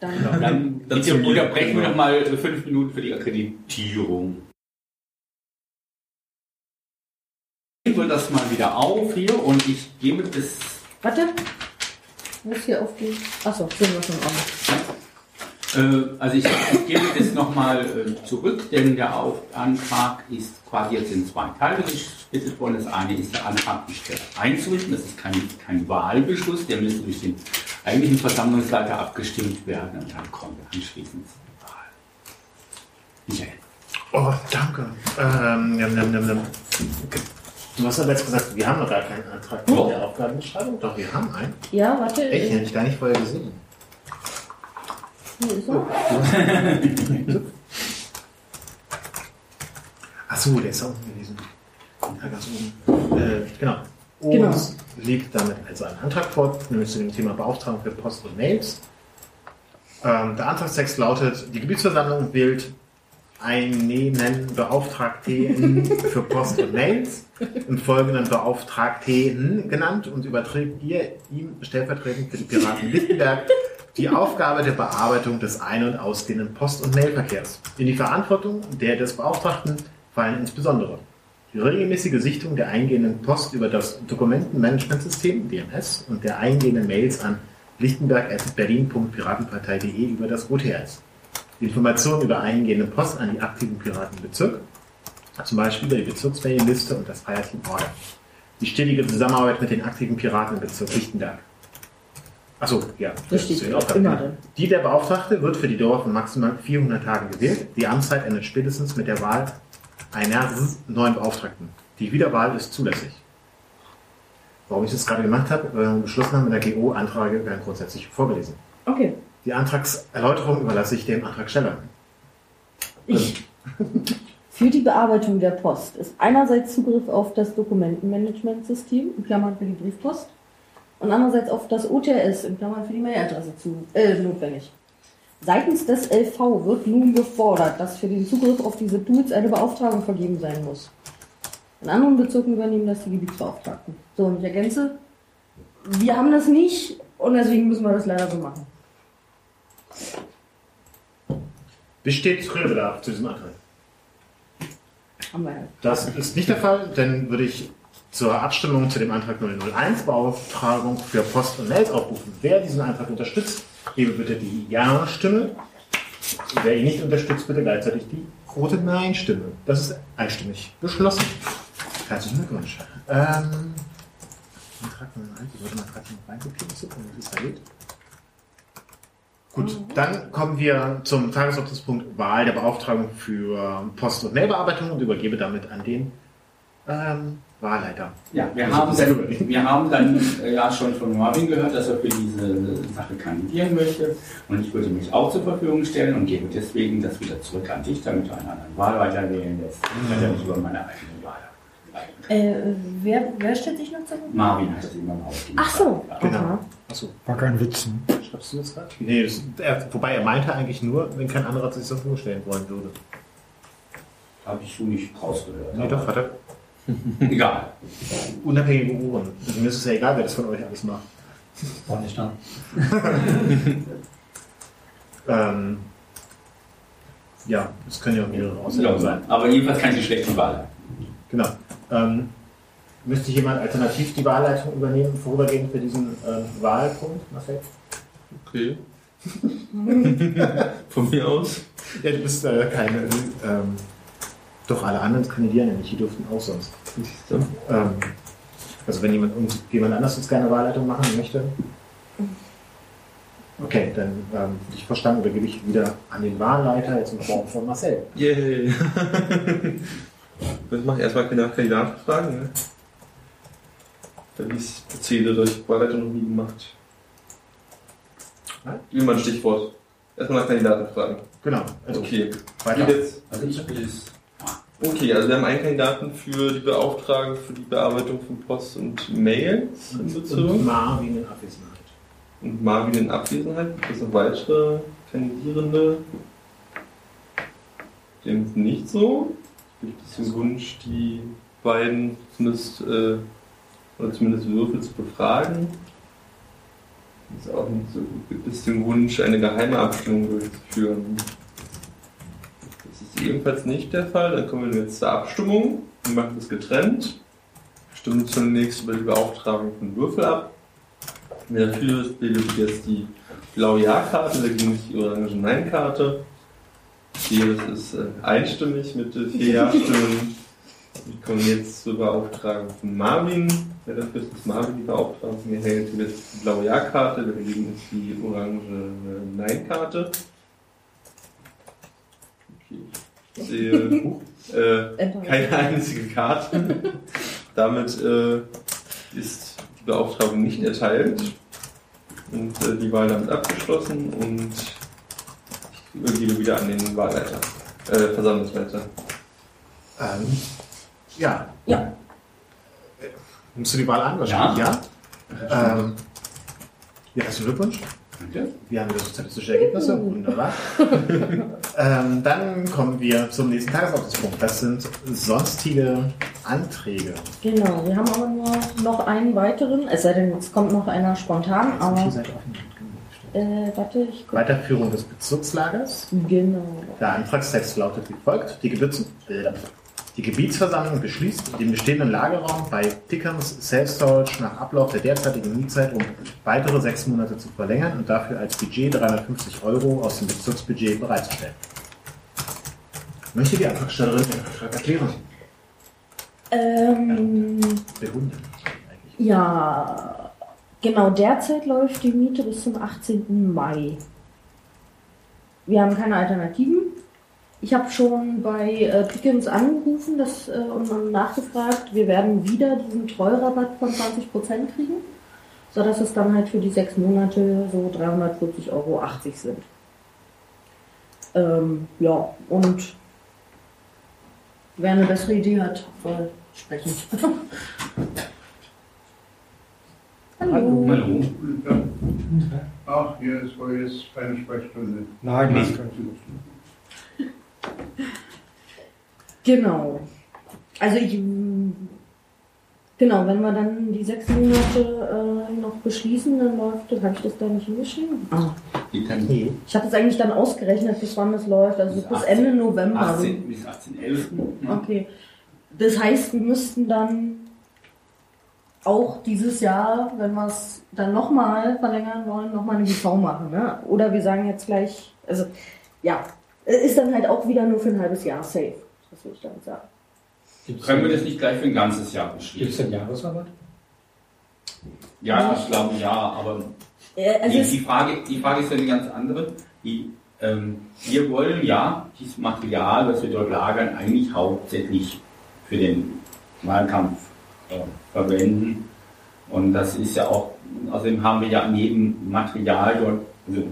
Dann, ja. dann, dann unterbrechen wir nochmal fünf Minuten für die Akkreditierung. Ich hebe das mal wieder auf hier und ich gebe das. Warte. Muss hier auf die. Achso, sehen wir schon auf. Also ich, ich gebe das nochmal zurück, denn der Antrag ist quasi jetzt in zwei Teile gesplittet worden. Das eine ist der Antrag, die Stelle einzurichten. Das ist kein, kein Wahlbeschluss, der müsste durch den eigentlichen Versammlungsleiter abgestimmt werden und dann kommen wir anschließend zur Wahl. Michael. Oh, danke. Ähm, nimm, nimm, nimm, nimm. Okay. Du hast aber jetzt gesagt, wir haben noch gar keinen Antrag in oh. der Aufgabenbeschreibung. Doch, wir haben einen. Ja, warte. Echt, den habe ich gar nicht vorher gesehen. Hier ist er. Achso, der ist auch unten gewesen. Ja, ganz oben. Äh, genau. Uns genau. liegt damit also ein Antrag vor, nämlich zu dem Thema Beauftragung für Post und Mails. Ähm, der Antragstext lautet, die Gebietsversammlung wählt einen Beauftragten für Post und Mails im folgenden Beauftragten genannt und überträgt ihr ihm stellvertretend für die Piraten Lichtenberg die Aufgabe der Bearbeitung des ein- und ausgehenden Post- und Mailverkehrs. In die Verantwortung der des Beauftragten fallen insbesondere die regelmäßige Sichtung der eingehenden Post über das Dokumentenmanagementsystem, D M S, und der eingehenden Mails an lichtenberg at berlin punkt piratenpartei punkt de über das O T S. Die Informationen über eingehende Post an die aktiven Piraten im Bezirk, zum Beispiel über die Bezirksmailliste und das Feierteam Order. Die stetige Zusammenarbeit mit den aktiven Piraten im Bezirk Lichtenberg. Achso, ja. Richtig, die, Aufgabe. Die der Beauftragte wird für die Dauer von maximal vierhundert Tagen gewählt. Die Amtszeit endet spätestens mit der Wahl einer neuen Beauftragten. Die Wiederwahl ist zulässig. Warum ich das gerade gemacht habe, weil wir beschlossen haben, in der G O-Anträge werden grundsätzlich vorgelesen. Okay. Die Antragserläuterung überlasse ich dem Antragsteller. Ich. Für die Bearbeitung der Post ist einerseits Zugriff auf das Dokumentenmanagementsystem, in Klammern für die Briefpost, und andererseits auf das O T S, in Klammern für die Mailadresse, zu, äh, notwendig. Seitens des L V wird nun gefordert, dass für den Zugriff auf diese Tools eine Beauftragung vergeben sein muss. In anderen Bezirken übernehmen das die Gebietsbeauftragten. So, und ich ergänze, wir haben das nicht und deswegen müssen wir das leider so machen. Besteht Schreibbedarf zu diesem Antrag? Das ist nicht der Fall, dann würde ich zur Abstimmung zu dem Antrag null null eins, Beauftragung für Post- und Mails aufrufen. Wer diesen Antrag unterstützt, gebe bitte die Ja-Stimme. Wer ihn nicht unterstützt, bitte gleichzeitig die rote Nein-Stimme. Das ist einstimmig beschlossen. Herzlichen Glückwunsch. Ähm, Antrag null null eins, ich wollte mal gerade noch reinkopieren, das ist verlegt. Gut, dann kommen wir zum Tagesordnungspunkt Wahl der Beauftragung für Post- und Mailbearbeitung und übergebe damit an den ähm, Wahlleiter. Ja, wir haben, dann, wir haben dann ja schon von Marvin gehört, dass er für diese Sache kandidieren möchte. Und ich würde mich auch zur Verfügung stellen und gebe deswegen das wieder zurück an dich, damit du einen anderen Wahlleiter wählen lässt. Ich werde nicht über meine eigene Wahl. Äh, wer, wer stellt sich noch zu? Marvin heißt immer im Haus. Ach so, ja, genau. Ach so. War kein Witz. Schreibst du das gerade? Nee, das, er, wobei er meinte eigentlich nur, wenn kein anderer sich zur Verfügung stellen wollen würde. Habe ich so nicht rausgehört. Nee, doch, hat er. Egal. Unabhängige Uhren. Also mir ist es ja egal, wer das von euch alles macht. War nicht da. ähm, ja, das können ja auch mehrere Ausgaben sein. Aber jedenfalls keine schlechten Wahl. Genau. Ähm, müsste jemand alternativ die Wahlleitung übernehmen, vorübergehend für diesen äh, Wahlpunkt? Marcel? Okay. Von mir aus? Ja, du bist äh, keine. Ähm, doch, alle anderen kandidieren ja nicht, die durften auch sonst. Ähm, also, wenn jemand, uns, jemand anders uns gerne Wahlleitung machen möchte. Okay, dann ähm, ich verstanden, übergebe ich wieder an den Wahlleiter, jetzt in Form von Marcel. Yay! Ich mache erstmal keine Kandidatenfragen, ne? Da wie es Prozedere durch Wahlleitung noch nie gemacht. Wie mein Stichwort. Erstmal nach Kandidatenfragen. Genau. Also okay. Weiter. Jetzt? Also ich bin es. Okay, also wir haben einen Kandidaten für die Beauftragung für die Bearbeitung von Post und Mails im Bezug. Und Marvin in Abwesenheit. Und Marvin in Abwesenheit. Gibt es noch weitere Kandidierende? Dem ist nicht so. Gibt es den Wunsch, die beiden zumindest, äh, oder zumindest Würfel zu befragen? Ist auch nicht so. Gibt es den Wunsch, eine geheime Abstimmung durchzuführen? Das ist ebenfalls nicht der Fall. Dann kommen wir jetzt zur Abstimmung. Wir machen das getrennt. Wir stimmen zunächst über die Beauftragung von Würfel ab. Wer dafür ist, bildet jetzt die blaue Ja-Karte, wer gegen die orange Nein-Karte. Das ist einstimmig mit vier Ja-Stimmen. Wir kommen jetzt zur Beauftragung von Marvin. Wer dafür ist, dass Marvin die Beauftragung von mir hält, wird die blaue Ja-Karte, wer dagegen ist die orange Nein-Karte. Okay. Ich sehe äh, keine einzige Karte. Damit äh, ist die Beauftragung nicht erteilt und äh, die Wahl damit abgeschlossen und übergebe wieder an den Wahlleiter, äh, Versammlungsleiter. Ähm, ja. Ja. Nimmst du die Wahl an? Wahrscheinlich ja. Ja, ähm, ja hast du Glückwunsch? Danke. Wir haben wieder statistische Ergebnisse. Wunderbar. ähm, dann kommen wir zum nächsten Tagesordnungspunkt. Das sind sonstige Anträge. Genau, wir haben aber nur noch einen weiteren, es sei denn, es kommt noch einer spontan, aber... Äh, warte, ich Weiterführung des Bezirkslagers. Genau. Der Antragstext lautet wie folgt. Die, Gebiets- äh, die Gebietsversammlung beschließt, den bestehenden Lagerraum bei Pickens Self-Storage nach Ablauf der derzeitigen Mietzeit um weitere sechs Monate zu verlängern und dafür als Budget dreihundertfünfzig Euro aus dem Bezirksbudget bereitzustellen. Möchte die Antragstellerin den Antrag erklären? Ähm... Begründen eigentlich. Ja... Genau, derzeit läuft die Miete bis zum achtzehnten Mai. Wir haben keine Alternativen. Ich habe schon bei äh, Pickens angerufen dass, äh, und nachgefragt, wir werden wieder diesen Treurabatt von zwanzig Prozent kriegen, sodass es dann halt für die sechs Monate so dreihundertvierzig Euro achtzig sind. Ähm, ja, und wer eine bessere Idee hat, soll sprechen. Hallo. Hallo. Guten Tag. Ach, hier ist wohl jetzt eine Sprechstunde. Nein, das kannst du nicht. Genau. Also ich... Genau, wenn wir dann die sechs Monate äh, noch beschließen, dann läuft das... Habe ich das da nicht hingeschrieben? Ah. Ich habe das eigentlich dann ausgerechnet, bis wann das läuft. Also bis, bis Ende November. achtzehn, bis achtzehnten elften. Okay. Das heißt, wir müssten dann... auch dieses Jahr, wenn wir es dann nochmal verlängern wollen, nochmal eine G V machen. Ne? Oder wir sagen jetzt gleich, also ja, ist dann halt auch wieder nur für ein halbes Jahr safe. Das würde ich dann sagen. Gibt's Können wir das nicht gleich für ein ganzes Jahr beschließen? Gibt es denn Jahresarbeit? Ja, also ich glaube ja, aber ja, also die, die, Frage, die Frage ist ja eine ganz andere. Die, ähm, wir wollen ja dieses Material, das wir dort lagern, eigentlich hauptsächlich für den Wahlkampf äh, verwenden. Und das ist ja auch, außerdem haben wir ja an jedem Material dort, also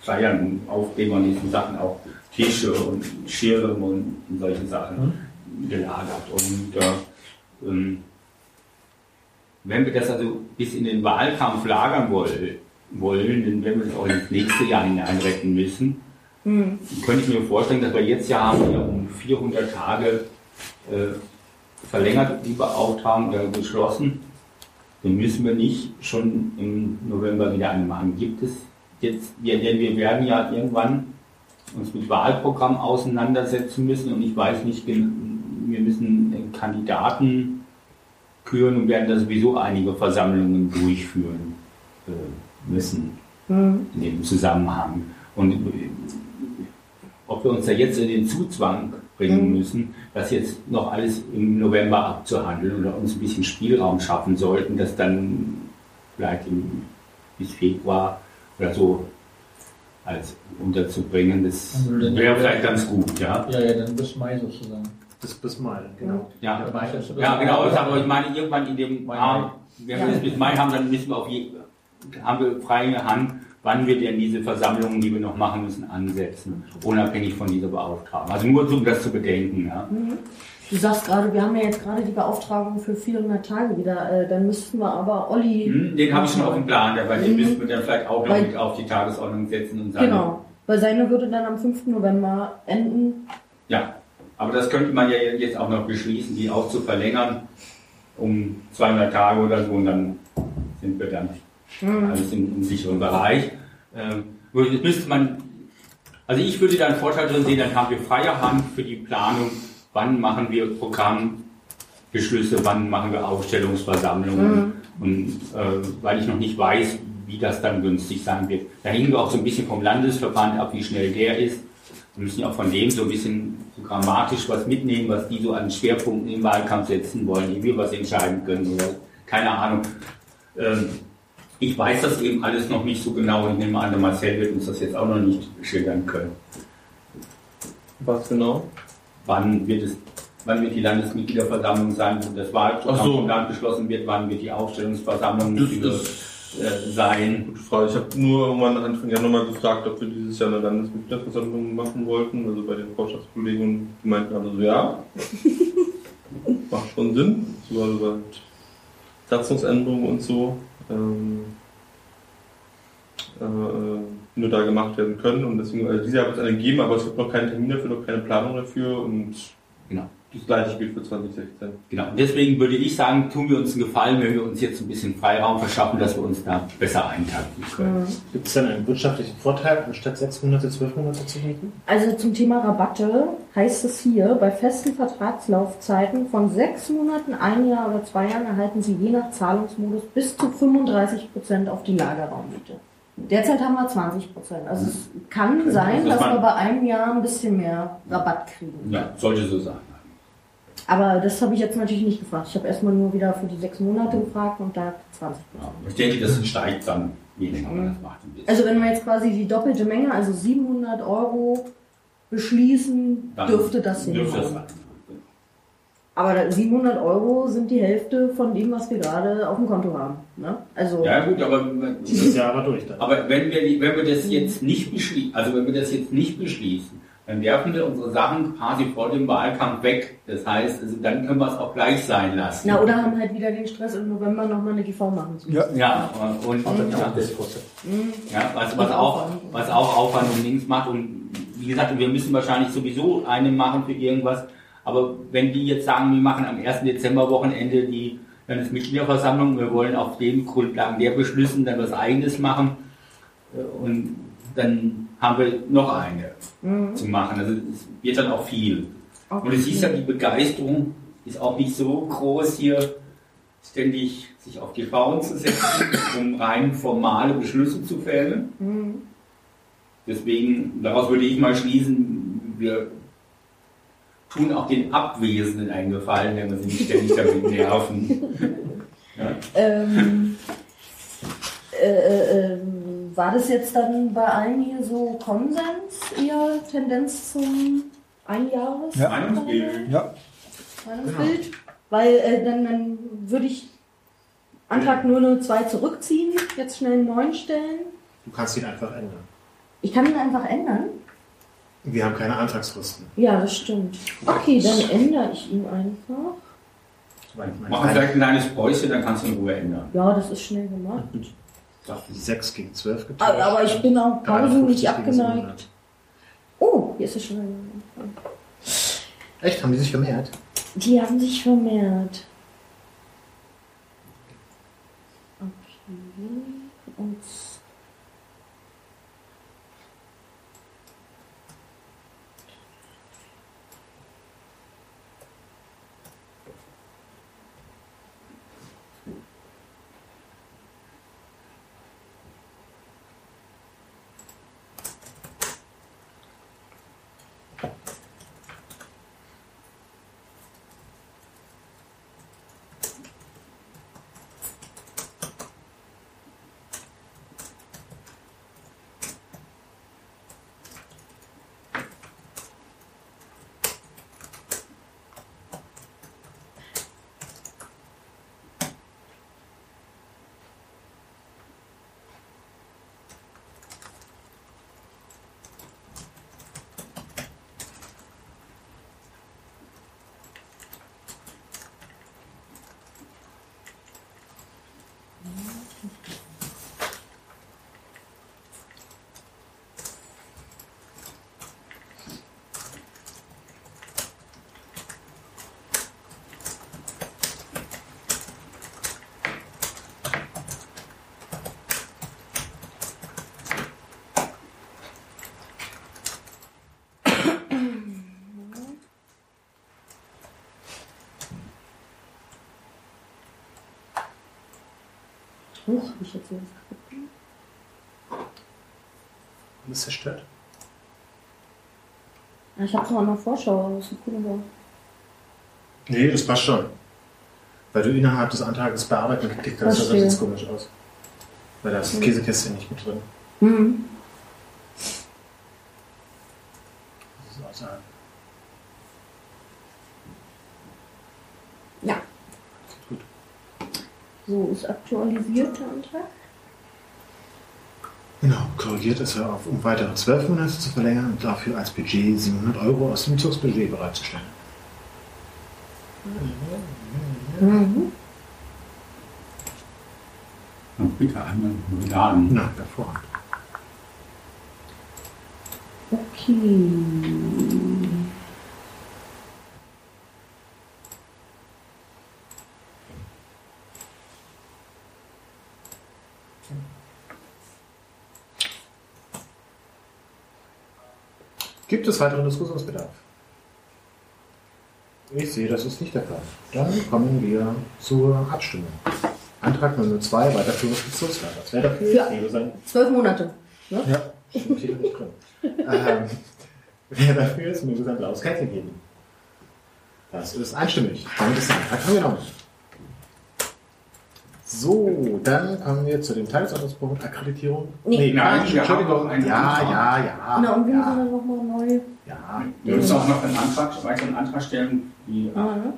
Flyern und Aufkleber und diesen Sachen auch Tische und Schirme und solche Sachen mhm. gelagert. Und äh, ähm, wenn wir das also bis in den Wahlkampf lagern wollen, wollen dann werden wir das auch ins nächste Jahr hinein retten müssen, mhm. könnte ich mir vorstellen, dass wir jetzt ja haben wir um vierhundert Tage äh, verlängert die Beauftragung oder geschlossen, dann müssen wir nicht schon im November wieder eine machen. Gibt es jetzt, denn wir werden ja irgendwann uns mit Wahlprogramm auseinandersetzen müssen und ich weiß nicht, wir müssen Kandidaten küren und werden da sowieso einige Versammlungen durchführen müssen mhm. in dem Zusammenhang. Und ob wir uns da jetzt in den Zuzwang bringen müssen, das jetzt noch alles im November abzuhandeln oder uns ein bisschen Spielraum schaffen sollten, das dann vielleicht im, bis Februar oder so als unterzubringen, das also wäre vielleicht ganz gut, ja? Ja, ja, dann bis Mai sozusagen. Bis, bis Mai, genau. Ja, ja, Mai, das ja genau, das aber ich meine, irgendwann in dem Mai, ah, wenn ja. wir das bis Mai haben, dann müssen wir auf jeden haben wir freie Hand, wann wir denn diese Versammlungen, die wir noch machen müssen, ansetzen, unabhängig von dieser Beauftragung. Also nur um das zu bedenken. Ja? Du sagst gerade, wir haben ja jetzt gerade die Beauftragung für vierhundert Tage wieder, dann müssten wir aber Olli... Hm, den habe ich schon auf dem Plan, aber den müssten wir dann vielleicht auch noch weil, mit auf die Tagesordnung setzen. Und seine, genau, weil seine würde dann am fünften November enden. Ja, aber das könnte man ja jetzt auch noch beschließen, die auch zu verlängern um zweihundert Tage oder so und dann sind wir dann... alles im, im sicheren Bereich. Ähm, müsste man, also ich würde da einen Vorteil drin sehen, dann haben wir freie Hand für die Planung, wann machen wir Programmbeschlüsse, wann machen wir Aufstellungsversammlungen. Mhm. Und äh, weil ich noch nicht weiß, wie das dann günstig sein wird. Da hängen wir auch so ein bisschen vom Landesverband ab, wie schnell der ist. Wir müssen auch von dem so ein bisschen programmatisch was mitnehmen, was die so an Schwerpunkten im Wahlkampf setzen wollen, wie wir was entscheiden können oder keine Ahnung. Ähm, Ich weiß das eben alles noch nicht so genau. Ich nehme an, der Marcel wird uns das jetzt auch noch nicht schildern können. Was genau? Wann wird es, wann wird die Landesmitgliederversammlung sein, wo das Wahlprogramm vom Land beschlossen wird? Wann wird die Aufstellungsversammlung das, äh, sein? Gute Frage. Ich habe nur irgendwann Anfang Januar mal gefragt, ob wir dieses Jahr eine Landesmitgliederversammlung machen wollten. Also bei den Vorstandskollegen, die meinten alle so, ja, macht schon Sinn. So also Satzungsänderungen und so. Ähm, äh, nur da gemacht werden können und deswegen, also dieses Jahr wird es einen gegeben, aber es gibt noch keinen Termin dafür, noch keine Planung dafür und genau. Das gleiche gilt für zwanzig sechzehn. Genau, deswegen würde ich sagen, tun wir uns einen Gefallen, wenn wir uns jetzt ein bisschen Freiraum verschaffen, dass wir uns da besser eintakten können. Mhm. Gibt es denn einen wirtschaftlichen Vorteil, anstatt sechs Monate, zwölf Monate zu bieten? Also zum Thema Rabatte heißt es hier, bei festen Vertragslaufzeiten von sechs Monaten, ein Jahr oder zwei Jahren erhalten Sie je nach Zahlungsmodus bis zu fünfunddreißig Prozent auf die Lagerraummiete. Derzeit haben wir zwanzig Prozent. Also es kann mhm. sein, also dass wir bei einem Jahr ein bisschen mehr Rabatt kriegen. Ja, sollte so sein. Aber das habe ich jetzt natürlich nicht gefragt. Ich habe erstmal nur wieder für die sechs Monate gefragt und da zwanzig. Ja, ich denke, das steigt dann, je länger man das macht. Also wenn wir jetzt quasi die doppelte Menge, also siebenhundert Euro beschließen, dann dürfte das nicht sein. Aber siebenhundert Euro sind die Hälfte von dem, was wir gerade auf dem Konto haben. Ne? Also ja gut, aber, das Jahr aber, durch dann. Aber wenn wir, wenn wir das jetzt nicht beschließen, also wenn wir das jetzt nicht beschließen, dann werfen wir unsere Sachen quasi vor dem Wahlkampf weg. Das heißt, also dann können wir es auch gleich sein lassen. Na, oder haben halt wieder den Stress im November nochmal eine G V machen zu müssen. Ja, ja und, und mhm. ja, das mhm. ja, was, was, auch, was auch Aufwand und Links macht. Und wie gesagt, wir müssen wahrscheinlich sowieso eine machen für irgendwas. Aber wenn die jetzt sagen, wir machen am ersten Dezember Wochenende die Landesmitgliederversammlung, wir wollen auf den Grundlagen der Beschlüssen dann was Eigenes machen und dann haben wir noch eine mhm. zu machen. Also es wird dann auch viel. Okay. Und du siehst ja, die Begeisterung ist auch nicht so groß hier ständig sich auf die Frauen zu setzen, um rein formale Beschlüsse zu fällen. Mhm. Deswegen, daraus würde ich mal schließen, wir tun auch den Abwesenden einen Gefallen, wenn wir sie nicht ständig damit nerven. Ja? Ähm, äh, äh, war das jetzt dann bei allen hier so Konsens, eher Tendenz zum Einjahres? Ja, Meinungsbild. Ja. Meinungsbild? Genau. Weil äh, dann, dann würde ich Antrag null null zwei zurückziehen, jetzt schnell einen neuen stellen. Du kannst ihn einfach ändern. Ich kann ihn einfach ändern? Wir haben keine Antragsfristen. Ja, das stimmt. Okay, dann ändere ich ihn einfach. Mach mir vielleicht ein kleines Päuschen, dann kannst du ihn Ruhe ändern. Ja, das ist schnell gemacht. Ich dachte, sechs gegen zwölf getauscht. Aber, aber ich bin auch Pause nicht abgeneigt. Oh, hier ist es schon ein Anfang. Echt? Haben die sich vermehrt? Die haben sich vermehrt. Okay. Und Huch, hab ich jetzt hier was gefunden? Und ist zerstört? Ich hab's noch an der Vorschau, aber das ist eine coole Sache. Nee, das passt schon. Weil du innerhalb des Antrages bearbeiten geklickt hast, das sieht jetzt komisch aus. Weil da ist das Käsekästchen nicht mit drin. Mhm. Das ist außerhalb. Ja. Gut. So, ist aktualisiert der Antrag? Genau, korrigiert ist er auf um weitere zwölf Monate zu verlängern und dafür als Budget siebenhundert Euro aus dem Bezugsbudget bereitzustellen. Mhm. Na, bitte einmal laden. Na, davor. Okay. Gibt es weiteren Diskussionsbedarf? Ich sehe, das ist nicht der Fall. Dann kommen wir zur Abstimmung. Antrag Nummer zwei, Weiterführung des Bezugslagers. Wer dafür ist? Nee, sein... Zwölf Monate. Ne? Ja, ich bin hier nicht drin. ähm, wer dafür ist, möge sein blaues Kärtchen geben. Das ist einstimmig. Damit ist der Antrag angenommen. So, dann kommen wir zu dem Tagesordnungspunkt Akkreditierung. Nee, nee nein, nein, Entschuldigung. Ja, ja, ja. Na, und wir müssen dann nochmal neu. Ja. Wir müssen auch noch einen Antrag, weiteren Antrag stellen. Ja. Ah, ja.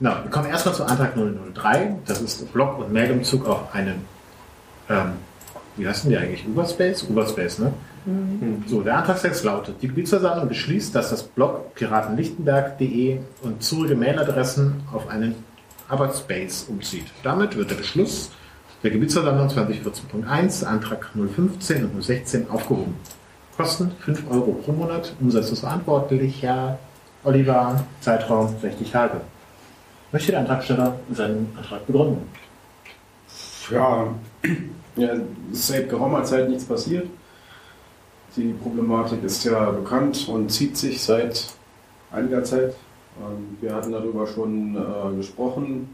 Na, wir kommen erstmal zu Antrag null null drei. Das ist Blog und Mail im Zug auf einen, ähm, wie heißen die eigentlich? Uberspace? Uberspace, ne? Mhm. So, der Antrag sechs lautet, die Gebietsversammlung beschließt, dass das Blog piratenlichtenberg punkt de und zurige Mailadressen auf einen Arbeitsspace umzieht. Damit wird der Beschluss der Gebietsversammlung zwanzig vierzehn Punkt eins, Antrag null fünfzehn und null sechzehn aufgehoben. Kosten fünf Euro pro Monat, Umsatz ist verantwortlich, Herr Oliver, Zeitraum sechzig Tage. Möchte der Antragsteller seinen Antrag begründen? Ja, ja, es ist seit geraumer Zeit nichts passiert. Die Problematik ist ja bekannt und zieht sich seit einiger Zeit. Wir hatten darüber schon äh, gesprochen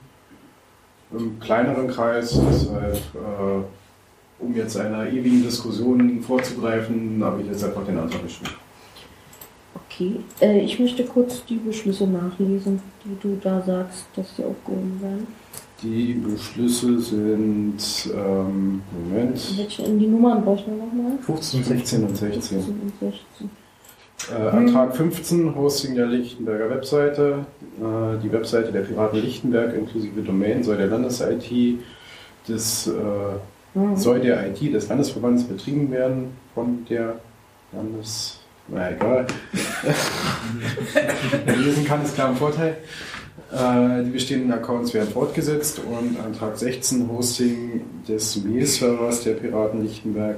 im kleineren Kreis, deshalb, äh, um jetzt einer ewigen Diskussion vorzugreifen, habe ich jetzt einfach den Antrag geschrieben. Okay, äh, ich möchte kurz die Beschlüsse nachlesen, die du da sagst, dass die aufgehoben werden. Die Beschlüsse sind, ähm, Moment. Welche, die Nummern brauche ich nochmal? fünfzehn, sechzehn und sechzehn. fünfzehn und sechzehn. Äh, Antrag fünfzehn, Hosting der Lichtenberger Webseite. Äh, die Webseite der Piraten Lichtenberg inklusive Domain soll der Landes-I T des, äh, mhm. soll der I T des Landesverbands betrieben werden von der Landes... Na egal. Lesen kann ist klar ein Vorteil. Äh, die bestehenden Accounts werden fortgesetzt und Antrag sechzehn, Hosting des Mail-Servers der Piraten Lichtenberg.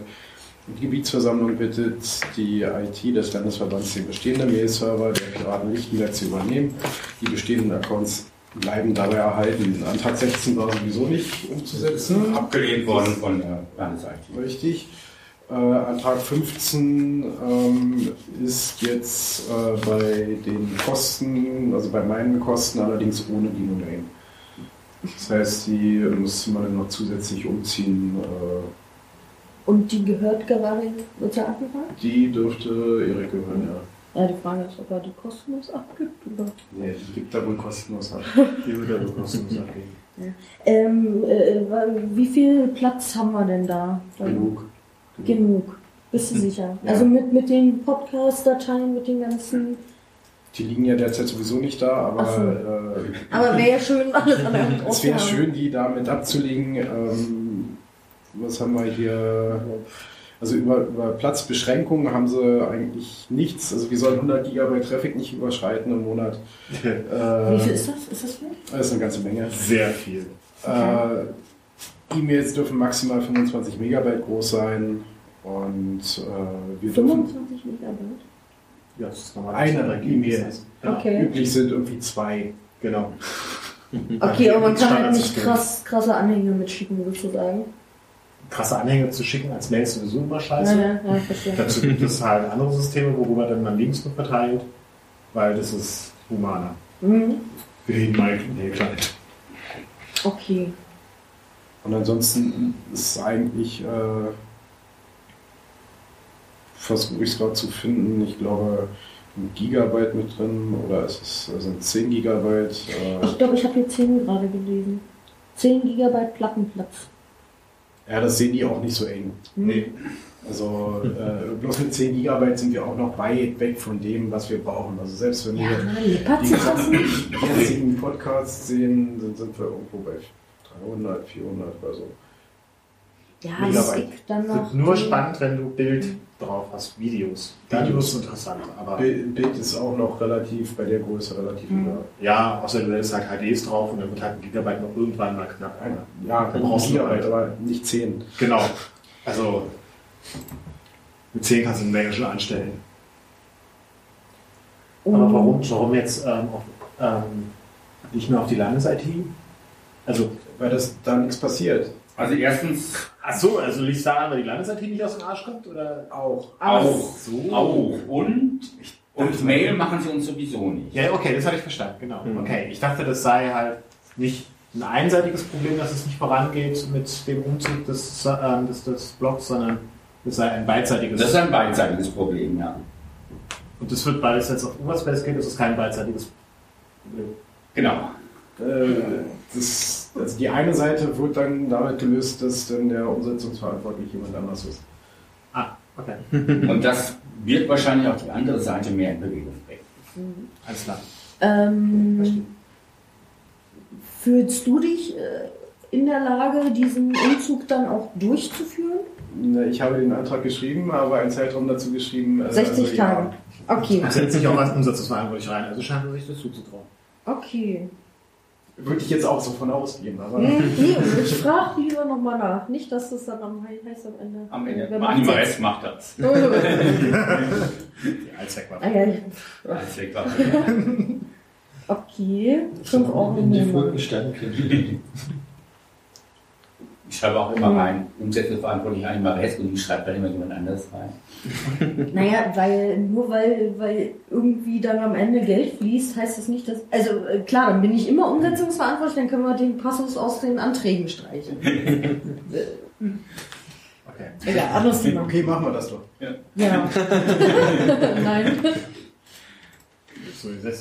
Die Gebietsversammlung bittet die I T des Landesverbands, den bestehenden Mail-Server der Piraten Lichtenberg zu übernehmen. Die bestehenden Accounts bleiben dabei erhalten. Antrag sechzehn war sowieso nicht umzusetzen. Abgelehnt worden von der Landes-I T. Richtig. Äh, Antrag fünfzehn ähm, ist jetzt äh, bei den Kosten, also bei meinen Kosten, allerdings ohne die Domain. Das heißt, die muss man dann noch zusätzlich umziehen. Äh, Und die gehört gerade Sozialadmiral? Die dürfte Eric gehören, ja. Ja, die Frage ist, ob er die kostenlos abgibt, oder? Nee, die gibt er wohl kostenlos ab. Die wird er wohl kostenlos abgeben. Ja. Ähm, äh, wie viel Platz haben wir denn da? Genug. Genug, bist du sicher? Ja. Also mit, mit den Podcast-Dateien, mit den ganzen... Die liegen ja derzeit sowieso nicht da, aber... So. Äh, aber wäre ja schön, alles an der Hand. Es wäre schön, die damit abzulegen. Ähm, was haben wir hier? Also über, über Platzbeschränkungen haben sie eigentlich nichts. Also wir sollen hundert Gigabyte Traffic nicht überschreiten im Monat. Äh, Wie viel ist das? Ist das viel? Das ist eine ganze Menge. Sehr viel. Okay. Äh, E-Mails dürfen maximal fünfundzwanzig Megabyte groß sein und äh, wir fünfundzwanzig Megabyte? Ja, das ist normal. Eine E-Mail. Ja. Okay. Üblich sind irgendwie zwei. Genau. Okay, aber man kann halt nicht krass, krasse Anhänge mitschicken, würdest du sagen? Krasse Anhänge zu schicken als Mail ist sowieso immer scheiße. Nein, nein, nein, dazu gibt es halt andere Systeme, worüber dann man Links mit verteilt, weil das ist humaner. Mhm. Für jeden Mike und Helge. Okay. Und ansonsten ist eigentlich äh, versuche ich es gerade zu finden. Ich glaube, ein Gigabyte mit drin oder es ist, also zehn Gigabyte. Äh, ich glaube, ich habe hier zehn gerade gelesen. zehn Gigabyte Plattenplatz. Ja, das sehen die auch nicht so eng. Hm. Nee. Also äh, bloß mit zehn Gigabyte sind wir auch noch weit weg von dem, was wir brauchen. Also selbst wenn ja, wir nein, die ganzen jetzigen Podcasts sehen, dann sind wir irgendwo bei dreihundert, vierhundert oder so. Ja, es gibt dann noch... Wird nur spannend, wenn du Bild drauf hast, Videos. Videos sind interessant, aber... Bild, Bild ist auch noch relativ, bei der Größe relativ... Mhm. Ja, außer du lässt halt H Ds drauf und dann wird halt ein Gigabyte noch irgendwann mal knapp. Ja, dann brauchst du Gigabyte, aber nicht zehn. Genau. Also, mit zehn kannst du eine Menge schon anstellen. Um. Aber warum, warum jetzt ähm, auf, ähm, nicht mehr auf die Landes-I T? Also... Weil das da nichts passiert. Also erstens... Achso, also liest da aber die Landes-I T nicht aus dem Arsch kommt? Oder? Auch. Auch. So. Auch. Und, und Mail machen sie uns sowieso nicht. Ja, okay, das hatte ich verstanden, genau. Mhm. Okay, ich dachte, das sei halt nicht ein einseitiges Problem, dass es nicht vorangeht mit dem Umzug des, äh, des, des Blogs, sondern es sei ein beidseitiges Problem. Das ist ein beidseitiges Problem, ja. Und das wird, weil es jetzt auf Uberspace geht, ist es kein beidseitiges Problem. Genau. Äh, das... Also die eine Seite wird dann damit gelöst, dass dann der Umsetzungsverantwortliche jemand anders ist. Ah, okay. Und das wird wahrscheinlich auch die andere Seite mehr in Bewegung bringen. Alles klar. Ähm, fühlst du dich in der Lage, diesen Umzug dann auch durchzuführen? Ich habe den Antrag geschrieben, aber einen Zeitraum dazu geschrieben. Also sechzig Tage. Ja. Okay. Das setzt sich auch als Umsetzungsverantwortlich rein, also scheint man sich das zuzutrauen. Okay. Würde ich jetzt auch so von ausgehen. Aber nee, nee, ich frage lieber nochmal nach. Nicht, dass das dann am heißt am Ende. Am Ende. Animals macht das. Die Allzweckwaffe. Ah, ja, ja. Allzweckwaffe. Okay. Fünf Ordnungen. Die Folgen standen. Ich schreibe auch immer rein. Umsetzungsverantwortlich eigentlich mal rechts und die schreibt dann immer jemand anders rein. Naja, weil nur weil, weil irgendwie dann am Ende Geld fließt, heißt das nicht, dass... Also klar, dann bin ich immer umsetzungsverantwortlich, dann können wir den Passus aus den Anträgen streichen. Okay. Ja, anderes Thema. Okay, machen wir das doch. Ja. Ja. Nein.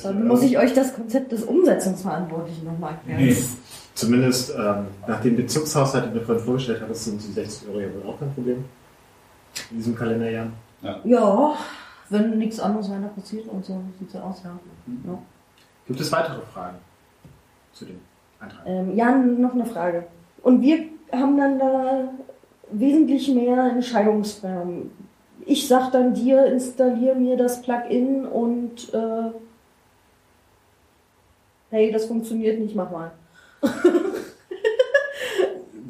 Dann muss ich euch das Konzept des Umsetzungsverantwortlichen nochmal erklären. Nee. Zumindest ähm, nach dem Bezugshaushalt, den du vorhin vorgestellt hattest, sind die sechzig Euro ja wohl auch kein Problem. In diesem Kalenderjahr. Ja, ja, wenn nichts anderes weiter passiert und so sieht es ja aus. Ja. Mhm. Ja. Gibt es weitere Fragen zu dem Antrag? Ähm, ja, noch eine Frage. Und wir haben dann da wesentlich mehr Entscheidungsfragen. Ich sag dann dir, installiere mir das Plugin und äh, hey, das funktioniert nicht, mach mal.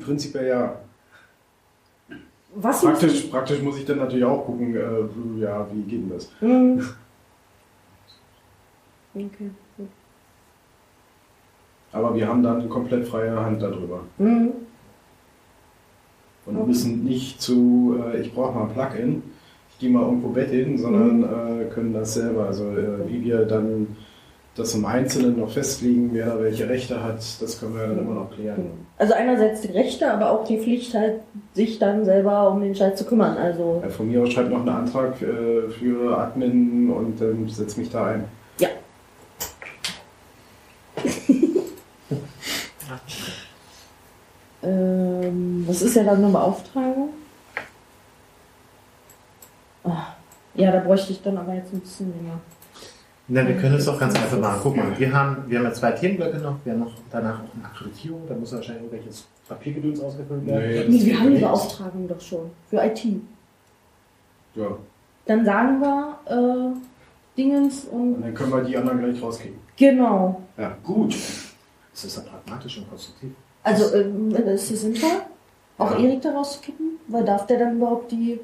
Prinzipiell ja. Was praktisch, praktisch muss ich dann natürlich auch gucken, äh, ja, wie geht denn das? Mhm. Okay. Aber wir haben da eine komplett freie Hand darüber. Mhm. Und okay. Müssen nicht zu, äh, ich brauche mal ein Plugin, ich gehe mal irgendwo betteln, sondern mhm. äh, können das selber. Also äh, wie wir dann das im Einzelnen noch festlegen, wer da welche Rechte hat, das können wir dann immer noch klären. Also einerseits die Rechte, aber auch die Pflicht halt, sich dann selber um den Scheiß zu kümmern. Also ja, von mir aus schreibt noch einen Antrag äh, für Admin und ähm, setz mich da ein. Ja. ähm, was ist ja dann eine Beauftragung? Oh. Ja, da bräuchte ich dann aber jetzt ein bisschen länger. Na, wir können es doch ganz einfach machen. Guck mal, wir haben, wir haben ja zwei Themenblöcke noch, wir haben noch danach auch eine Akkreditierung, da muss wahrscheinlich irgendwelches Papiergedöns ausgefüllt werden. Nee, nee, wir haben die Beauftragung doch schon, für I T. Ja. Dann sagen wir äh, Dingens und... Und dann können wir die anderen gleich rauskriegen. Genau. Ja, gut. Das ist ja pragmatisch und konstruktiv. Also, ähm, ist es sinnvoll, auch ja. Erik da rauszukippen? Weil darf der dann überhaupt die...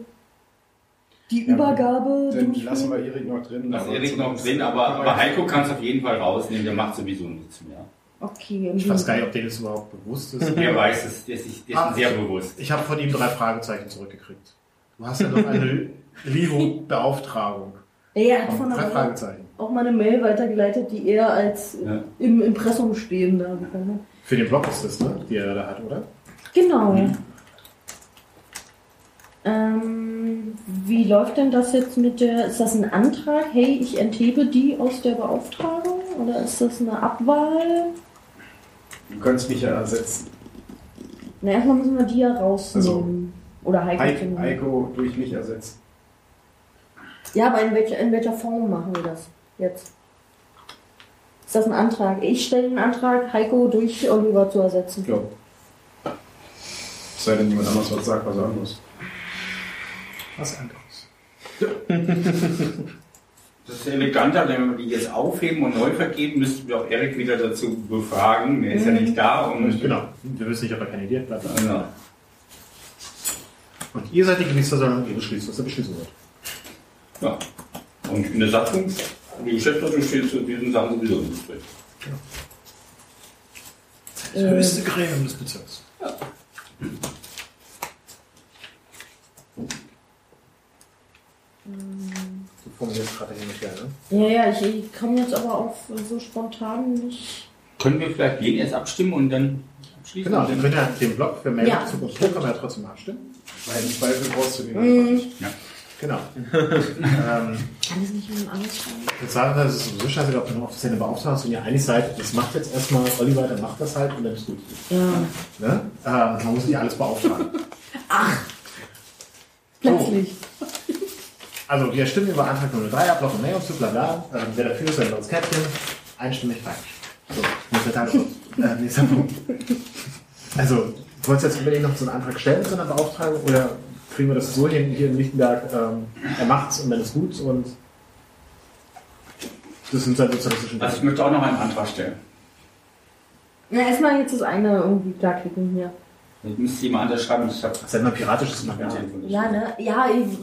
Die Übergabe. Ja, dann lassen wir Erik noch drin. Lass Erik noch drin, aber, aber Heiko kann es auf jeden Fall rausnehmen, der macht sowieso nichts mehr. Okay. Ich weiß gar nicht, ob dem das überhaupt bewusst ist. Der weiß es, der ist, der ist ah, sehr bewusst. Ich habe von ihm drei Fragezeichen zurückgekriegt. Du hast ja noch eine Liro-Beauftragung. Ja, er hat von drei Fragezeichen. Auch mal eine Mail weitergeleitet, die er als ja. im Impressum stehende kann. Für den Blog ist das, ne? Die er da hat, oder? Genau. Mhm. Ähm, wie läuft denn das jetzt mit der, ist das ein Antrag, hey, ich enthebe die aus der Beauftragung oder ist das eine Abwahl? Du kannst mich ja ersetzen. Na, erstmal müssen wir die ja rausnehmen. Also, oder Heiko, Heiko, Heiko durch mich ersetzen. Ja, aber in welcher, in welcher Form machen wir das jetzt? Ist das ein Antrag? Ich stelle einen Antrag, Heiko durch Oliver zu ersetzen. Ja. Sei denn jemand anders was sagt, was er anders. Was anderes. Das ist eleganter, wenn wir die jetzt aufheben und neu vergeben, müssten wir auch Eric wieder dazu befragen. Er ist ja nicht da. Und genau, wir wissen nicht, ob er kandidiert bleibt. Genau. Und ihr seid die Gerichtsversammlung, ihr beschließt, was da beschließen wird. Ja. Und in der Satzung, die Geschäftsordnung steht zu diesen Sachen sowieso nicht drin. Ja. Das ähm. höchste Gremium des Bezirks. Ja. Du formulierst gerade hin und her, ne? Ja, ja, ich, ich komme jetzt aber auf so spontan nicht. Können wir vielleicht jeden erst abstimmen und dann abschließen? Genau, dann könnt ihr den Block für Meldung zu Bezug können wir ja trotzdem abstimmen. Weil im Zweifel brauchst du den Antrag nicht. Ja. Genau. ähm, kann ich nicht mit dem Angst schreiben? Jetzt sagen wir, es ist sowieso scheiße, ob du noch offizielle Beauftragte hast und ihr einig seid, das macht jetzt erstmal Oliver, dann macht das halt und dann ist gut. Ja. Ne? Ähm, man muss nicht alles beauftragen. Ach! Plötzlich. So. Also, wir stimmen über Antrag null drei ab, noch ein Mail zu, bla bla. Ähm, wer dafür ist, dann das Käppchen. Einstimmig falsch. So, muss der Tag äh, nächster Punkt. Also, wolltest du jetzt unbedingt noch so einen Antrag stellen zu einer Beauftragung oder kriegen wir das so hin, hier in Lichtenberg, ähm, er macht's und dann ist gut und das sind halt sozusagen zwischen. Also, ich möchte auch noch einen Antrag stellen. Na, erstmal jetzt das eine irgendwie klarklicken hier. Ich müsste jemand anders schreiben, ich habe. Das ist ja immer piratisches Material. Ja, ne? Ja, ich.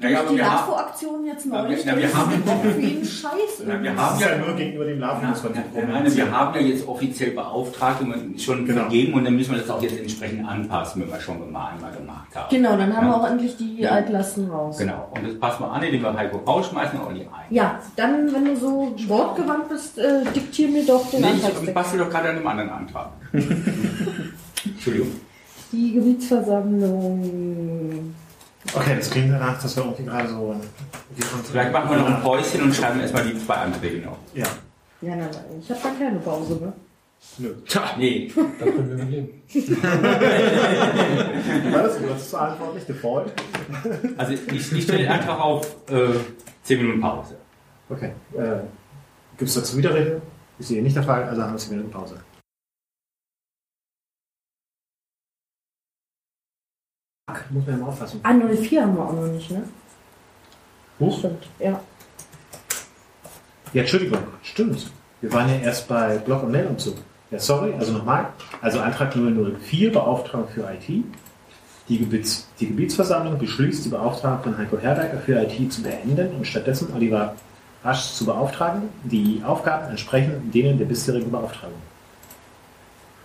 Naja, die Lafo-Aktion jetzt neulich, na, wir das haben, ist doch für jeden Scheiß. Na, wir haben ja nur gegenüber dem Lafo, muss man nicht nein, wir haben ja jetzt offiziell Beauftragte schon genau. vergeben und dann müssen wir das auch jetzt entsprechend anpassen, wenn wir schon mal einmal gemacht haben. Genau, dann haben ja. wir auch endlich die ja. Altlasten raus. Genau, und das passen wir an, indem wir Heiko rausschmeißen und Olli ein. Ja, dann, wenn du so wortgewandt bist, äh, diktier mir doch den nee, Antrag. Ich bastel doch gerade an einem anderen Antrag. Entschuldigung. Die Gebietsversammlung. Okay, das klingt danach, dass wir irgendwie gerade so... Vielleicht machen wir noch ein Päuschen und schreiben erstmal die zwei Anträge noch. Ja. Ja, nein, nein. Ich habe da keine Pause, ne? Nö. Tja, nee. Da können wir mit leben. Was? Das ist einfach nicht default. Also ich, ich stelle den Antrag auf äh, zehn Minuten Pause. Okay. Äh, gibt es dazu Widerrede? Ist hier nicht der Fall, also haben wir zehn Minuten Pause. Muss man ja mal aufpassen. Ah, null vier haben wir auch noch nicht, ne? Hoch? Stimmt, ja. Ja, Entschuldigung, stimmt. Wir waren ja erst bei Blog- und Mailumzug. Ja, sorry, also nochmal. Also Antrag null null vier, Beauftragung für I T. Die, Gebiets, die Gebietsversammlung beschließt, die Beauftragung von Heiko Herberger für I T zu beenden und stattdessen Oliver Asch zu beauftragen, die Aufgaben entsprechen denen der bisherigen Beauftragung.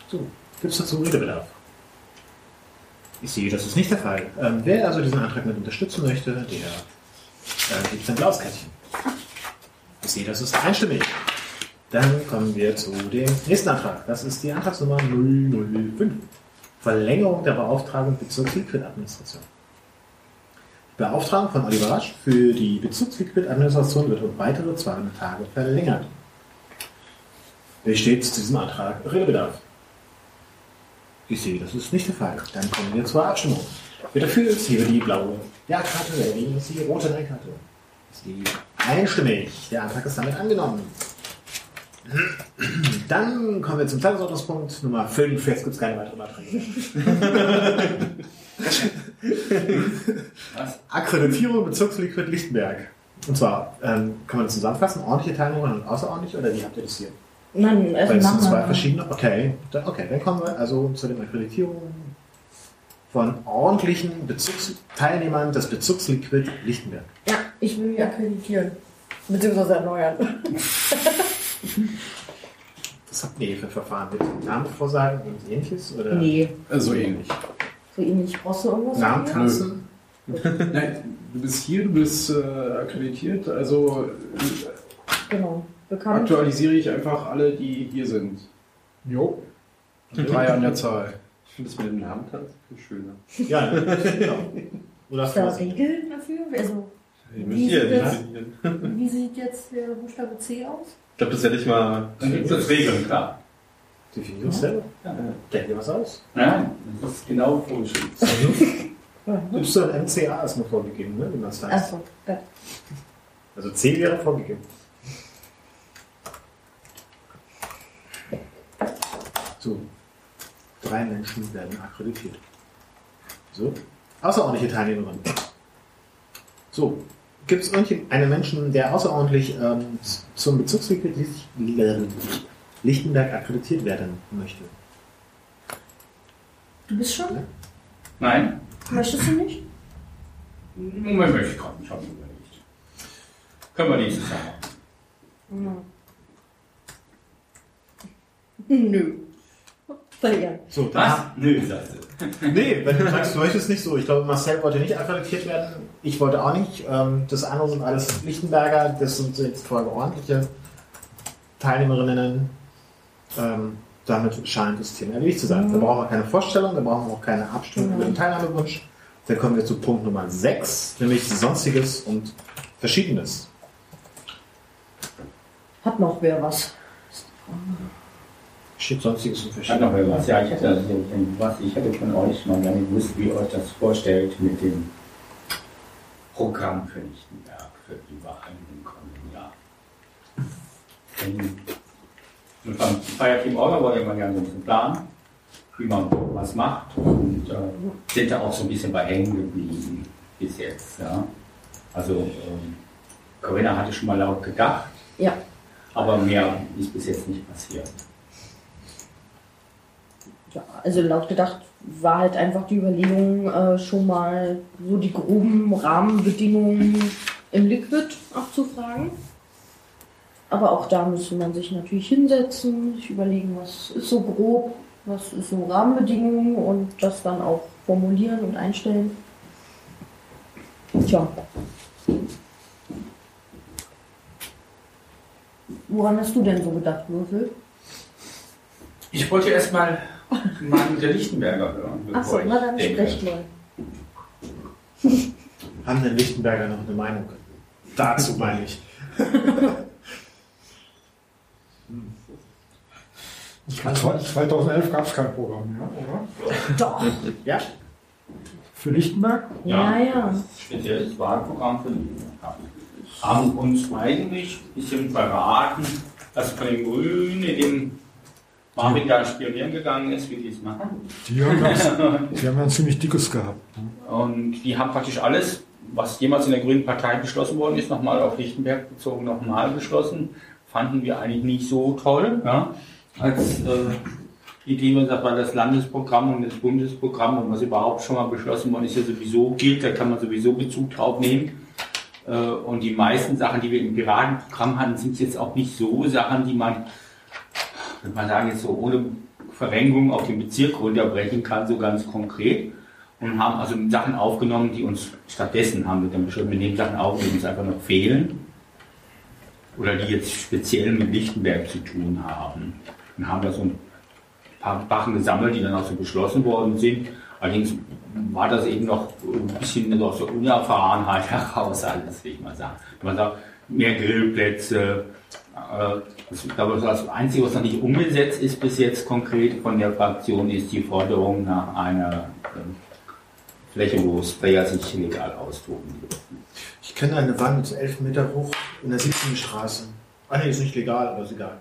So, gibt es dazu Redebedarf? Ich sehe, das ist nicht der Fall. Ähm, wer also diesen Antrag mit unterstützen möchte, der äh, gibt ein blaues Kärtchen. Ich sehe, das ist einstimmig. Dann kommen wir zu dem nächsten Antrag. Das ist die Antragsnummer null null fünf. Verlängerung der Beauftragung Bezirks-Liquid-Administration. Die Beauftragung von Oliver Rasch für die Bezirks-Liquid-Administration wird um weitere zweihundert Tage verlängert. Besteht zu diesem Antrag Redebedarf? Ich sehe, das ist nicht der Fall. Dann kommen wir zur Abstimmung. Wer dafür ist, hier die blaue Ja-Karte, wer gegen ist die rote Nein-Karte. Ist die einstimmig. Der Antrag ist damit angenommen. Dann kommen wir zum Tagesordnungspunkt Nummer fünf. Jetzt gibt es keine weiteren Anträge. Akkreditierung Bezirksliquid Lichtenberg. Und zwar, ähm, kann man das zusammenfassen? Ordentliche Teilnehmer und außerordentlich? Oder wie habt ihr das hier? Nein, also weil es sind zwei verschiedene. Okay. Okay, dann kommen wir also zu den Akkreditierungen von ordentlichen Bezugsteilnehmern des Bezugsliquid Lichtenberg. Ja, ich will mich akkreditieren. Beziehungsweise erneuern. Das habt ihr für Verfahren mit Namen vorsagen und ähnliches? Oder? Nee. Also ähnlich. So ähnlich. Brauchst du irgendwas? Namen tanzen? Nein, du bist hier, du bist äh, akkreditiert, also. Äh, genau. Bekannt. Aktualisiere ich einfach alle, die hier sind. Jo. Drei an der Zahl. Ich finde das mit dem Namen ganz schöner. Ja, genau. Oder ist da Regeln dafür? Also, wie, sieht das, wie sieht jetzt der Buchstabe C aus? Ich glaube, das hätte ich mal. Dann gibt es Regeln, klar. Definiert es selber? Denkt ihr was aus? Nein, das ist genau vorgeschrieben. Y M C A ist noch vorgegeben, ne? Achso, ja. Also C wäre vorgegeben. So, drei Menschen werden akkreditiert. So, außerordentliche Teilnehmerin. So, gibt es irgendeinen Menschen, der außerordentlich ähm, zum Bezugsliquid Lichtenberg akkreditiert werden möchte? Du bist schon? Ja? Nein. Möchtest du nicht? Moment, möchte ich gerade nicht. Ich habe überlegt. Können wir nächstes Jahr machen? Nö. So, das. Was? Nö, sagst du. Nee, wenn du sagst, du möchtest nicht so. Ich glaube, Marcel wollte nicht akkreditiert werden. Ich wollte auch nicht. Das andere sind alles Lichtenberger. Das sind jetzt voll ordentliche Teilnehmerinnen. Damit scheint das Thema erledigt zu sein. Da brauchen wir keine Vorstellung, da brauchen wir auch keine Abstimmung über den Teilnahmewunsch. Dann kommen wir zu Punkt Nummer sechs, nämlich Sonstiges und Verschiedenes. Hat noch wer was? Steht sonstiges und verschiedenes. Hat noch was. Ja, ich hatte also, was. Ich hatte von euch mal gerne gewusst, wie ihr euch das vorstellt mit dem Programm für Lichtenberg für über einen kommenden Jahr. Denn beim Feierteam Orga wollte man gerne so einen Plan, wie man was macht und äh, sind da auch so ein bisschen bei hängen geblieben bis jetzt. Ja? Also ähm, Corinna hatte schon mal laut gedacht, ja. Aber mehr ist bis jetzt nicht passiert. ja, also laut gedacht war halt einfach die Überlegung, äh, schon mal so die groben Rahmenbedingungen im Liquid abzufragen. Aber auch da müsste man sich natürlich hinsetzen, sich überlegen, was ist so grob, was ist so Rahmenbedingungen und das dann auch formulieren und einstellen. Tja. Woran hast du denn so gedacht, Würfel? Ich wollte erstmal Mann der Lichtenberger hören. Achso, na dann sprecht mal. Haben denn Lichtenberger noch eine Meinung? Dazu meine ich. zweitausendelf gab es kein Programm mehr, oder? Doch. Ja? Für Lichtenberg? Ja, ja. ja. Spezielles Wahlprogramm für Lichtenberg. Haben uns eigentlich ein bisschen verraten, dass von den Grünen in Marvin da spionieren gegangen ist, wie die es machen. Die haben, ganz, die haben ja ein ziemlich dickes gehabt. Und die haben praktisch alles, was jemals in der Grünen Partei beschlossen worden ist, nochmal auf Lichtenberg bezogen, nochmal beschlossen. Fanden wir eigentlich nicht so toll. Ja? Als äh, Idee, man sagt, weil das Landesprogramm und das Bundesprogramm und was überhaupt schon mal beschlossen worden ist, ja sowieso gilt, da kann man sowieso Bezug drauf nehmen. Äh, und die meisten Sachen, die wir im Piratenprogramm hatten, sind jetzt auch nicht so Sachen, die man, wenn man sagen, jetzt so ohne Verrenkung auf den Bezirk runterbrechen kann, so ganz konkret. Und haben also Sachen aufgenommen, die uns stattdessen haben wir dann bestimmt, wir nehmen Sachen auf, die uns einfach noch fehlen. Oder die jetzt speziell mit Lichtenberg zu tun haben. Und haben da so ein paar Sachen gesammelt, die dann auch so beschlossen worden sind. Allerdings war das eben noch ein bisschen aus der Unerfahrenheit heraus, alles will ich mal sagen. Wenn man sagt, mehr Grillplätze. Das, ich glaube, das Einzige, was noch nicht umgesetzt ist bis jetzt konkret von der Fraktion, ist die Forderung nach einer äh, Fläche, wo Sprayer sich legal austoben dürfen. Ich kenne eine Wand, elf Meter hoch, in der siebzehnten Straße. Ah ne, ist nicht legal, aber ist egal.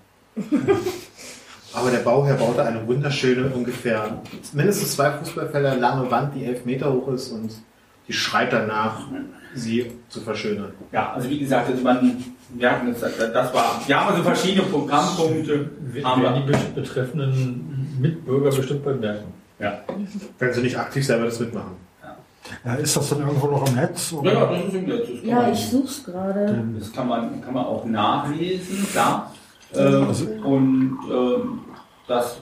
Aber der Bauherr baute eine wunderschöne, ungefähr mindestens zwei Fußballfelder lange Wand, die elf Meter hoch ist und die schreit danach, sie zu verschönern. Ja, also wie gesagt, also man, wir hatten das, das war, wir haben also verschiedene Programmpunkte. Haben wir die betreffenden Mitbürger bestimmt beim Merken. Ja. Wenn sie nicht aktiv selber das mitmachen. Ja, ist das dann irgendwo noch im Netz? Oder? Ja, das ist im Netz. Ja, ich suche es gerade. Das kann man, kann man auch nachlesen, klar. Ähm, und ähm, das,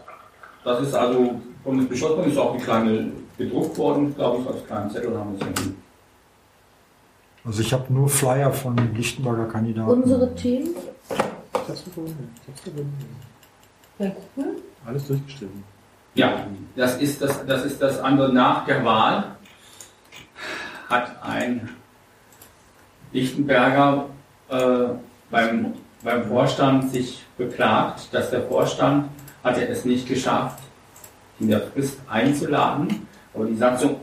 das ist also, von der Beschottung ist auch eine kleine gedruckt worden, glaube ich, als kleinen Zettel haben wir es. Also ich habe nur Flyer von Lichtenberger Kandidaten. Unsere Themen? Das ist ja, cool. Alles durchgestimmt. Ja, das ist das, das ist das andere nach der Wahl. Hat ein Lichtenberger äh, beim, beim Vorstand sich beklagt, dass der Vorstand hat er es nicht geschafft, ihn der Frist einzuladen. Aber die Satzung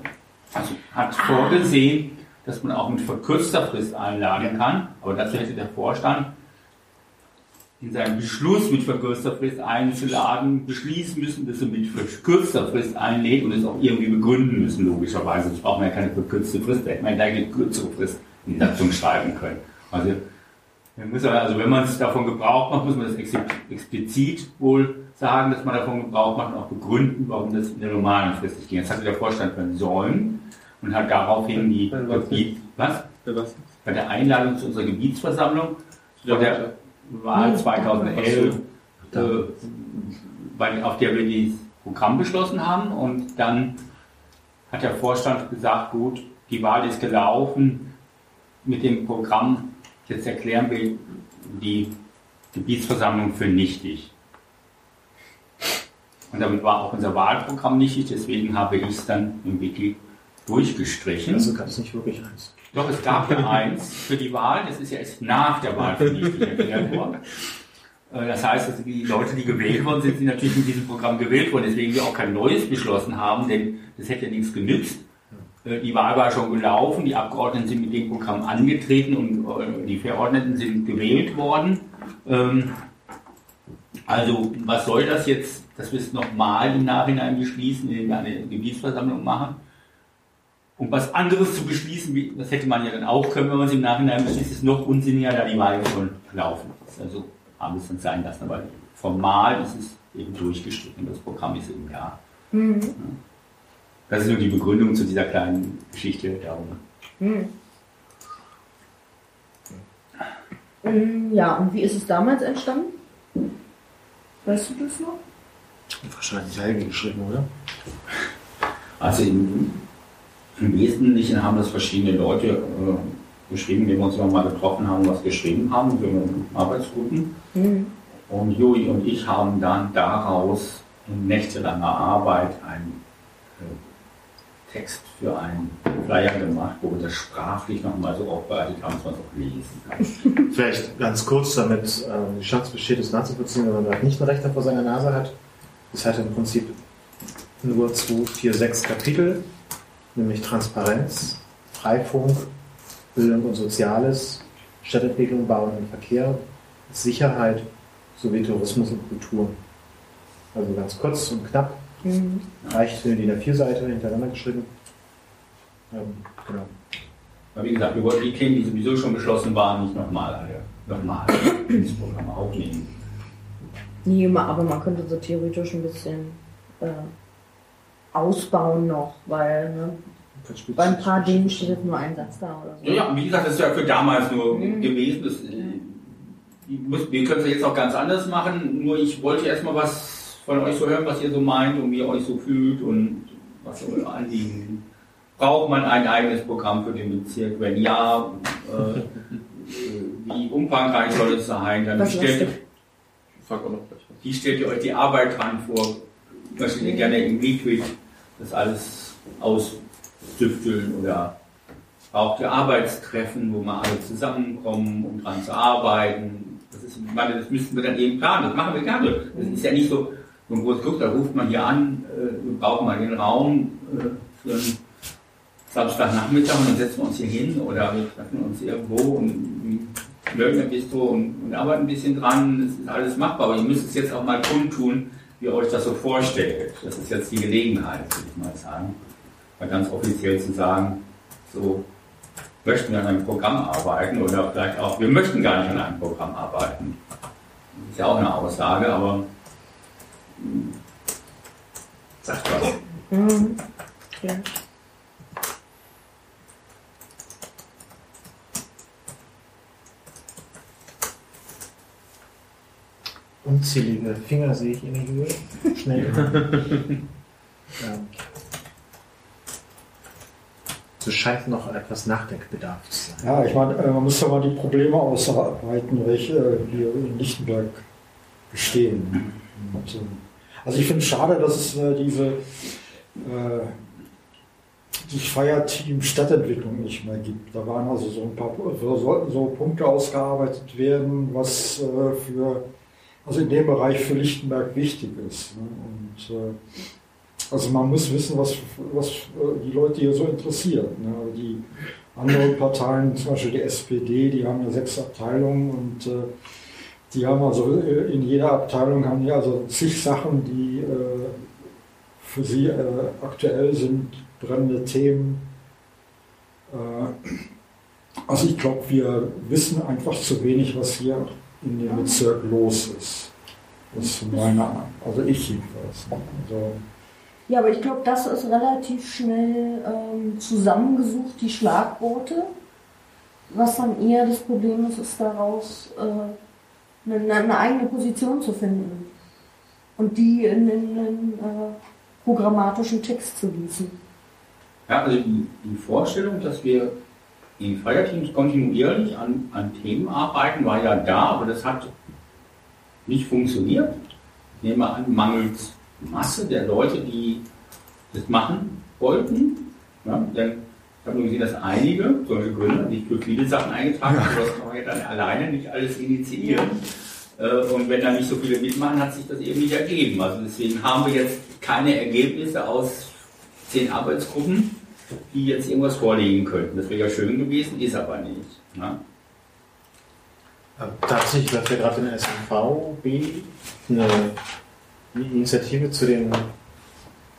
also hat vorgesehen, dass man auch mit verkürzter Frist einladen kann. Aber dazu hätte der Vorstand in seinem Beschluss, mit verkürzter Frist einzuladen, beschließen müssen, dass er mit verkürzter Frist einlädt und es auch irgendwie begründen müssen, logischerweise. Sonst braucht man ja keine verkürzte Frist, da hätte man ja gleich eine kürzere Frist in die Satzung schreiben können. Also, wir müssen, also wenn man es davon Gebrauch macht, muss man das explizit wohl sagen, dass man davon Gebrauch macht und auch begründen, warum das in der normalen Frist nicht ging. Das hatte der Vorstand versäumt und hat daraufhin die, die was? Bei der Einladung zu unserer Gebietsversammlung, der Wahl zweitausendelf, äh, weil, auf der wir das Programm beschlossen haben und dann hat der Vorstand gesagt, gut, die Wahl ist gelaufen, mit dem Programm, jetzt erklären wir die Gebietsversammlung für nichtig. Und damit war auch unser Wahlprogramm nichtig, deswegen habe ich es dann im Wiki durchgestrichen. Also gab es nicht wirklich eins. Doch, es gab ja eins für die Wahl, das ist ja erst nach der Wahl vernichtet erklärt worden. Das heißt, dass die Leute, die gewählt worden sind, sind natürlich mit diesem Programm gewählt worden, deswegen wir auch kein neues beschlossen haben, denn das hätte ja nichts genützt. Die Wahl war schon gelaufen, die Abgeordneten sind mit dem Programm angetreten und die Verordneten sind gewählt worden. Also, was soll das jetzt, dass wir es nochmal im Nachhinein beschließen, indem wir eine Gebietsversammlung machen? Um was anderes zu beschließen, das hätte man ja dann auch können, wenn man es im Nachhinein beschließt, ist noch unsinniger, da die Wahl schon gelaufen ist. Also haben wir es dann sein lassen, aber formal ist es eben durchgestrichen, das Programm ist eben ja Mhm. Das ist nur die Begründung zu dieser kleinen Geschichte darum. Mhm. Ja, und wie ist es damals entstanden? Weißt du das noch? Wahrscheinlich Helge geschrieben, oder? Also im, im Wesentlichen haben das verschiedene Leute äh, geschrieben, wenn wir uns mal getroffen haben, was geschrieben haben, für Arbeitsgruppen. Mhm. Und Juri und ich haben dann daraus in nächtelanger Arbeit einen äh, Text für einen Flyer gemacht, wo wir das sprachlich nochmal so aufbereitet haben, dass man es auch lesen kann. Vielleicht ganz kurz, damit ähm, die Chance besteht, es nachzuvollziehen, wenn man nicht einen Rechner vor seiner Nase hat. Es hat im Prinzip nur zwei, vier, sechs Kapitel, nämlich Transparenz, Freifunk, Bildung und Soziales, Stadtentwicklung, Bau und Verkehr, Sicherheit sowie Tourismus und Kultur. Also ganz kurz und knapp, mhm. reicht für die vier Seiten hintereinander geschrieben. Ähm, genau. Wie gesagt, wir wollten die Themen, die sowieso schon beschlossen waren, nicht nochmal nochmal ins Programm aufnehmen. Nee, aber man könnte so theoretisch ein bisschen äh, ausbauen noch, weil ne, bei ein paar Dingen steht jetzt nur ein Satz da oder so. Ja, ja, wie gesagt, das ist ja für damals nur mhm. gewesen. Das, äh, wir können es ja jetzt auch ganz anders machen, nur ich wollte erstmal was von euch so hören, was ihr so meint und wie ihr euch so fühlt und was eure Anliegen sind. Braucht man ein eigenes Programm für den Bezirk? Wenn ja, äh, wie umfangreich soll es sein? Dann stellt Wie stellt ihr euch die Arbeit dran vor? Möchtet ihr gerne im Liquid das alles ausstifteln oder auch die Arbeitstreffen, wo wir alle zusammenkommen, um dran zu arbeiten? Das ist, ich meine, das müssten wir dann eben planen, das machen wir gerne. Das ist ja nicht so, so ein großes Glück, da ruft man hier an, wir brauchen mal den Raum für einen Samstagnachmittag und dann setzen wir uns hier hin oder wir treffen uns irgendwo und Löffner bist du und, und arbeite ein bisschen dran, es ist alles machbar, aber ihr müsst es jetzt auch mal kundtun, wie ihr euch das so vorstellt. Das ist jetzt die Gelegenheit, würde ich mal sagen, mal ganz offiziell zu sagen, so möchten wir an einem Programm arbeiten oder vielleicht auch, wir möchten gar nicht an einem Programm arbeiten. Das ist ja auch eine Aussage, aber mh, sagt was. Mhm. Ja. Unzählige Finger sehe ich in der Höhe. Schnell. Ja. So scheint noch etwas Nachdenkbedarf zu sein. Ja, ich meine, man muss ja mal die Probleme ausarbeiten, welche hier in Lichtenberg bestehen. Also ich finde es schade, dass es diese äh, die Feierteam Stadtentwicklung nicht mehr gibt. Da waren also so ein paar so, so Punkte ausgearbeitet werden, was äh, für also in dem Bereich für Lichtenberg wichtig ist. Und, äh, also man muss wissen, was, was äh, die Leute hier so interessiert. Ne? Die anderen Parteien, zum Beispiel die S P D, die haben ja sechs Abteilungen und äh, die haben also äh, in jeder Abteilung haben die also zig Sachen, die äh, für sie äh, aktuell sind, brennende Themen. Äh, also ich glaube, wir wissen einfach zu wenig, was hier in dem Bezirk los ist. Das ist meine Ahnung. Also ich jedenfalls. Also ja, aber ich glaube, das ist relativ schnell ähm, zusammengesucht, die Schlagworte. Was dann eher das Problem ist, ist daraus äh, eine, eine eigene Position zu finden und die in den äh, programmatischen Text zu gießen. Ja, also die, die Vorstellung, dass wir die Feierteams kontinuierlich an, an Themen arbeiten, war ja da, aber das hat nicht funktioniert. Ich nehme an, mangels Masse der Leute, die das machen wollten. Ja, denn ich habe nur gesehen, dass einige solche Gründer sich für viele Sachen eingetragen haben, das kann man ja dann alleine nicht alles initiieren. Und wenn da nicht so viele mitmachen, hat sich das eben nicht ergeben. Also deswegen haben wir jetzt keine Ergebnisse aus zehn Arbeitsgruppen, die jetzt irgendwas vorlegen könnten. Das wäre ja schön gewesen, ist aber nicht. Ne? Tatsächlich läuft ja gerade in der S M V B eine Initiative zu den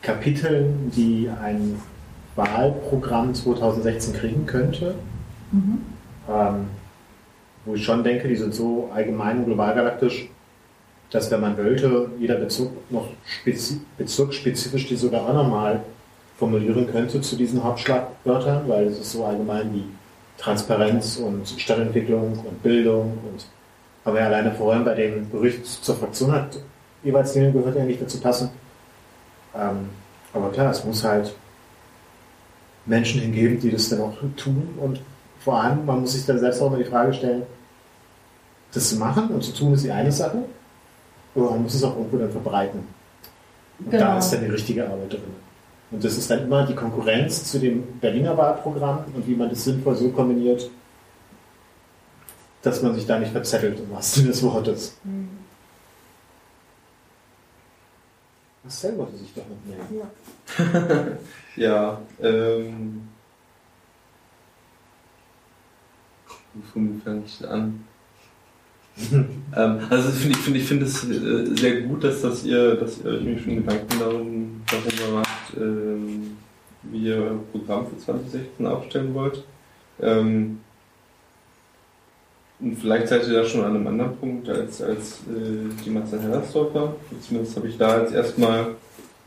Kapiteln, die ein Wahlprogramm zwanzig sechzehn kriegen könnte. Mhm. Ähm, wo ich schon denke, die sind so allgemein und globalgalaktisch, dass, wenn man wollte, jeder Bezirk noch spezi- bezirksspezifisch die sogar auch nochmal formulieren könnte zu diesen Hauptschlagwörtern, weil es ist so allgemein wie Transparenz und Stadtentwicklung und Bildung. Und aber ja, alleine vor allem bei dem Bericht zur Fraktion hat jeweils denen gehört, ja nicht dazu passen. Ähm, aber klar, es muss halt Menschen hingeben, die das dann auch tun, und vor allem, man muss sich dann selbst auch mal die Frage stellen, das zu machen und zu tun ist die eine Sache, aber man muss es auch irgendwo dann verbreiten. Und genau, da ist dann die richtige Arbeit drin. Und das ist dann immer die Konkurrenz zu dem Berliner Wahlprogramm und wie man das sinnvoll so kombiniert, dass man sich da nicht verzettelt im wahrsten Sinne des Wortes. Mhm. Marcel wollte sich doch noch melden. Ja, ja ähm... wofür fange ich an? ähm, also ich finde ich finde es äh, sehr gut, dass, dass ihr dass ihr euch schon Gedanken darum, darüber macht, ähm, wie ihr euer Programm für zwanzig sechzehn aufstellen wollt. Ähm, und vielleicht seid ihr da schon an einem anderen Punkt als, als äh, die Marzahn-Hellersdorfer. Zumindest habe ich da jetzt erstmal,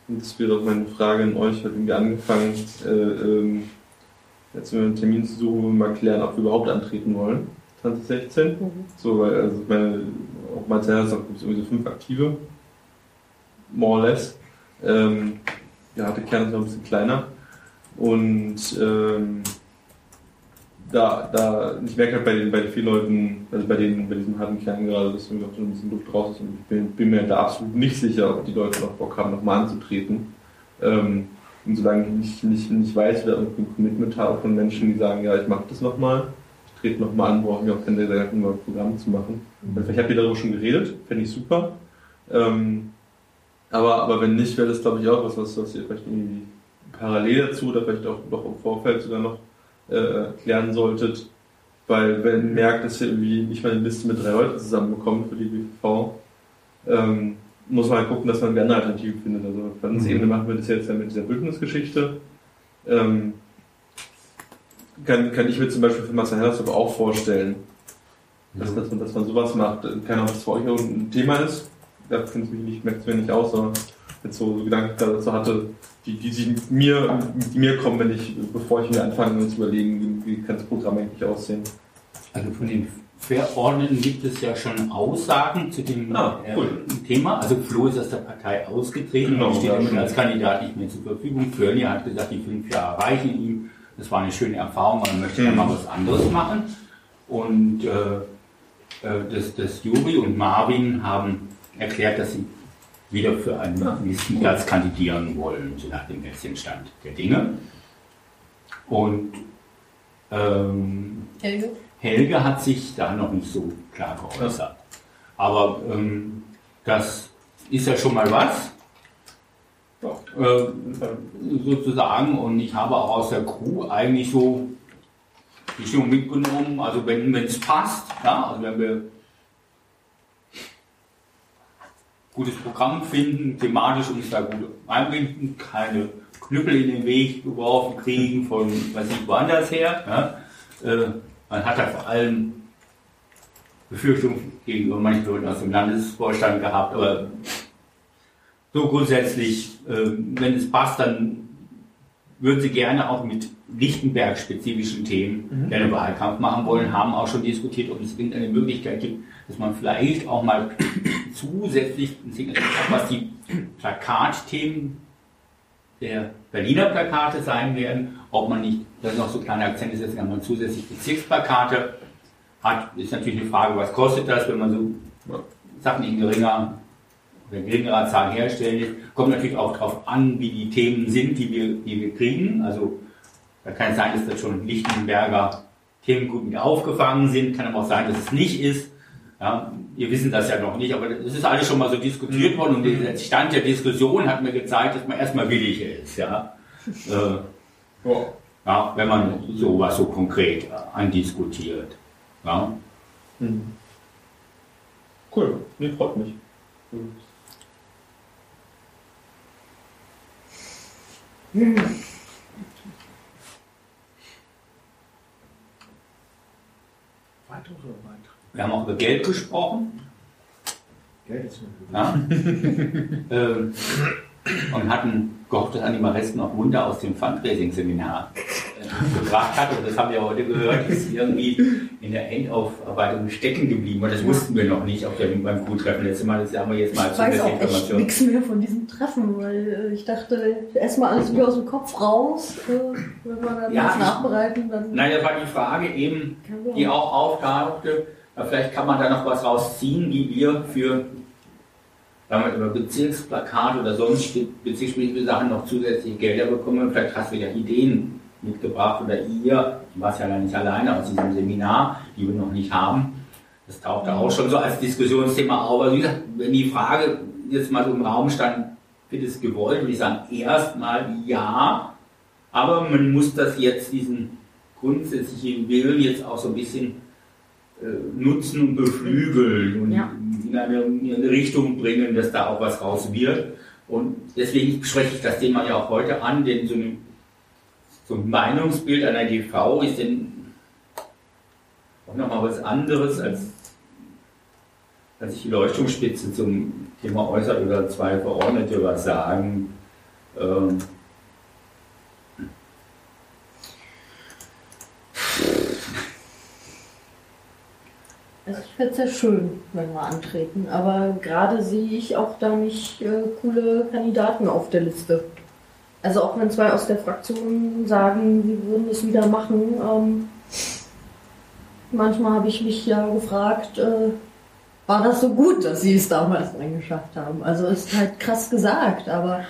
und das wäre auch meine Frage an euch, hat irgendwie angefangen, äh, ähm, jetzt mit einem Termin zu suchen, wo wir mal klären, ob wir überhaupt antreten wollen, zwanzig sechzehn. Mhm. So, weil, also, ich meine, auch Marzahn-Hellersdorf gibt es irgendwie so fünf Aktive. More or less. Ähm, ja, der Kern ist noch ein bisschen kleiner. Und, ähm, Da, da, ich merke halt bei den, bei den vielen Leuten, also bei denen, bei diesem harten Kern gerade, dass irgendwie auch so ein bisschen Luft raus ist, und ich bin, bin mir da absolut nicht sicher, ob die Leute noch Bock haben, nochmal anzutreten. Ähm, und solange ich nicht, nicht, nicht weiß oder irgendwie ein Commitment habe von Menschen, die sagen, ja, ich mache das nochmal, ich trete nochmal an, brauche ich auch keine Gedanken, über ein Programm zu machen. Mhm. Vielleicht habt ihr darüber schon geredet, fände ich super. Ähm, aber, aber wenn nicht, wäre das, glaube ich, auch was, was, was ihr vielleicht irgendwie parallel dazu oder vielleicht auch noch im Vorfeld sogar noch Äh, klären solltet, weil wenn ihr merkt, dass ihr irgendwie nicht mal eine Liste mit drei Leuten zusammenbekommt für die B V V, ähm, muss man halt gucken, dass man eine andere Alternative findet. Also auf der Ebene machen wir das jetzt ja mit dieser Bündnisgeschichte. Ähm, kann, kann ich mir zum Beispiel für Marzahn-Hellersdorf aber auch vorstellen, mhm. dass, dass, man, dass man sowas macht. Keine Ahnung, was für euch ein Thema ist. Da kenne ich mich nicht, merkt es mir nicht aus, aber jetzt so, so Gedanken dazu hatte, die, die sich mit mir, mit mir kommen, wenn ich, bevor ich mir anfange zu überlegen, wie, wie kann das Programm eigentlich aussehen. Also von den Verordneten gibt es ja schon Aussagen zu dem ah, cool. äh, Thema. Also Flo ist aus der Partei ausgetreten, genau, und steht ja, immer als Kandidat nicht mehr zur Verfügung. Körny hat gesagt, die fünf Jahre reichen ihm. Das war eine schöne Erfahrung, man möchte ja mal was anderes machen. Und äh, das, das Juri und Marvin haben erklärt, dass sie wieder für einen Listenplatz kandidieren wollen, so nach dem letzten Stand der Dinge. Und ähm, Helge? Helge hat sich da noch nicht so klar geäußert. Aber ähm, das ist ja schon mal was, Doch. Äh, sozusagen. Und ich habe auch aus der Crew eigentlich so die Stimmung mitgenommen, also wenn es passt, ja, also wenn wir gutes Programm finden, thematisch uns da gut einbinden, keine Knüppel in den Weg geworfen kriegen von weiß ich woanders her. Ja. Äh, man hat da vor allem Befürchtungen gegenüber manchen Leuten aus dem Landesvorstand gehabt, aber so grundsätzlich, äh, wenn es passt, dann würden sie gerne auch mit Lichtenberg-spezifischen Themen mhm. gerne Wahlkampf machen wollen, haben auch schon diskutiert, ob es irgendeine Möglichkeit gibt, dass man vielleicht auch mal zusätzlich, was die Plakatthemen der Berliner Plakate sein werden, ob man nicht das noch so kleine Akzente setzen kann, man zusätzlich Bezirksplakate hat, ist natürlich eine Frage, was kostet das, wenn man so Sachen in geringer oder geringerer Zahl herstellt, kommt natürlich auch darauf an, wie die Themen sind, die wir, die wir kriegen, also da kann es sein, dass das schon Lichtenberger Themen gut mit aufgefangen sind, kann aber auch sein, dass es nicht ist. Ja, wir wissen das ja noch nicht, aber es ist alles schon mal so diskutiert worden, und der Stand der Diskussion hat mir gezeigt, dass man erstmal willig ist. Ja? Äh, ja, wenn man sowas so konkret andiskutiert. Ja? Cool, nee, freut mich. Hm. Weiter oder weiter? Wir haben auch über Geld gesprochen. Geld ist ja? ähm, und hatten gehofft, dass Anni Maresten noch Wunder aus dem Fundraising-Seminar äh, gebracht hat. Und das haben wir heute gehört, ist irgendwie in der Endaufarbeitung stecken geblieben. Und das wussten wir noch nicht auf der, beim Crew-Treffen letztes Mal. Das haben wir jetzt mal zu der Information. Ich weiß auch nichts mehr von diesem Treffen, weil äh, ich dachte, erstmal alles wieder aus dem Kopf raus. Äh, wenn wir dann ja, was nachbereiten, dann... Nein, das war die Frage eben, die auch auftauchte. Vielleicht kann man da noch was rausziehen, die wir für über Bezirksplakate oder sonst bezirksspezifische Sachen noch zusätzliche Gelder bekommen. Vielleicht hast du ja Ideen mitgebracht oder ihr, du warst ja nicht alleine aus diesem Seminar, die wir noch nicht haben. Das taucht da auch schon so als Diskussionsthema auf. Also wie gesagt, wenn die Frage jetzt mal so im Raum stand, wird es gewollt, würde ich sagen, erstmal ja, aber man muss das jetzt, diesen grundsätzlichen Willen jetzt auch so ein bisschen nutzen und beflügeln und ja. in, eine, in eine Richtung bringen, dass da auch was raus wird. Und deswegen spreche ich das Thema ja auch heute an, denn so ein, so ein Meinungsbild einer G V ist denn auch nochmal was anderes, als, als sich die Leuchtturmspitze zum Thema äußert oder zwei Verordnete was sagen. Ähm, Also ich fände es sehr schön, wenn wir antreten, aber gerade sehe ich auch da nicht äh, coole Kandidaten auf der Liste. Also auch wenn zwei aus der Fraktion sagen, wir würden es wieder machen. Ähm, manchmal habe ich mich ja gefragt, äh, war das so gut, dass sie es damals eingeschafft haben? Also ist halt krass gesagt, aber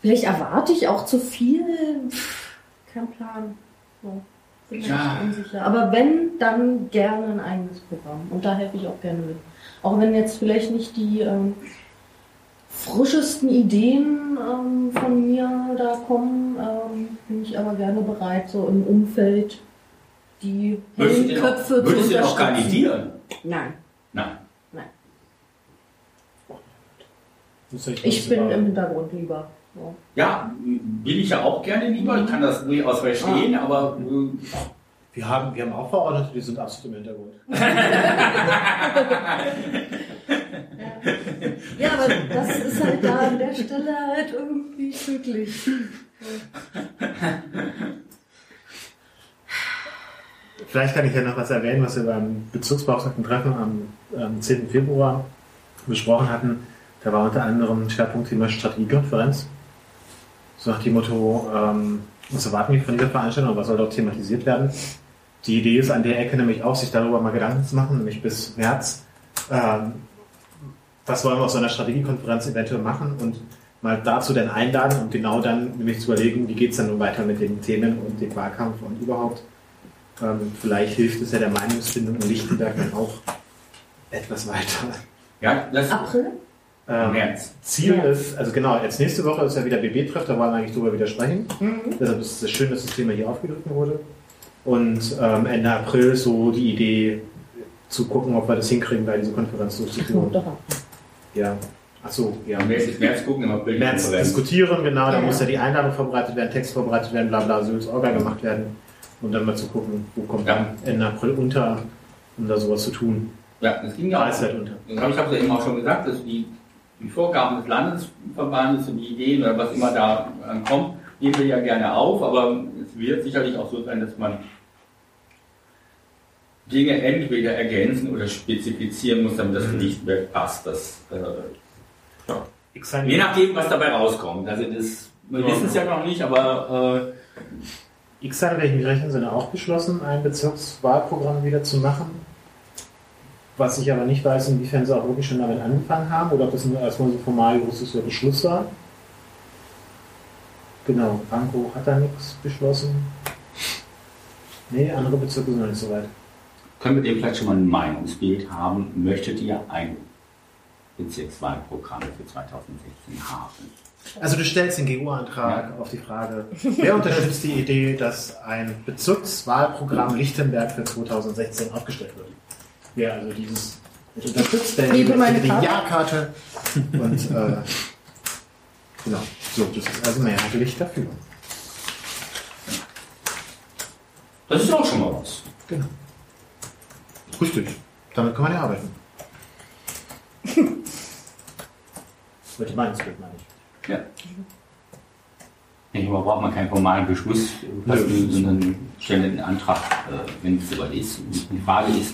vielleicht erwarte ich auch zu viel. Pff, kein Plan. So. Bin ich ja. unsicher. Aber wenn, dann gerne ein eigenes Programm. Und da helfe ich auch gerne mit. Auch wenn jetzt vielleicht nicht die ähm, frischesten Ideen ähm, von mir da kommen, ähm, bin ich aber gerne bereit, so im Umfeld die Köpfe zu unterstützen. Würdest du auch kandidieren? Nein. Nein. Nein. Ich bin im Hintergrund lieber. Ja, will ich ja auch gerne lieber, ich kann das durchaus verstehen, ah. aber... Wir haben, wir haben auch Verordnete, die sind absolut im Hintergrund. Ja, aber das ist halt da an der Stelle halt irgendwie glücklich. Vielleicht kann ich ja noch was erwähnen, was wir beim Bezirksbeauftragten-Treffen am, am zehnten Februar besprochen hatten. Da war unter anderem Schwerpunktthema Strategiekonferenz. So nach dem Motto, ähm, was erwarten wir von dieser Veranstaltung und was soll dort thematisiert werden? Die Idee ist an der Ecke nämlich auch, sich darüber mal Gedanken zu machen, nämlich bis März, ähm, was wollen wir aus so einer Strategiekonferenz eventuell machen und mal dazu dann einladen und genau dann nämlich zu überlegen, wie geht es dann nun weiter mit den Themen und dem Wahlkampf und überhaupt. Ähm, vielleicht hilft es ja der Meinungsfindung in Lichtenberg dann auch etwas weiter. Ja, das April? Ähm, März. Ziel März. ist, also genau, jetzt nächste Woche ist ja wieder B B-Treff, da wollen wir eigentlich drüber wieder sprechen. Mhm. Deshalb ist es schön, dass das Thema hier aufgegriffen wurde. Und ähm, Ende April so die Idee zu gucken, ob wir das hinkriegen, bei dieser Konferenz durchzuführen. Ja. Achso, ja. Mäßig März gucken, im April. März diskutieren, genau, da ja. muss ja die Einladung vorbereitet werden, Text vorbereitet werden, bla bla, so wird es Orga gemacht werden. Und dann mal zu gucken, wo kommt ja. dann Ende April unter, um da sowas zu tun. Ja, das ging ja auch. Halt unter. Ich habe es ja eben auch schon gesagt, dass die Die Vorgaben des Landesverbandes und die Ideen oder was immer da ankommt, nehmen wir ja gerne auf, aber es wird sicherlich auch so sein, dass man Dinge entweder ergänzen oder spezifizieren muss, damit das für Lichtenberg passt. Das, äh, ja. Je nachdem, was dabei rauskommt. Also das, wir ja. wissen es ja noch nicht, aber äh, X hat im rechten Sinne auch beschlossen, ein Bezirkswahlprogramm wieder zu machen. Was ich aber nicht weiß, inwiefern sie auch wirklich schon damit angefangen haben oder ob das nur erstmal so formal großes Beschluss war. Genau, Pankow hat da nichts beschlossen. Nee, andere Bezirke sind noch nicht so weit. Können wir dem vielleicht schon mal ein Meinungsbild haben? Möchtet ihr ein Bezirkswahlprogramm für zweitausendsechzehn haben? Also du stellst den G U-Antrag ja. auf die Frage, wer unterstützt die Idee, dass ein Bezirkswahlprogramm Lichtenberg für zweitausendsechzehn aufgestellt wird? Ja, also dieses unterstützt der die Ja-Karte. Und äh, genau, so, das ist also mehrheitlich dafür. Das ist auch schon mal was. Genau. Richtig, damit kann man ja arbeiten. Mit dem Meinungsbild meine ich. Ja. Ich glaube, braucht man keinen formalen Beschluss, sondern stellen einen Antrag, wenn es soweit ist. Die Frage ist,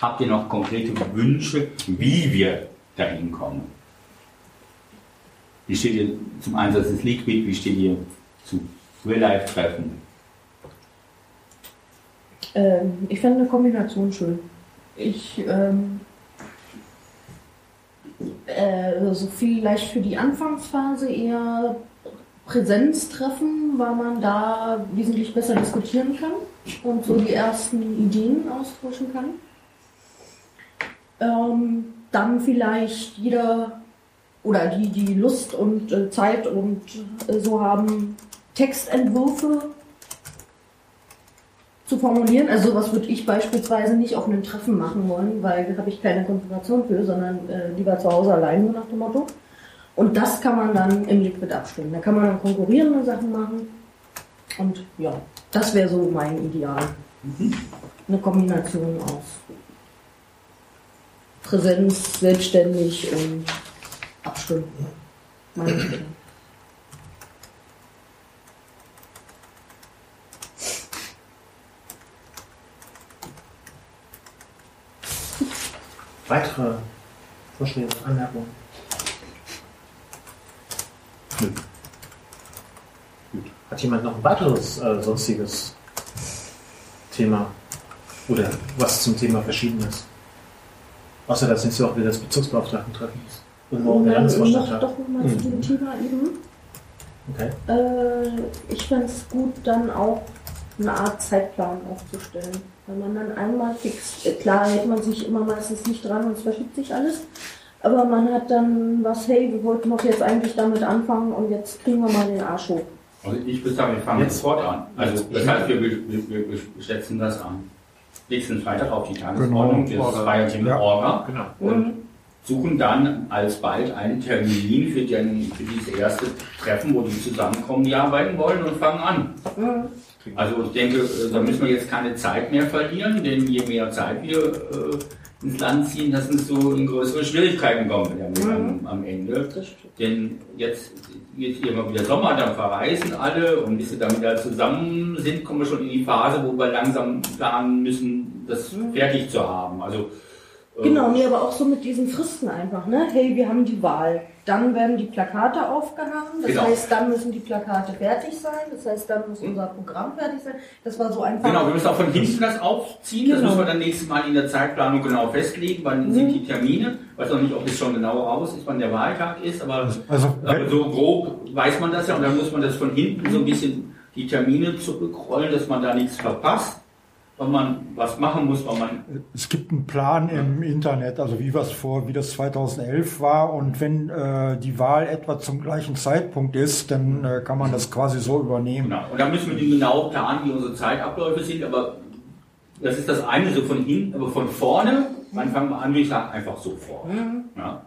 habt ihr noch konkrete Wünsche, wie wir dahin kommen? Wie steht ihr zum Einsatz des Liquid? Wie steht ihr zu Real-Life-Treffen? Ähm, ich fände eine Kombination schön. Ich, ähm, äh, so vielleicht für die Anfangsphase eher Präsenztreffen, weil man da wesentlich besser diskutieren kann und so die ersten Ideen austauschen kann. Ähm, dann vielleicht jeder oder die, die Lust und äh, Zeit und äh, so haben, Textentwürfe zu formulieren. Also sowas würde ich beispielsweise nicht auf einem Treffen machen wollen, weil da habe ich keine Konzentration für, sondern äh, lieber zu Hause allein, nach dem Motto. Und das kann man dann im Liquid abstimmen. Da kann man dann konkurrierende Sachen machen. Und ja, das wäre so mein Ideal. Mhm. Eine Kombination aus Präsenz, selbstständig und abstimmen. Meine Weitere Vorschläge, Anmerkungen? Nö. Gut. Hat jemand noch ein weiteres äh, sonstiges Thema? Oder was zum Thema Verschiedenes? Außer, dass nächste Woche wieder das Bezugsbeauftragten-Treffen ist. Und morgen der Landesvorstand hat. Doch nochmal mhm. zu dem Thema eben. Okay. Äh, ich fände es gut, dann auch eine Art Zeitplan aufzustellen. Wenn man dann einmal fixt, klar hält man sich immer meistens nicht dran und es verschiebt sich alles, aber man hat dann was, hey, wir wollten doch jetzt eigentlich damit anfangen und jetzt kriegen wir mal den Arsch hoch. Also ich würde sagen, wir fangen jetzt sofort an. Also das heißt, wir, wir, wir, wir setzen das an. Nächsten Freitag auf die Tagesordnung, genau. Das Feiertag mit Orga, ja, genau. Und mhm. suchen dann alsbald einen Termin für, den, für dieses erste Treffen, wo die zusammenkommen, die arbeiten wollen und fangen an. Mhm. Also ich denke, da müssen wir jetzt keine Zeit mehr verlieren, denn je mehr Zeit wir äh, ins Land ziehen, dass uns so in größere Schwierigkeiten kommen damit am, am Ende. Denn jetzt geht hier immer wieder Sommer, dann verreisen alle und bis wir dann wieder zusammen sind, kommen wir schon in die Phase, wo wir langsam planen müssen, das fertig zu haben. Also Genau, nee, aber auch so mit diesen Fristen einfach, ne? Hey, wir haben die Wahl. Dann werden die Plakate aufgehangen, das genau. heißt, dann müssen die Plakate fertig sein, das heißt, dann muss unser Programm fertig sein. Das war so einfach. Genau, wir müssen auch von hinten das aufziehen, genau. Das müssen wir dann nächstes Mal in der Zeitplanung genau festlegen, wann mhm. sind die Termine. Ich weiß auch nicht, ob es schon genau raus ist, wann der Wahltag ist, aber, also, aber so grob weiß man das ja und dann muss man das von hinten so ein bisschen die Termine zurückrollen, dass man da nichts verpasst. Wenn man was machen muss, wenn man... Es gibt einen Plan im Internet, also wie was vor, wie das zweitausendelf war und wenn äh, die Wahl etwa zum gleichen Zeitpunkt ist, dann äh, kann man das quasi so übernehmen. Genau. Und dann müssen wir genau planen, wie unsere Zeitabläufe sind, aber das ist das eine, so von hinten, aber von vorne, dann fangen wir an, wie ich sage, einfach so vor. Mhm. Ja.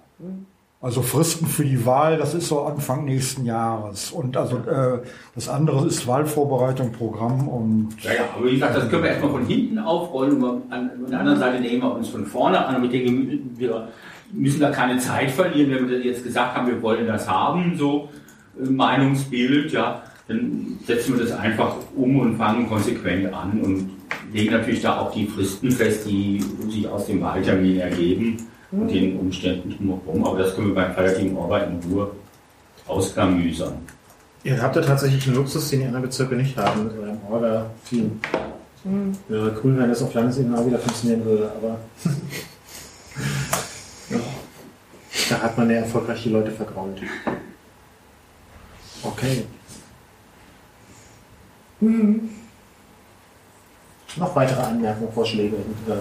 Also Fristen für die Wahl, das ist so Anfang nächsten Jahres. Und also äh, das andere ist Wahlvorbereitung, Programm und... Ja, ja, aber wie gesagt, das können wir erstmal von hinten aufrollen und an, an der anderen Seite nehmen wir uns von vorne an. Und ich denke, wir müssen da keine Zeit verlieren, wenn wir jetzt gesagt haben, wir wollen das haben, so Meinungsbild, ja, dann setzen wir das einfach um und fangen konsequent an und legen natürlich da auch die Fristen fest, die sich aus dem Wahltermin ergeben. Und den Umständen drumherum, aber das können wir beim feierlichen Arbeiten in Ruhe ausklamüsern. Ihr habt ja tatsächlich einen Luxus, den die anderen Bezirke nicht haben mit eurem Orga-Team. Mhm. Wäre cool, wenn das auf Landesebene auch wieder funktionieren würde, aber ja. Da hat man ja erfolgreich die Leute vergrault. Okay. Mhm. Noch weitere Anmerkungen, Vorschläge und äh,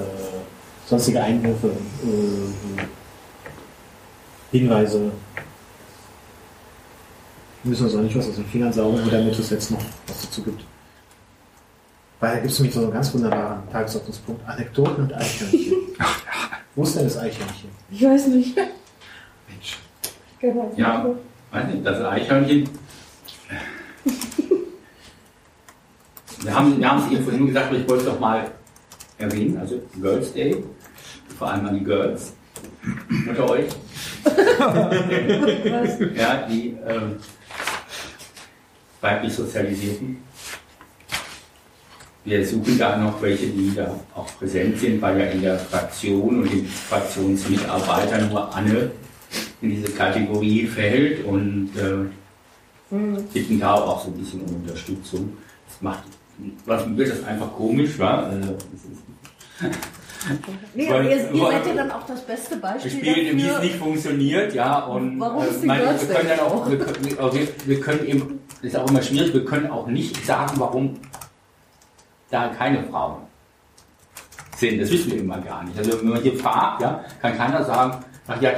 sonstige Einwürfe, äh, Hinweise. Wir müssen uns auch nicht was aus den Fingern saugen, damit es jetzt noch was dazu gibt. Weil da gibt es nämlich so einen ganz wunderbaren Tagesordnungspunkt. Anekdoten und Eichhörnchen. Ach, ja. Wo ist denn das Eichhörnchen? Ich weiß nicht. Mensch. Genau. Ja, weiß nicht, das Eichhörnchen. Wir haben es eben vorhin gesagt, aber ich wollte es doch mal erwähnen, also Girls Day, vor allem an die Girls unter euch. Ja, die ähm, weiblich Sozialisierten. Wir suchen da noch welche, die da auch präsent sind, weil ja in der Fraktion und den Fraktionsmitarbeitern nur Anne in diese Kategorie fällt und äh, mhm. bitten da auch so ein bisschen um Unterstützung. Das macht, was wird das einfach komisch, war. Nee, aber ihr, ihr seid ja dann auch das beste Beispiel. Wir spielen, wie es nicht funktioniert, ja. Und warum äh, mein, wir können dann auch, wir können, wir, wir können eben, das ist auch immer schwierig, wir können auch nicht sagen, warum da keine Frauen sind. Das wissen wir immer gar nicht. Also wenn man hier fragt, ja, kann keiner sagen, ach ja,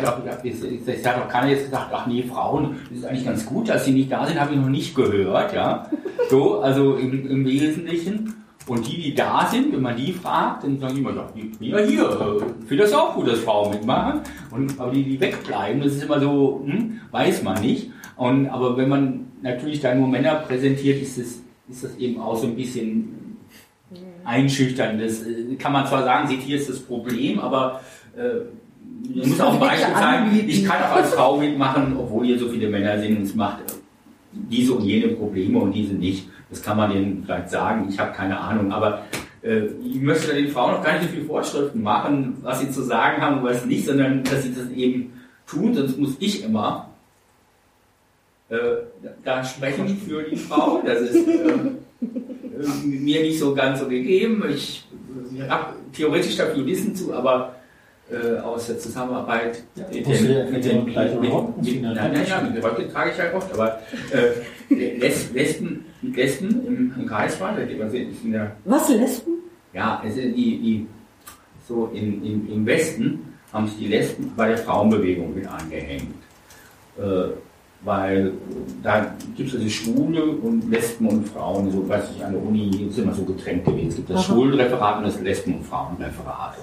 es hat auch keiner jetzt gesagt, ach nee, Frauen, das ist eigentlich ganz gut, dass sie nicht da sind, habe ich noch nicht gehört, ja. So, also im, im Wesentlichen. Und die, die da sind, wenn man die fragt, dann sagen die immer, ja hier, ich finde das auch gut, dass Frauen mitmachen. Und, aber die, die wegbleiben, das ist immer so, hm, weiß man nicht. Und, aber wenn man natürlich dann nur Männer präsentiert, ist das, ist das eben auch so ein bisschen einschüchtern. Das kann man zwar sagen, seht, hier ist das Problem, aber äh, muss auch ein Beispiel sein, ich kann auch als Frau mitmachen, obwohl hier so viele Männer sind und es macht diese und jene Probleme und diese nicht. Das kann man denen vielleicht sagen, ich habe keine Ahnung, aber äh, ich möchte den Frauen noch gar nicht so viele Vorschriften machen, was sie zu sagen haben und was nicht, sondern dass sie das eben tun, sonst muss ich immer äh, da sprechen für die Frauen. Das ist äh, mir nicht so ganz so gegeben. Ich äh, habe theoretisch dafür Wissen zu, aber äh, aus der Zusammenarbeit ja, mit den... mit den Heute trage ich halt oft, aber äh, Les, Lesben... Mit Lesben im, im Kreisbad, da geht man sehen, in der... Was, Lesben? Ja, also die, die, so in, in, im Westen haben sich die Lesben bei der Frauenbewegung mit angehängt. Äh, weil da gibt es also Schwule und Lesben und Frauen, so weiß ich, an der Uni ist immer so getrennt gewesen. Es gibt das Schwulenreferat und das Lesben- und Frauenreferat.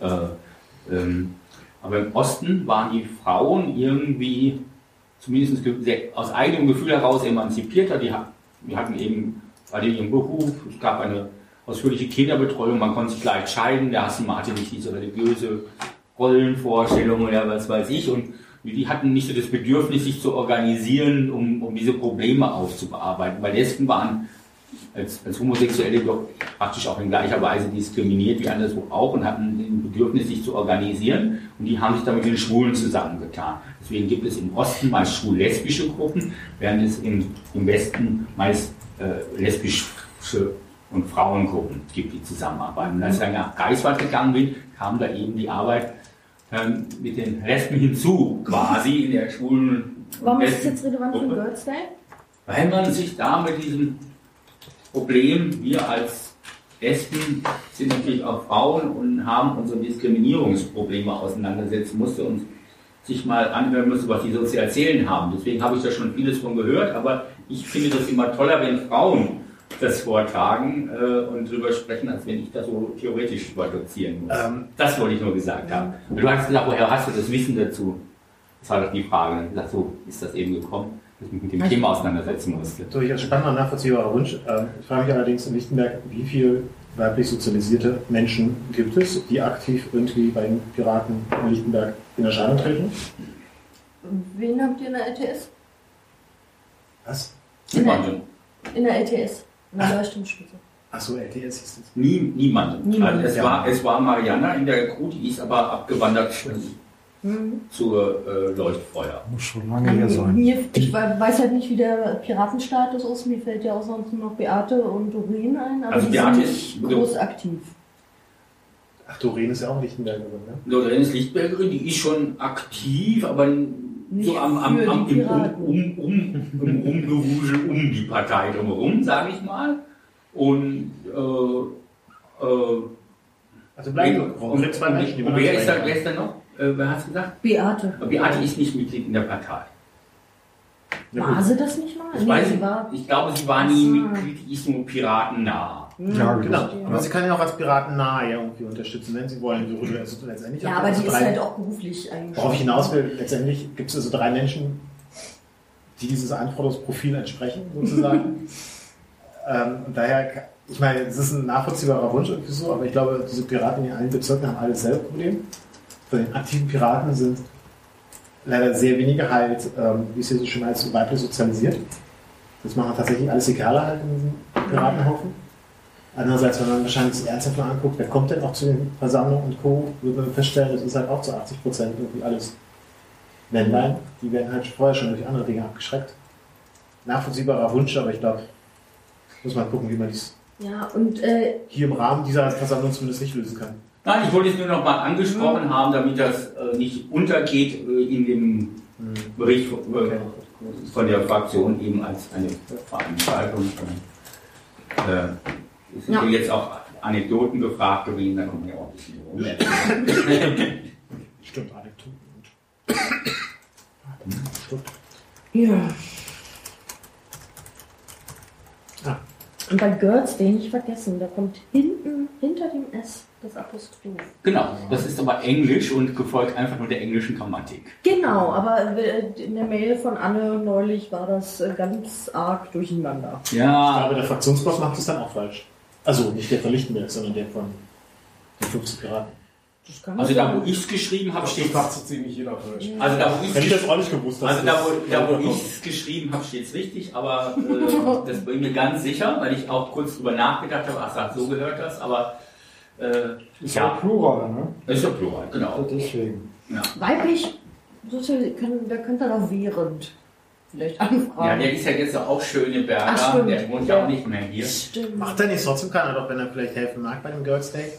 Und, äh, ähm, aber im Osten waren die Frauen irgendwie, zumindest aus eigenem Gefühl heraus, emanzipierter. Die Wir hatten eben bei ihrem Beruf, es gab eine ausführliche Kinderbetreuung, man konnte sich leicht scheiden, der Hassenmann hatte nicht diese religiöse Rollenvorstellung oder was weiß ich und die hatten nicht so das Bedürfnis, sich zu organisieren, um, um diese Probleme aufzubearbeiten, weil Lesben waren als, als Homosexuelle doch praktisch auch in gleicher Weise diskriminiert wie anderswo auch und hatten den Bedürfnis, sich zu organisieren und die haben sich dann mit den Schwulen zusammengetan. Deswegen gibt es im Osten meist schwul-lesbische Gruppen, während es im, im Westen meist äh, lesbische und Frauengruppen gibt, die zusammenarbeiten. Und als ich dann nach Greifswald gegangen bin, kam da eben die Arbeit ähm, mit den Lesben hinzu, quasi in der schwulen Warum ist das jetzt relevant für Girls' Day? Weil man sich da mit diesem Problem, wir als Lesben sind natürlich auch Frauen und haben unsere Diskriminierungsprobleme auseinandersetzen musste und sich mal anhören müsste, was die so zu erzählen haben. Deswegen habe ich da schon vieles von gehört, aber ich finde das immer toller, wenn Frauen das vortragen äh, und drüber sprechen, als wenn ich das so theoretisch produzieren muss. Ähm, das wollte ich nur gesagt haben. Du hast gesagt, woher hast du das Wissen dazu? Das war doch die Frage. Ich dachte, so ist das eben gekommen, dass ich mich mit dem Thema auseinandersetzen musste. Durchaus spannender, nachvollziehbarer Wunsch. Ähm, ich frage mich allerdings in Lichtenberg, wie viel weiblich sozialisierte Menschen gibt es, die aktiv irgendwie bei den Piraten in Lichtenberg in Erscheinung treten? Wen habt ihr in der L T S? Was? Niemanden. In der L T S, in der Leuchtturmspitze. Achso, L T S hieß es. Nie, niemanden. Niemanden. Also es, ja. war, es war Mariana in der Crew, die ist aber abgewandert mhm. zur äh, Leuchtfeuer. Muss schon lange her sein. Mir, ich weiß halt nicht, wie der Piratenstatus ist. Mir fällt ja auch sonst nur noch Beate und Doreen ein, aber also die sind nicht groß so aktiv. Ach, Doreen ist ja auch Lichtenbergerin, ne? Doreen ist Lichtenbergerin, die ist schon aktiv, aber nicht so am, am, am im um, um, um, um, Rumgewusel um die Partei drumherum, sage ich mal. Und äh, äh, also bleiben wir zwei nicht. Und wer ist da, wer ist da noch? Äh, wer hat es gesagt? Beate. Beate ist nicht Mitglied in der Partei. War sie das nicht mal? Ich, nee, weiß, sie war, ich glaube, sie war nie Mitglied, die ist nur piratennah. Ja, genau. Aber sie kann ja auch als Piraten nahe irgendwie unterstützen, wenn sie wollen. So, also letztendlich ja, aber die drei, ist halt auch beruflich eigentlich. Worauf ich hinaus will, letztendlich gibt es also drei Menschen, die dieses Anforderungsprofil entsprechen, sozusagen. ähm, und daher, ich meine, es ist ein nachvollziehbarer Wunsch irgendwie so, aber ich glaube, diese Piraten in allen Bezirken haben alle dasselbe Problem. Bei den aktiven Piraten sind leider sehr wenige halt, ähm, wie es hier so schön heißt, weiblich sozialisiert. Das machen tatsächlich alles Egale halt in diesem Piratenhaufen. Andererseits, wenn man wahrscheinlich ernsthaft mal anguckt, wer kommt denn auch zu den Versammlungen und Co., würde man feststellen, das ist halt auch zu achtzig Prozent irgendwie alles Männlein. Die werden halt vorher schon durch andere Dinge abgeschreckt. Nachvollziehbarer Wunsch, aber ich glaube, muss man gucken, wie man dies ja, und, äh, hier im Rahmen dieser Versammlung zumindest nicht lösen kann. Nein, ich wollte es nur noch mal angesprochen mhm. haben, damit das äh, nicht untergeht äh, in dem mhm. Bericht von, okay. von der Fraktion eben als eine Veranstaltung. Äh, es ja. sind jetzt auch Anekdoten gefragt gewesen, da kommen wir auch ein bisschen rum. Stimmt, Anekdoten. Stimmt. Ja. Ah. Und bei Girls den nicht vergessen, da kommt hinten, hinter dem S, das Apostroph. Genau, das ist aber Englisch und gefolgt einfach nur der englischen Grammatik. Genau, aber in der Mail von Anne neulich war das ganz arg durcheinander. Ja. Aber der Fraktionsboss macht es dann auch falsch. Also nicht der von Lichtenberg, sondern der von den fünfzig Piraten. Also da, wo ich es geschrieben habe, steht es ziemlich jeder falsch. Also da, wo ich es also da, wo, da, geschrieben habe, steht es richtig, aber äh, das bin ich mir ganz sicher, weil ich auch kurz drüber nachgedacht habe, ach, so gehört das, aber äh, ist ja Plural, ne? Ist ja Plural, genau. Und deswegen. Ja. Weiblich, da könnte er doch während vielleicht anfragen. Ja, der ist ja jetzt auch Schöneberger, ach, der wohnt ja auch nicht mehr hier. Stimmt. Macht er nicht, trotzdem kann er doch, wenn er vielleicht helfen mag bei dem Girls Day.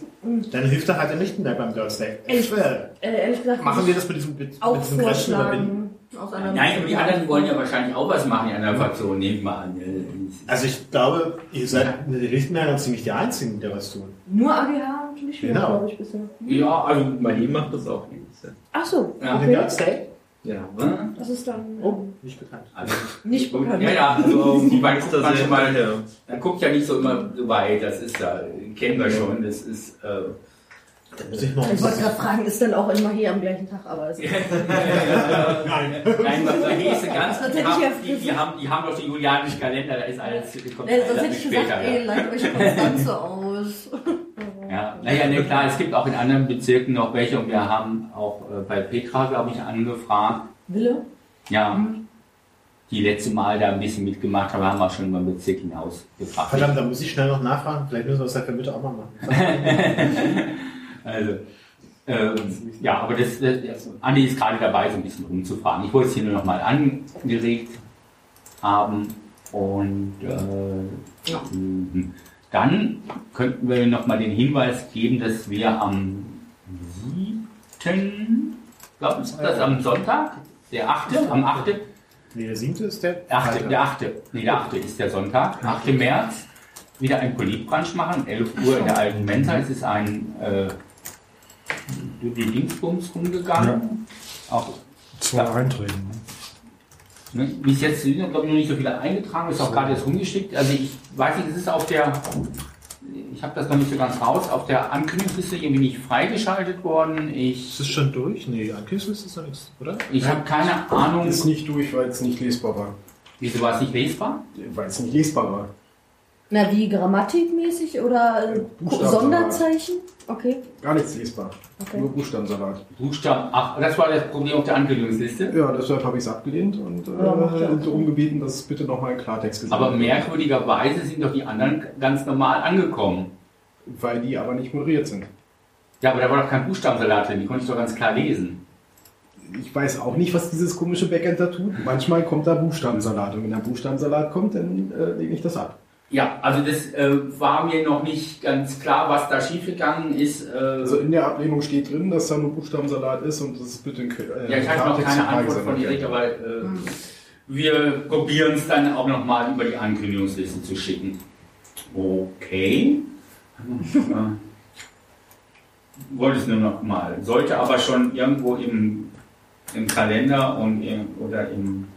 Dann hilft er halt in Lichtenberg beim Girls Day. Ehrlich, äh, ehrlich gesagt, machen wir das mit diesem, mit, mit diesem Grenzen überwinden? Nein, und die anderen wollen ja wahrscheinlich auch was machen in einer Fraktion, nehmen wir an. Also ich glaube, ihr seid in Lichtenberg ziemlich die Einzigen, die was tun. Nur A G H und nicht mehr, genau. glaube ich, bisher. Ja, also bei ihm macht das auch nichts. Ach so. Ja. Und den Girls Day? Ja, oder? Das ist dann... Oh, nicht bekannt. Also, nicht bekannt. Ja, ja, also, die beiden guckt man schon mal... Ja. Man guckt ja nicht so immer so weit, das ist da, kennen wir schon, das ist... Äh, da muss ich noch ich wollte gerade fragen, ist dann auch immer hier am gleichen Tag, aber... Ist ja, ja, nein. Nein, da hieß es ganz... Die haben, die, die, haben, die haben doch den julianischen Kalender, da ist alles... Kommt ja, sonst hätte ich gesagt, später, ey, leitet euch konstant so aus. Ja, naja, ne, klar, es gibt auch in anderen Bezirken noch welche und wir haben auch äh, bei Petra, glaube ich, angefragt. Wille? Ja, mhm. die letzte Mal da ein bisschen mitgemacht haben, haben wir schon über den Bezirk hinaus gefragt. Verdammt, da muss ich schnell noch nachfragen, vielleicht müssen wir das ja für Mitte auch mal machen. Also, ähm, ja, aber das, das, das Andi ist gerade dabei, so ein bisschen rumzufragen. Ich wollte es hier nur nochmal angeregt haben und äh, ja. Dann könnten wir nochmal den Hinweis geben, dass wir am siebten, glaube ich, ist das am Sonntag? Der achte, am achten. Nee, der siebte ist der achte. Der achte. Nee, der achte ist der Sonntag. achter März wieder ein Politbrunch machen, elf Uhr in der alten Mensa. Es ist ein äh, durch die Dingsbums rumgegangen. Ja. Auch zwei Einträge. Ne? Bis jetzt sind, glaube ich, noch nicht so viele eingetragen, ist auch so. Gerade jetzt rumgeschickt. Also ich weiß nicht, es ist auf der, ich habe das noch nicht so ganz raus, auf der Ankündigungsliste irgendwie nicht freigeschaltet worden. Ich, ist es schon durch? Nee, Ankündigungsliste ist noch nichts, oder? Ich ja. habe keine Ahnung. Ist nicht durch, weil es nicht lesbar war. Wieso war es nicht lesbar? Weil es nicht lesbar war. Na, wie grammatikmäßig oder ja, Sonderzeichen? Okay. Gar nichts lesbar. Okay. Nur Buchstabensalat. Buchstaben, ach, das war das Problem auf der Ankündigungsliste? Ja, deshalb habe ich es abgelehnt und äh, darum gebeten, dass es bitte nochmal in Klartext gesagt wird. Aber merkwürdigerweise sind doch die anderen ganz normal angekommen. Weil die aber nicht moderiert sind. Ja, aber da war doch kein Buchstabensalat drin, die konnte ich doch ganz klar lesen. Ich weiß auch nicht, was dieses komische Backend da tut. Manchmal kommt da Buchstabensalat und wenn da Buchstabensalat kommt, dann äh, lege ich das ab. Ja, also das äh, war mir noch nicht ganz klar, was da schiefgegangen ist. Äh, also in der Ablehnung steht drin, dass da nur Buchstabensalat ist und das ist bitte ein äh, ja, ich hatte noch keine Antwort von Eric, aber äh, hm. wir probieren es dann auch nochmal über die Ankündigungsliste zu schicken. Okay. Wollte es nur nochmal. Sollte aber schon irgendwo im, im Kalender und im, oder im...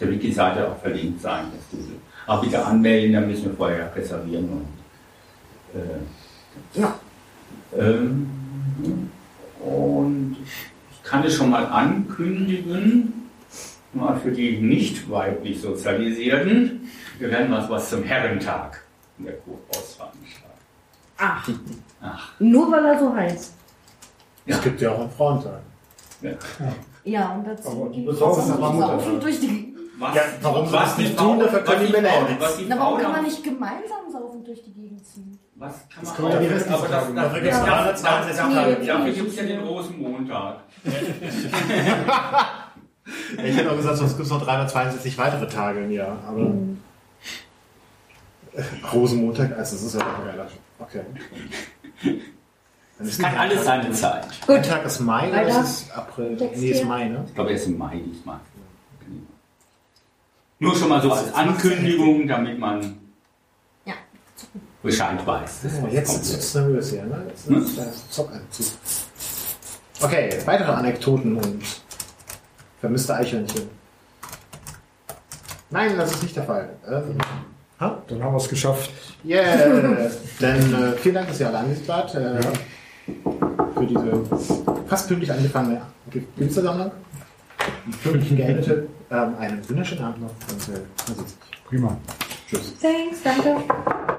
der Wiki-Seite auch verlinkt sein. Auch bitte anmelden, dann müssen wir vorher reservieren. Und, äh, ja. ähm, und ich kann es schon mal ankündigen, mal für die nicht weiblich Sozialisierten, wir werden mal was zum Herrentag in der Kurhaus veranstalten. Ach. Ach, nur weil er so heißt. Ja. Es gibt ja auch einen Frauentag. Ne? Ja. ja, und dazu ging es auch durch die... Was? Ja, warum was nicht tun, dafür können die Männer auch nichts. Warum kann man nicht gemeinsam saufen durch die Gegend ziehen? Was kann das man auch nicht aber das, das, das, ja, ja, das, das, das dafür gibt es ja den Rosenmontag. Ich hätte auch gesagt, es gibt noch dreihundertzweiundsechzig weitere Tage im Jahr. Aber mhm. Rosenmontag, also das ist ja auch geiler. Okay. Es kann alles seine Zeit. Gut. Der Tag ist Mai, oder ist es April? Nee, ist Mai, ne? Ich glaube, er ist im Mai diesmal. Nur schon mal so als Ankündigung, damit man ja. Bescheid weiß. Das ja, jetzt ist es nervös hier, ne? Jetzt hm? ist das Zockanzug. Okay, weitere Anekdoten und vermisste Eichhörnchen. Nein, das ist nicht der Fall. Ähm, ha? Dann haben wir es geschafft. Yeah! Dann äh, vielen Dank, dass ihr alle angespart äh, ja. für diese fast pünktlich angefangene Gemüsesammlung. Pünktlich geendete. Ähm, einen wunderschönen Abend noch. Prima. Tschüss. Thanks, danke.